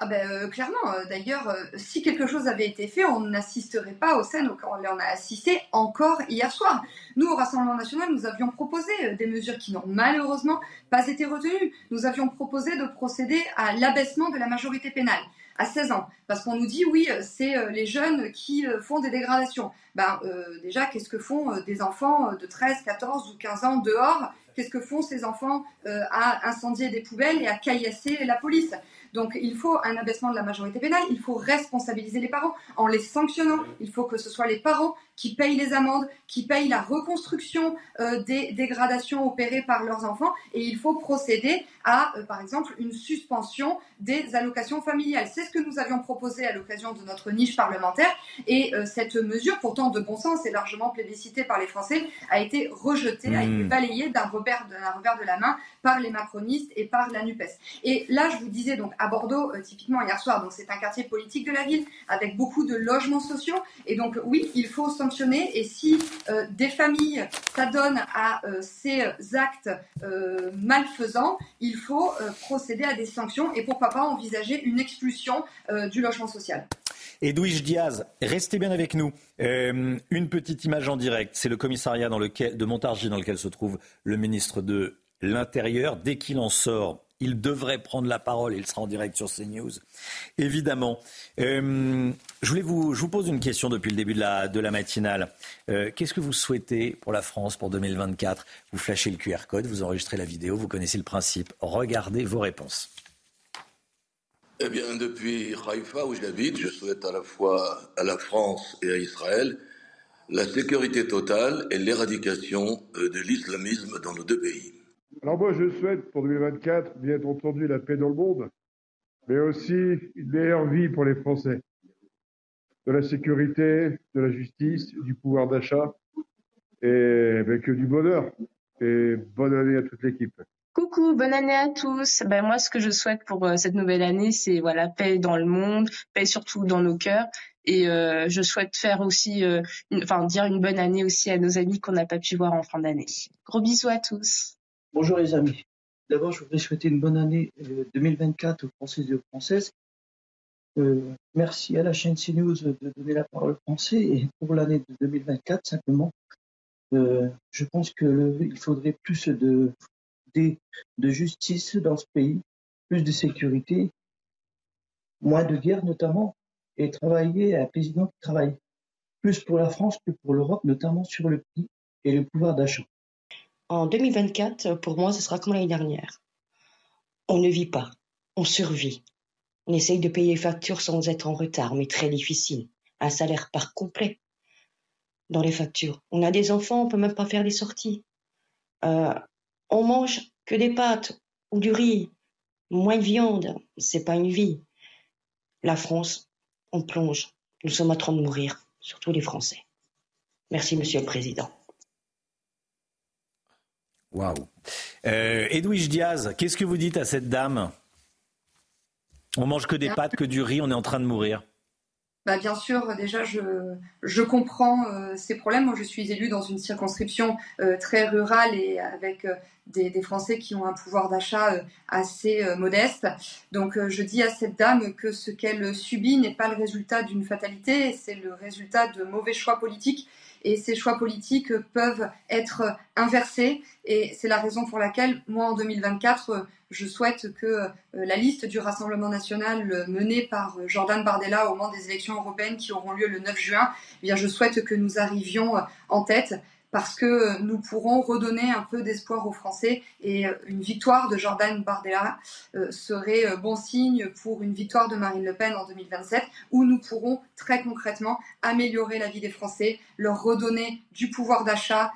Ah ben, clairement, d'ailleurs, si quelque chose avait été fait, on n'assisterait pas aux scènes auxquelles on a assisté encore hier soir. Nous, au Rassemblement National, nous avions proposé des mesures qui n'ont malheureusement pas été retenues. Nous avions proposé de procéder à l'abaissement de la majorité pénale à 16 ans, parce qu'on nous dit, oui, c'est les jeunes qui font des dégradations. Déjà, qu'est-ce que font des enfants de 13, 14 ou 15 ans dehors ? Qu'est-ce que font ces enfants à incendier des poubelles et à caillasser la police ? Donc il faut un abaissement de la majorité pénale, il faut responsabiliser les parents en les sanctionnant, il faut que ce soit les parents qui payent les amendes, qui payent la reconstruction des dégradations opérées par leurs enfants, et il faut procéder à, par exemple, une suspension des allocations familiales. C'est ce que nous avions proposé à l'occasion de notre niche parlementaire, et cette mesure, pourtant de bon sens et largement plébiscitée par les Français, a été rejetée, a été balayée d'un revers de la main par les macronistes et par la NUPES. Et là, je vous disais, donc, à Bordeaux, typiquement hier soir, donc c'est un quartier politique de la ville, avec beaucoup de logements sociaux, et donc oui, il faut sanctionner, et si des familles s'adonnent à ces actes malfaisants, il faut procéder à des sanctions, et pourquoi pas envisager une expulsion du logement social. Edwige Diaz, restez bien avec nous. Une petite image en direct, c'est le commissariat de Montargis dans lequel se trouve le ministre de l'Intérieur. Dès qu'il en sort, il devrait prendre la parole, il sera en direct sur CNews, évidemment. Je vous pose une question depuis le début de la matinale. Qu'est-ce que vous souhaitez pour la France pour 2024 ? Vous flashez le QR code, vous enregistrez la vidéo, vous connaissez le principe. Regardez vos réponses. Eh bien, depuis Haïfa, où j'habite, je souhaite à la fois à la France et à Israël la sécurité totale et l'éradication de l'islamisme dans nos 2 pays. Alors moi, je souhaite pour 2024, bien entendu, la paix dans le monde, mais aussi une meilleure vie pour les Français. De la sécurité, de la justice, du pouvoir d'achat et que du bonheur. et bonne année à toute l'équipe. Coucou, bonne année à tous. Ben moi, ce que je souhaite pour cette nouvelle année, c'est voilà, paix dans le monde, paix surtout dans nos cœurs. Et je souhaite faire aussi, dire une bonne année aussi à nos amis qu'on n'a pas pu voir en fin d'année. Gros bisous à tous. Bonjour les amis. D'abord, je voudrais souhaiter une bonne année 2024 aux Français et aux Françaises. Merci à la chaîne CNews de donner la parole aux Français. Et pour l'année 2024, simplement, je pense qu'il faudrait plus de justice dans ce pays, plus de sécurité, moins de guerre notamment, et travailler à un président qui travaille plus pour la France que pour l'Europe, notamment sur le prix et le pouvoir d'achat. En 2024, pour moi, ce sera comme l'année dernière. On ne vit pas, on survit. On essaye de payer les factures sans être en retard, mais très difficile. Un salaire par complet dans les factures. On a des enfants, on ne peut même pas faire des sorties. On mange que des pâtes ou du riz, moins de viande, c'est pas une vie. La France, on plonge, nous sommes en train de mourir, surtout les Français. Merci Monsieur le Président. Waouh. Edwige Diaz, qu'est-ce que vous dites à cette dame? On mange que des pâtes, que du riz, on est en train de mourir. Bah bien sûr, déjà, je comprends ces problèmes. Moi, je suis élue dans une circonscription très rurale et avec des Français qui ont un pouvoir d'achat assez modeste. Donc, je dis à cette dame que ce qu'elle subit n'est pas le résultat d'une fatalité, c'est le résultat de mauvais choix politiques. Et ces choix politiques peuvent être inversés. Et c'est la raison pour laquelle, moi, en 2024, je souhaite que la liste du Rassemblement National menée par Jordan Bardella au moment des élections européennes qui auront lieu le 9 juin, eh bien, je souhaite que nous arrivions en tête parce que nous pourrons redonner un peu d'espoir aux Français. Et une victoire de Jordan Bardella serait bon signe pour une victoire de Marine Le Pen en 2027, où nous pourrons très concrètement améliorer la vie des Français, leur redonner du pouvoir d'achat,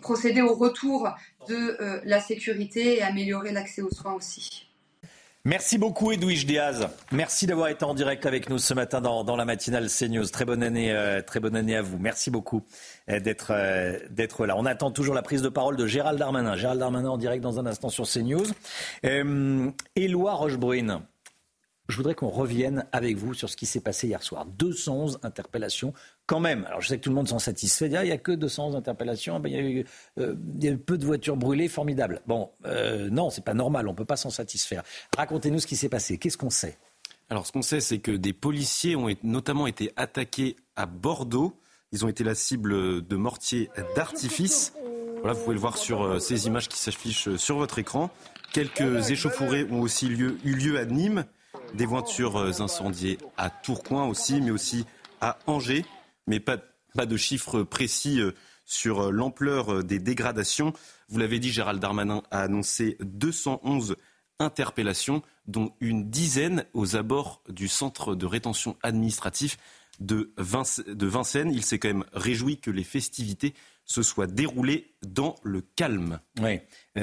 procéder au retour de la sécurité et améliorer l'accès aux soins aussi. Merci beaucoup Edwige Diaz. Merci d'avoir été en direct avec nous ce matin dans la matinale CNews. Très bonne année à vous. Merci beaucoup d'être là. On attend toujours la prise de parole de Gérald Darmanin. Gérald Darmanin en direct dans un instant sur CNews. Éloi Rochebrouine, je voudrais qu'on revienne avec vous sur ce qui s'est passé hier soir. 211 interpellations quand même. Alors je sais que tout le monde s'en satisfait. Il n'y a que 211 interpellations. Il y a eu peu de voitures brûlées. Formidable. Bon, non, c'est pas normal. On ne peut pas s'en satisfaire. Racontez-nous ce qui s'est passé. Qu'est-ce qu'on sait? Alors ce qu'on sait, c'est que des policiers ont notamment été attaqués à Bordeaux. Ils ont été la cible de mortiers d'artifice. Voilà, vous pouvez le voir sur ces images qui s'affichent sur votre écran. Quelques échauffourées ont aussi eu lieu à Nîmes. Des voitures incendiées à Tourcoing aussi, mais aussi à Angers. Mais pas de chiffres précis sur l'ampleur des dégradations. Vous l'avez dit, Gérald Darmanin a annoncé 211 interpellations, dont une dizaine aux abords du centre de rétention administratif de Vincennes. Il s'est quand même réjoui que les festivités se soit déroulé dans le calme. Oui,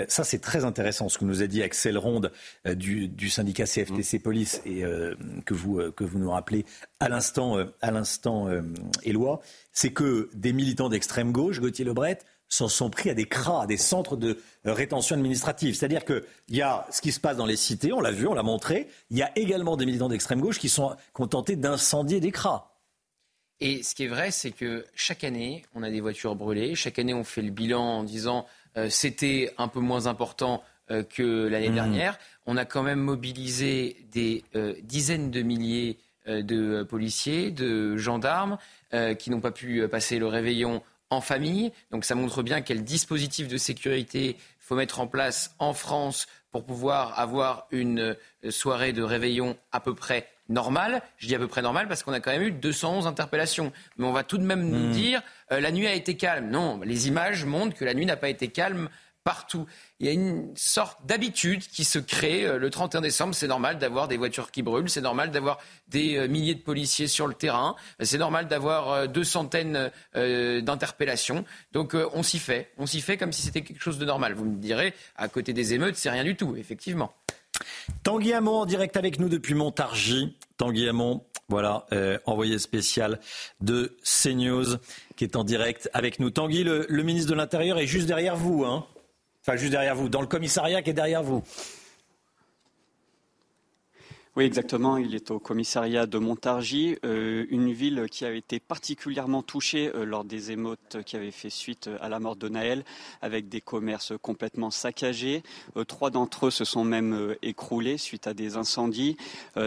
ça c'est très intéressant ce que nous a dit Axel Ronde du syndicat CFTC Police et que vous nous rappelez à l'instant, Éloi, c'est que des militants d'extrême gauche, Gauthier Le Bret, s'en sont pris à des CRA, à des centres de rétention administrative. C'est-à-dire qu'il y a ce qui se passe dans les cités, on l'a vu, on l'a montré, il y a également des militants d'extrême gauche qui ont tenté d'incendier des CRA. Et ce qui est vrai, c'est que chaque année, on a des voitures brûlées. Chaque année, on fait le bilan en disant c'était un peu moins important que l'année dernière. On a quand même mobilisé des dizaines de milliers de policiers, de gendarmes qui n'ont pas pu passer le réveillon en famille. Donc ça montre bien quel dispositif de sécurité faut mettre en place en France pour pouvoir avoir une soirée de réveillon à peu près normal, je dis à peu près normal parce qu'on a quand même eu 211 interpellations. Mais on va tout de même nous dire la nuit a été calme. Non, les images montrent que la nuit n'a pas été calme partout. Il y a une sorte d'habitude qui se crée. Le 31 décembre, c'est normal d'avoir des voitures qui brûlent, c'est normal d'avoir des milliers de policiers sur le terrain, c'est normal d'avoir deux centaines d'interpellations. Donc on s'y fait comme si c'était quelque chose de normal. Vous me direz, à côté des émeutes, c'est rien du tout, effectivement. Tanguy Hamon en direct avec nous depuis Montargis. Tanguy Hamon, Voilà, envoyé spécial de CNews qui est en direct avec nous. Tanguy, le ministre de l'Intérieur est juste derrière vous, hein. Enfin, juste derrière vous, dans le commissariat qui est derrière vous. Oui, exactement. Il est au commissariat de Montargis, une ville qui a été particulièrement touchée lors des émeutes qui avaient fait suite à la mort de Naël, avec des commerces complètement saccagés. 3 d'entre eux se sont même écroulés suite à des incendies.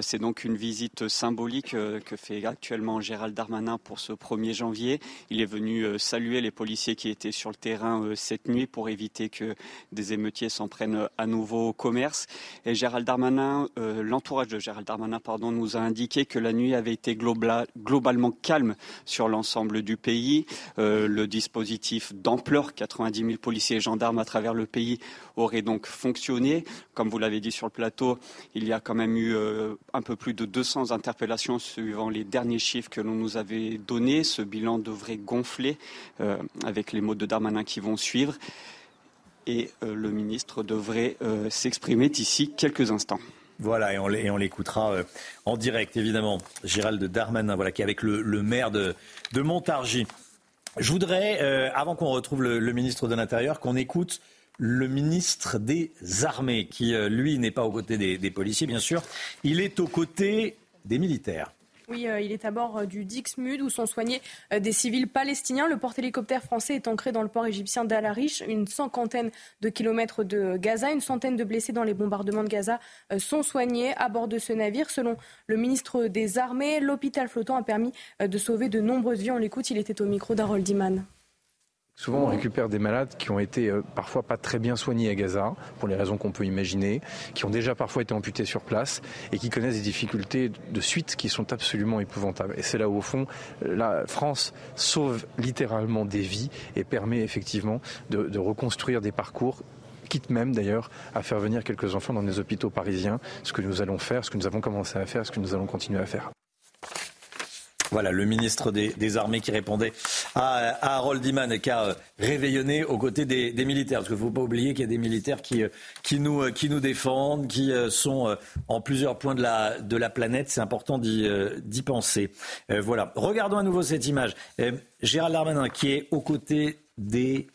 C'est donc une visite symbolique que fait actuellement Gérald Darmanin pour ce 1er janvier. Il est venu saluer les policiers qui étaient sur le terrain cette nuit pour éviter que des émeutiers s'en prennent à nouveau au commerce. Et Gérald Darmanin, l'entourage de Gérald Darmanin, nous a indiqué que la nuit avait été globalement calme sur l'ensemble du pays. Le dispositif d'ampleur, 90 000 policiers et gendarmes à travers le pays, aurait donc fonctionné. Comme vous l'avez dit sur le plateau, il y a quand même eu un peu plus de 200 interpellations suivant les derniers chiffres que l'on nous avait donnés. Ce bilan devrait gonfler avec les mots de Darmanin qui vont suivre. Et le ministre devrait s'exprimer d'ici quelques instants. Voilà, et on l'écoutera en direct, évidemment. Gérald Darmanin, voilà, qui est avec le maire de Montargis. Je voudrais, avant qu'on retrouve le ministre de l'Intérieur, qu'on écoute le ministre des Armées, qui, lui, n'est pas aux côtés des policiers, bien sûr. Il est aux côtés des militaires. Oui, il est à bord du Dixmude où sont soignés des civils palestiniens. Le porte-hélicoptère français est ancré dans le port égyptien d'Al-Arish, une cinquantaine de kilomètres de Gaza. Une centaine de blessés dans les bombardements de Gaza sont soignés à bord de ce navire. Selon le ministre des Armées, l'hôpital flottant a permis de sauver de nombreuses vies. On l'écoute, il était au micro d'Harold Hyman. Souvent, on récupère des malades qui ont été parfois pas très bien soignés à Gaza, pour les raisons qu'on peut imaginer, qui ont déjà parfois été amputés sur place et qui connaissent des difficultés de suite qui sont absolument épouvantables. Et c'est là où, au fond, la France sauve littéralement des vies et permet effectivement de reconstruire des parcours, quitte même d'ailleurs à faire venir quelques enfants dans les hôpitaux parisiens, ce que nous allons faire, ce que nous avons commencé à faire, ce que nous allons continuer à faire. Voilà, le ministre des Armées qui répondait à Harold Hyman et qui a réveillonné aux côtés des militaires. Parce qu'il ne faut pas oublier qu'il y a des militaires qui nous défendent, qui sont en plusieurs points de la planète. C'est important d'y penser. Voilà. Regardons à nouveau cette image. Gérald Darmanin qui est aux côtés des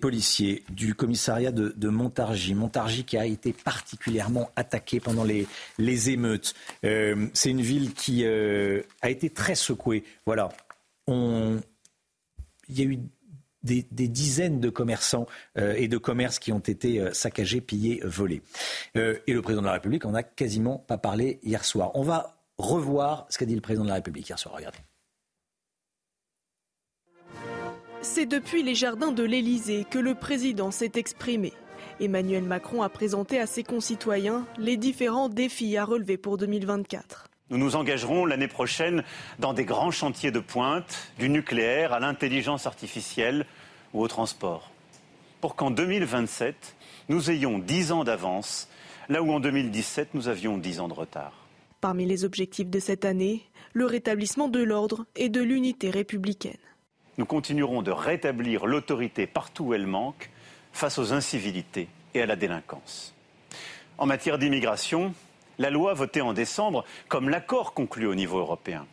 policiers du commissariat de Montargis. Montargis qui a été particulièrement attaqué pendant les émeutes. C'est une ville qui a été très secouée. Voilà. Il y a eu des dizaines de commerçants et de commerces qui ont été saccagés, pillés, volés. Et le président de la République en a quasiment pas parlé hier soir. On va revoir ce qu'a dit le président de la République hier soir. Regardez. C'est depuis les jardins de l'Élysée que le président s'est exprimé. Emmanuel Macron a présenté à ses concitoyens les différents défis à relever pour 2024. Nous nous engagerons l'année prochaine dans des grands chantiers de pointe, du nucléaire à l'intelligence artificielle ou au transport. Pour qu'en 2027, nous ayons 10 ans d'avance, là où en 2017, nous avions 10 ans de retard. Parmi les objectifs de cette année, le rétablissement de l'ordre et de l'unité républicaine. Nous continuerons de rétablir l'autorité partout où elle manque, face aux incivilités et à la délinquance. En matière d'immigration, la loi votée en décembre, comme l'accord conclu au niveau européen,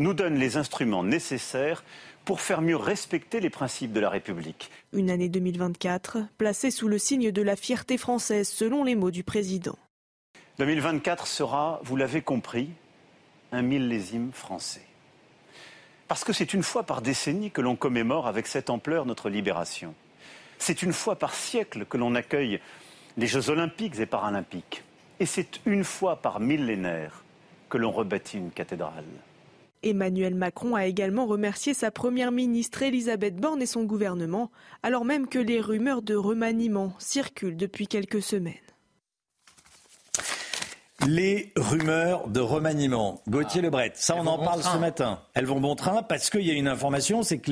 nous donne les instruments nécessaires pour faire mieux respecter les principes de la République. Une année 2024 placée sous le signe de la fierté française, selon les mots du président. 2024 sera, vous l'avez compris, un millésime français. Parce que c'est une fois par décennie que l'on commémore avec cette ampleur notre libération. C'est une fois par siècle que l'on accueille les Jeux Olympiques et Paralympiques. Et c'est une fois par millénaire que l'on rebâtit une cathédrale. Emmanuel Macron a également remercié sa première ministre Elisabeth Borne et son gouvernement, alors même que les rumeurs de remaniement circulent depuis quelques semaines. Les rumeurs de remaniement. Gauthier Le Bret, ça on en parle ce matin. Elles vont bon train parce qu'il y a une information, c'est que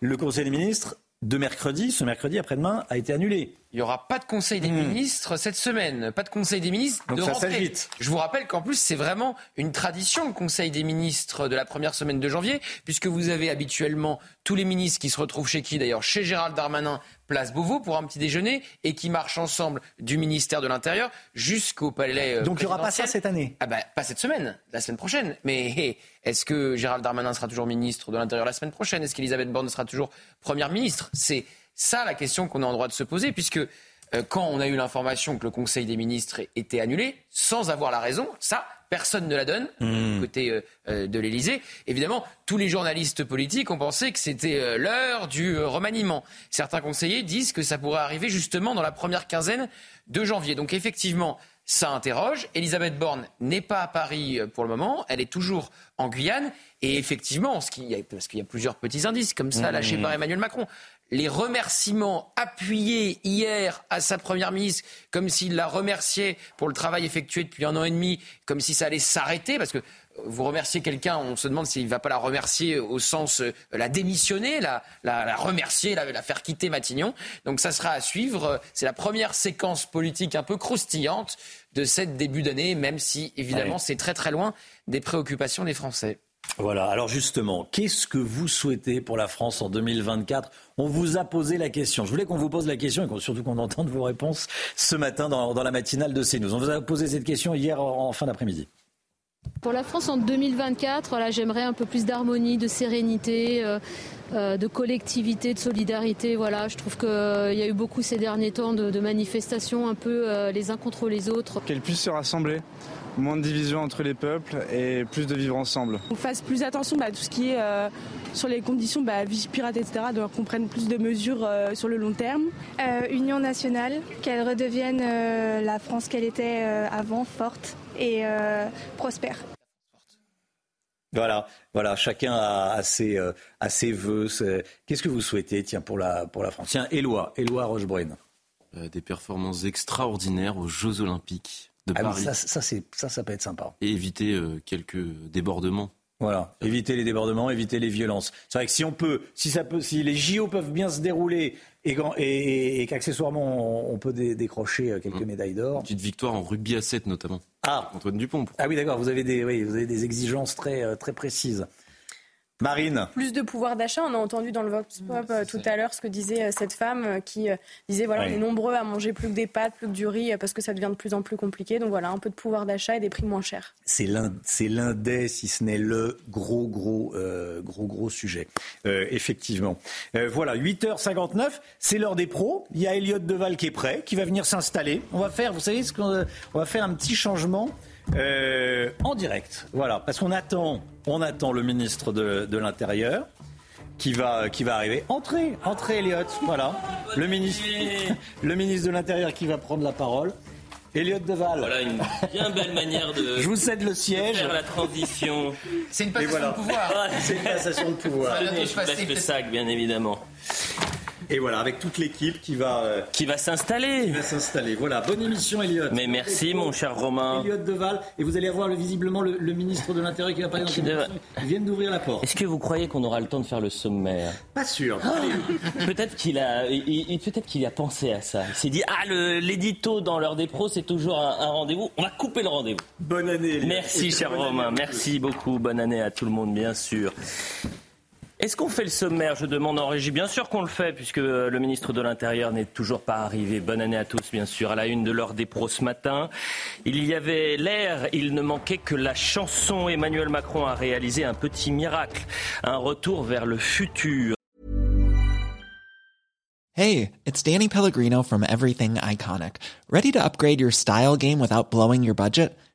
le Conseil des ministres de mercredi, ce mercredi après-demain, a été annulé. Il n'y aura pas de Conseil des ministres cette semaine. Pas de Conseil des ministres de rentrée. Je vous rappelle qu'en plus, c'est vraiment une tradition, le Conseil des ministres de la première semaine de janvier, puisque vous avez habituellement tous les ministres qui se retrouvent chez qui d'ailleurs, chez Gérald Darmanin, place Beauvau, pour un petit déjeuner, et qui marchent ensemble du ministère de l'Intérieur jusqu'au palais. Donc il n'y aura pas ça cette année? Ah bah, pas cette semaine, la semaine prochaine. Mais est-ce que Gérald Darmanin sera toujours ministre de l'Intérieur la semaine prochaine? Est-ce qu'Elisabeth Borne sera toujours première ministre? C'est ça la question qu'on a en droit de se poser, puisque quand on a eu l'information que le Conseil des ministres était annulé, sans avoir la raison, ça, personne ne la donne, du côté de l'Élysée. Évidemment, tous les journalistes politiques ont pensé que c'était l'heure du remaniement. Certains conseillers disent que ça pourrait arriver justement dans la première quinzaine de janvier. Donc effectivement, ça interroge. Elisabeth Borne n'est pas à Paris pour le moment. Elle est toujours en Guyane. Et effectivement, parce qu'il y a plusieurs petits indices comme ça lâchés par Emmanuel Macron. Les remerciements appuyés hier à sa première ministre, comme s'il la remerciait pour le travail effectué depuis 1 an et demi, comme si ça allait s'arrêter, parce que vous remerciez quelqu'un, on se demande s'il ne va pas la remercier au sens la démissionner, la remercier, la faire quitter Matignon. Donc ça sera à suivre. C'est la première séquence politique un peu croustillante de cette début d'année, même si évidemment c'est très très loin des préoccupations des Français. Voilà, alors justement, qu'est-ce que vous souhaitez pour la France en 2024 ? On vous a posé la question. Je voulais qu'on vous pose la question et surtout qu'on entende vos réponses ce matin dans la matinale de CNews. On vous a posé cette question hier en fin d'après-midi. Pour la France en 2024, voilà, j'aimerais un peu plus d'harmonie, de sérénité, de collectivité, de solidarité. Voilà, je trouve qu'il y a eu beaucoup ces derniers temps de manifestations un peu les uns contre les autres. Qu'elles puissent se rassembler. Moins de division entre les peuples et plus de vivre ensemble. On fasse plus attention à tout ce qui est sur les conditions, vie pirate, etc. Donc qu'on prenne plus de mesures sur le long terme. Union nationale, qu'elle redevienne la France qu'elle était avant, forte et prospère. Voilà, chacun a ses vœux. Qu'est-ce que vous souhaitez, pour la France ? Tiens, Éloi Rochebrouine. Des performances extraordinaires aux Jeux Olympiques. Paris. Ça peut être sympa. Et éviter quelques débordements. Voilà, éviter les débordements, éviter les violences. C'est vrai que si les JO peuvent bien se dérouler et qu'accessoirement on peut décrocher quelques médailles d'or. Une petite victoire en rugby à 7 notamment. Ah, Antoine Dupont. Ah oui, d'accord, vous avez des exigences très très précises. Marine. Plus de pouvoir d'achat, on a entendu dans le Vox Pop à l'heure ce que disait cette femme qui disait on est nombreux à manger plus que des pâtes, plus que du riz parce que ça devient de plus en plus compliqué. Donc voilà, un peu de pouvoir d'achat et des prix moins chers. C'est l'un des, si ce n'est le gros sujet. Effectivement. Voilà, 8h59, c'est l'heure des pros. Il y a Elliot Deval qui est prêt, qui va venir s'installer. On va faire, vous savez, on va faire un petit changement. En direct, voilà, parce qu'on attend le ministre de l'Intérieur qui va arriver. Entrez Elliot, voilà, le ministre de l'Intérieur qui va prendre la parole. Elliot Deval. Voilà une bien belle manière de. Je vous cède le siège. Faire la transition. C'est une passation de pouvoir. C'est une passation de pouvoir. Je passe le sac, bien évidemment. Et voilà, avec toute l'équipe qui va s'installer. Qui va s'installer. Voilà, bonne émission, Elliot. Mais merci, mon cher Romain. Elliot Deval, et vous allez avoir visiblement le ministre de l'Intérieur qui va parler. Ils viennent d'ouvrir la porte. Est-ce que vous croyez qu'on aura le temps de faire le sommaire ? Pas sûr. Peut-être qu'il a pensé à ça. Il s'est dit l'édito dans l'heure des pros, c'est toujours un rendez-vous. On va couper le rendez-vous. Bonne année, Elliot. Merci, cher Romain. Merci beaucoup. Bonne année à tout le monde, bien sûr. Est-ce qu'on fait le sommaire ? Je demande en régie. Bien sûr qu'on le fait, puisque le ministre de l'Intérieur n'est toujours pas arrivé. Bonne année à tous, bien sûr. À la une de l'heure des pros ce matin, il y avait l'air, il ne manquait que la chanson. Emmanuel Macron a réalisé un petit miracle, un retour vers le futur. Hey, it's Danny Pellegrino from Everything Iconic. Ready to upgrade your style game without blowing your budget?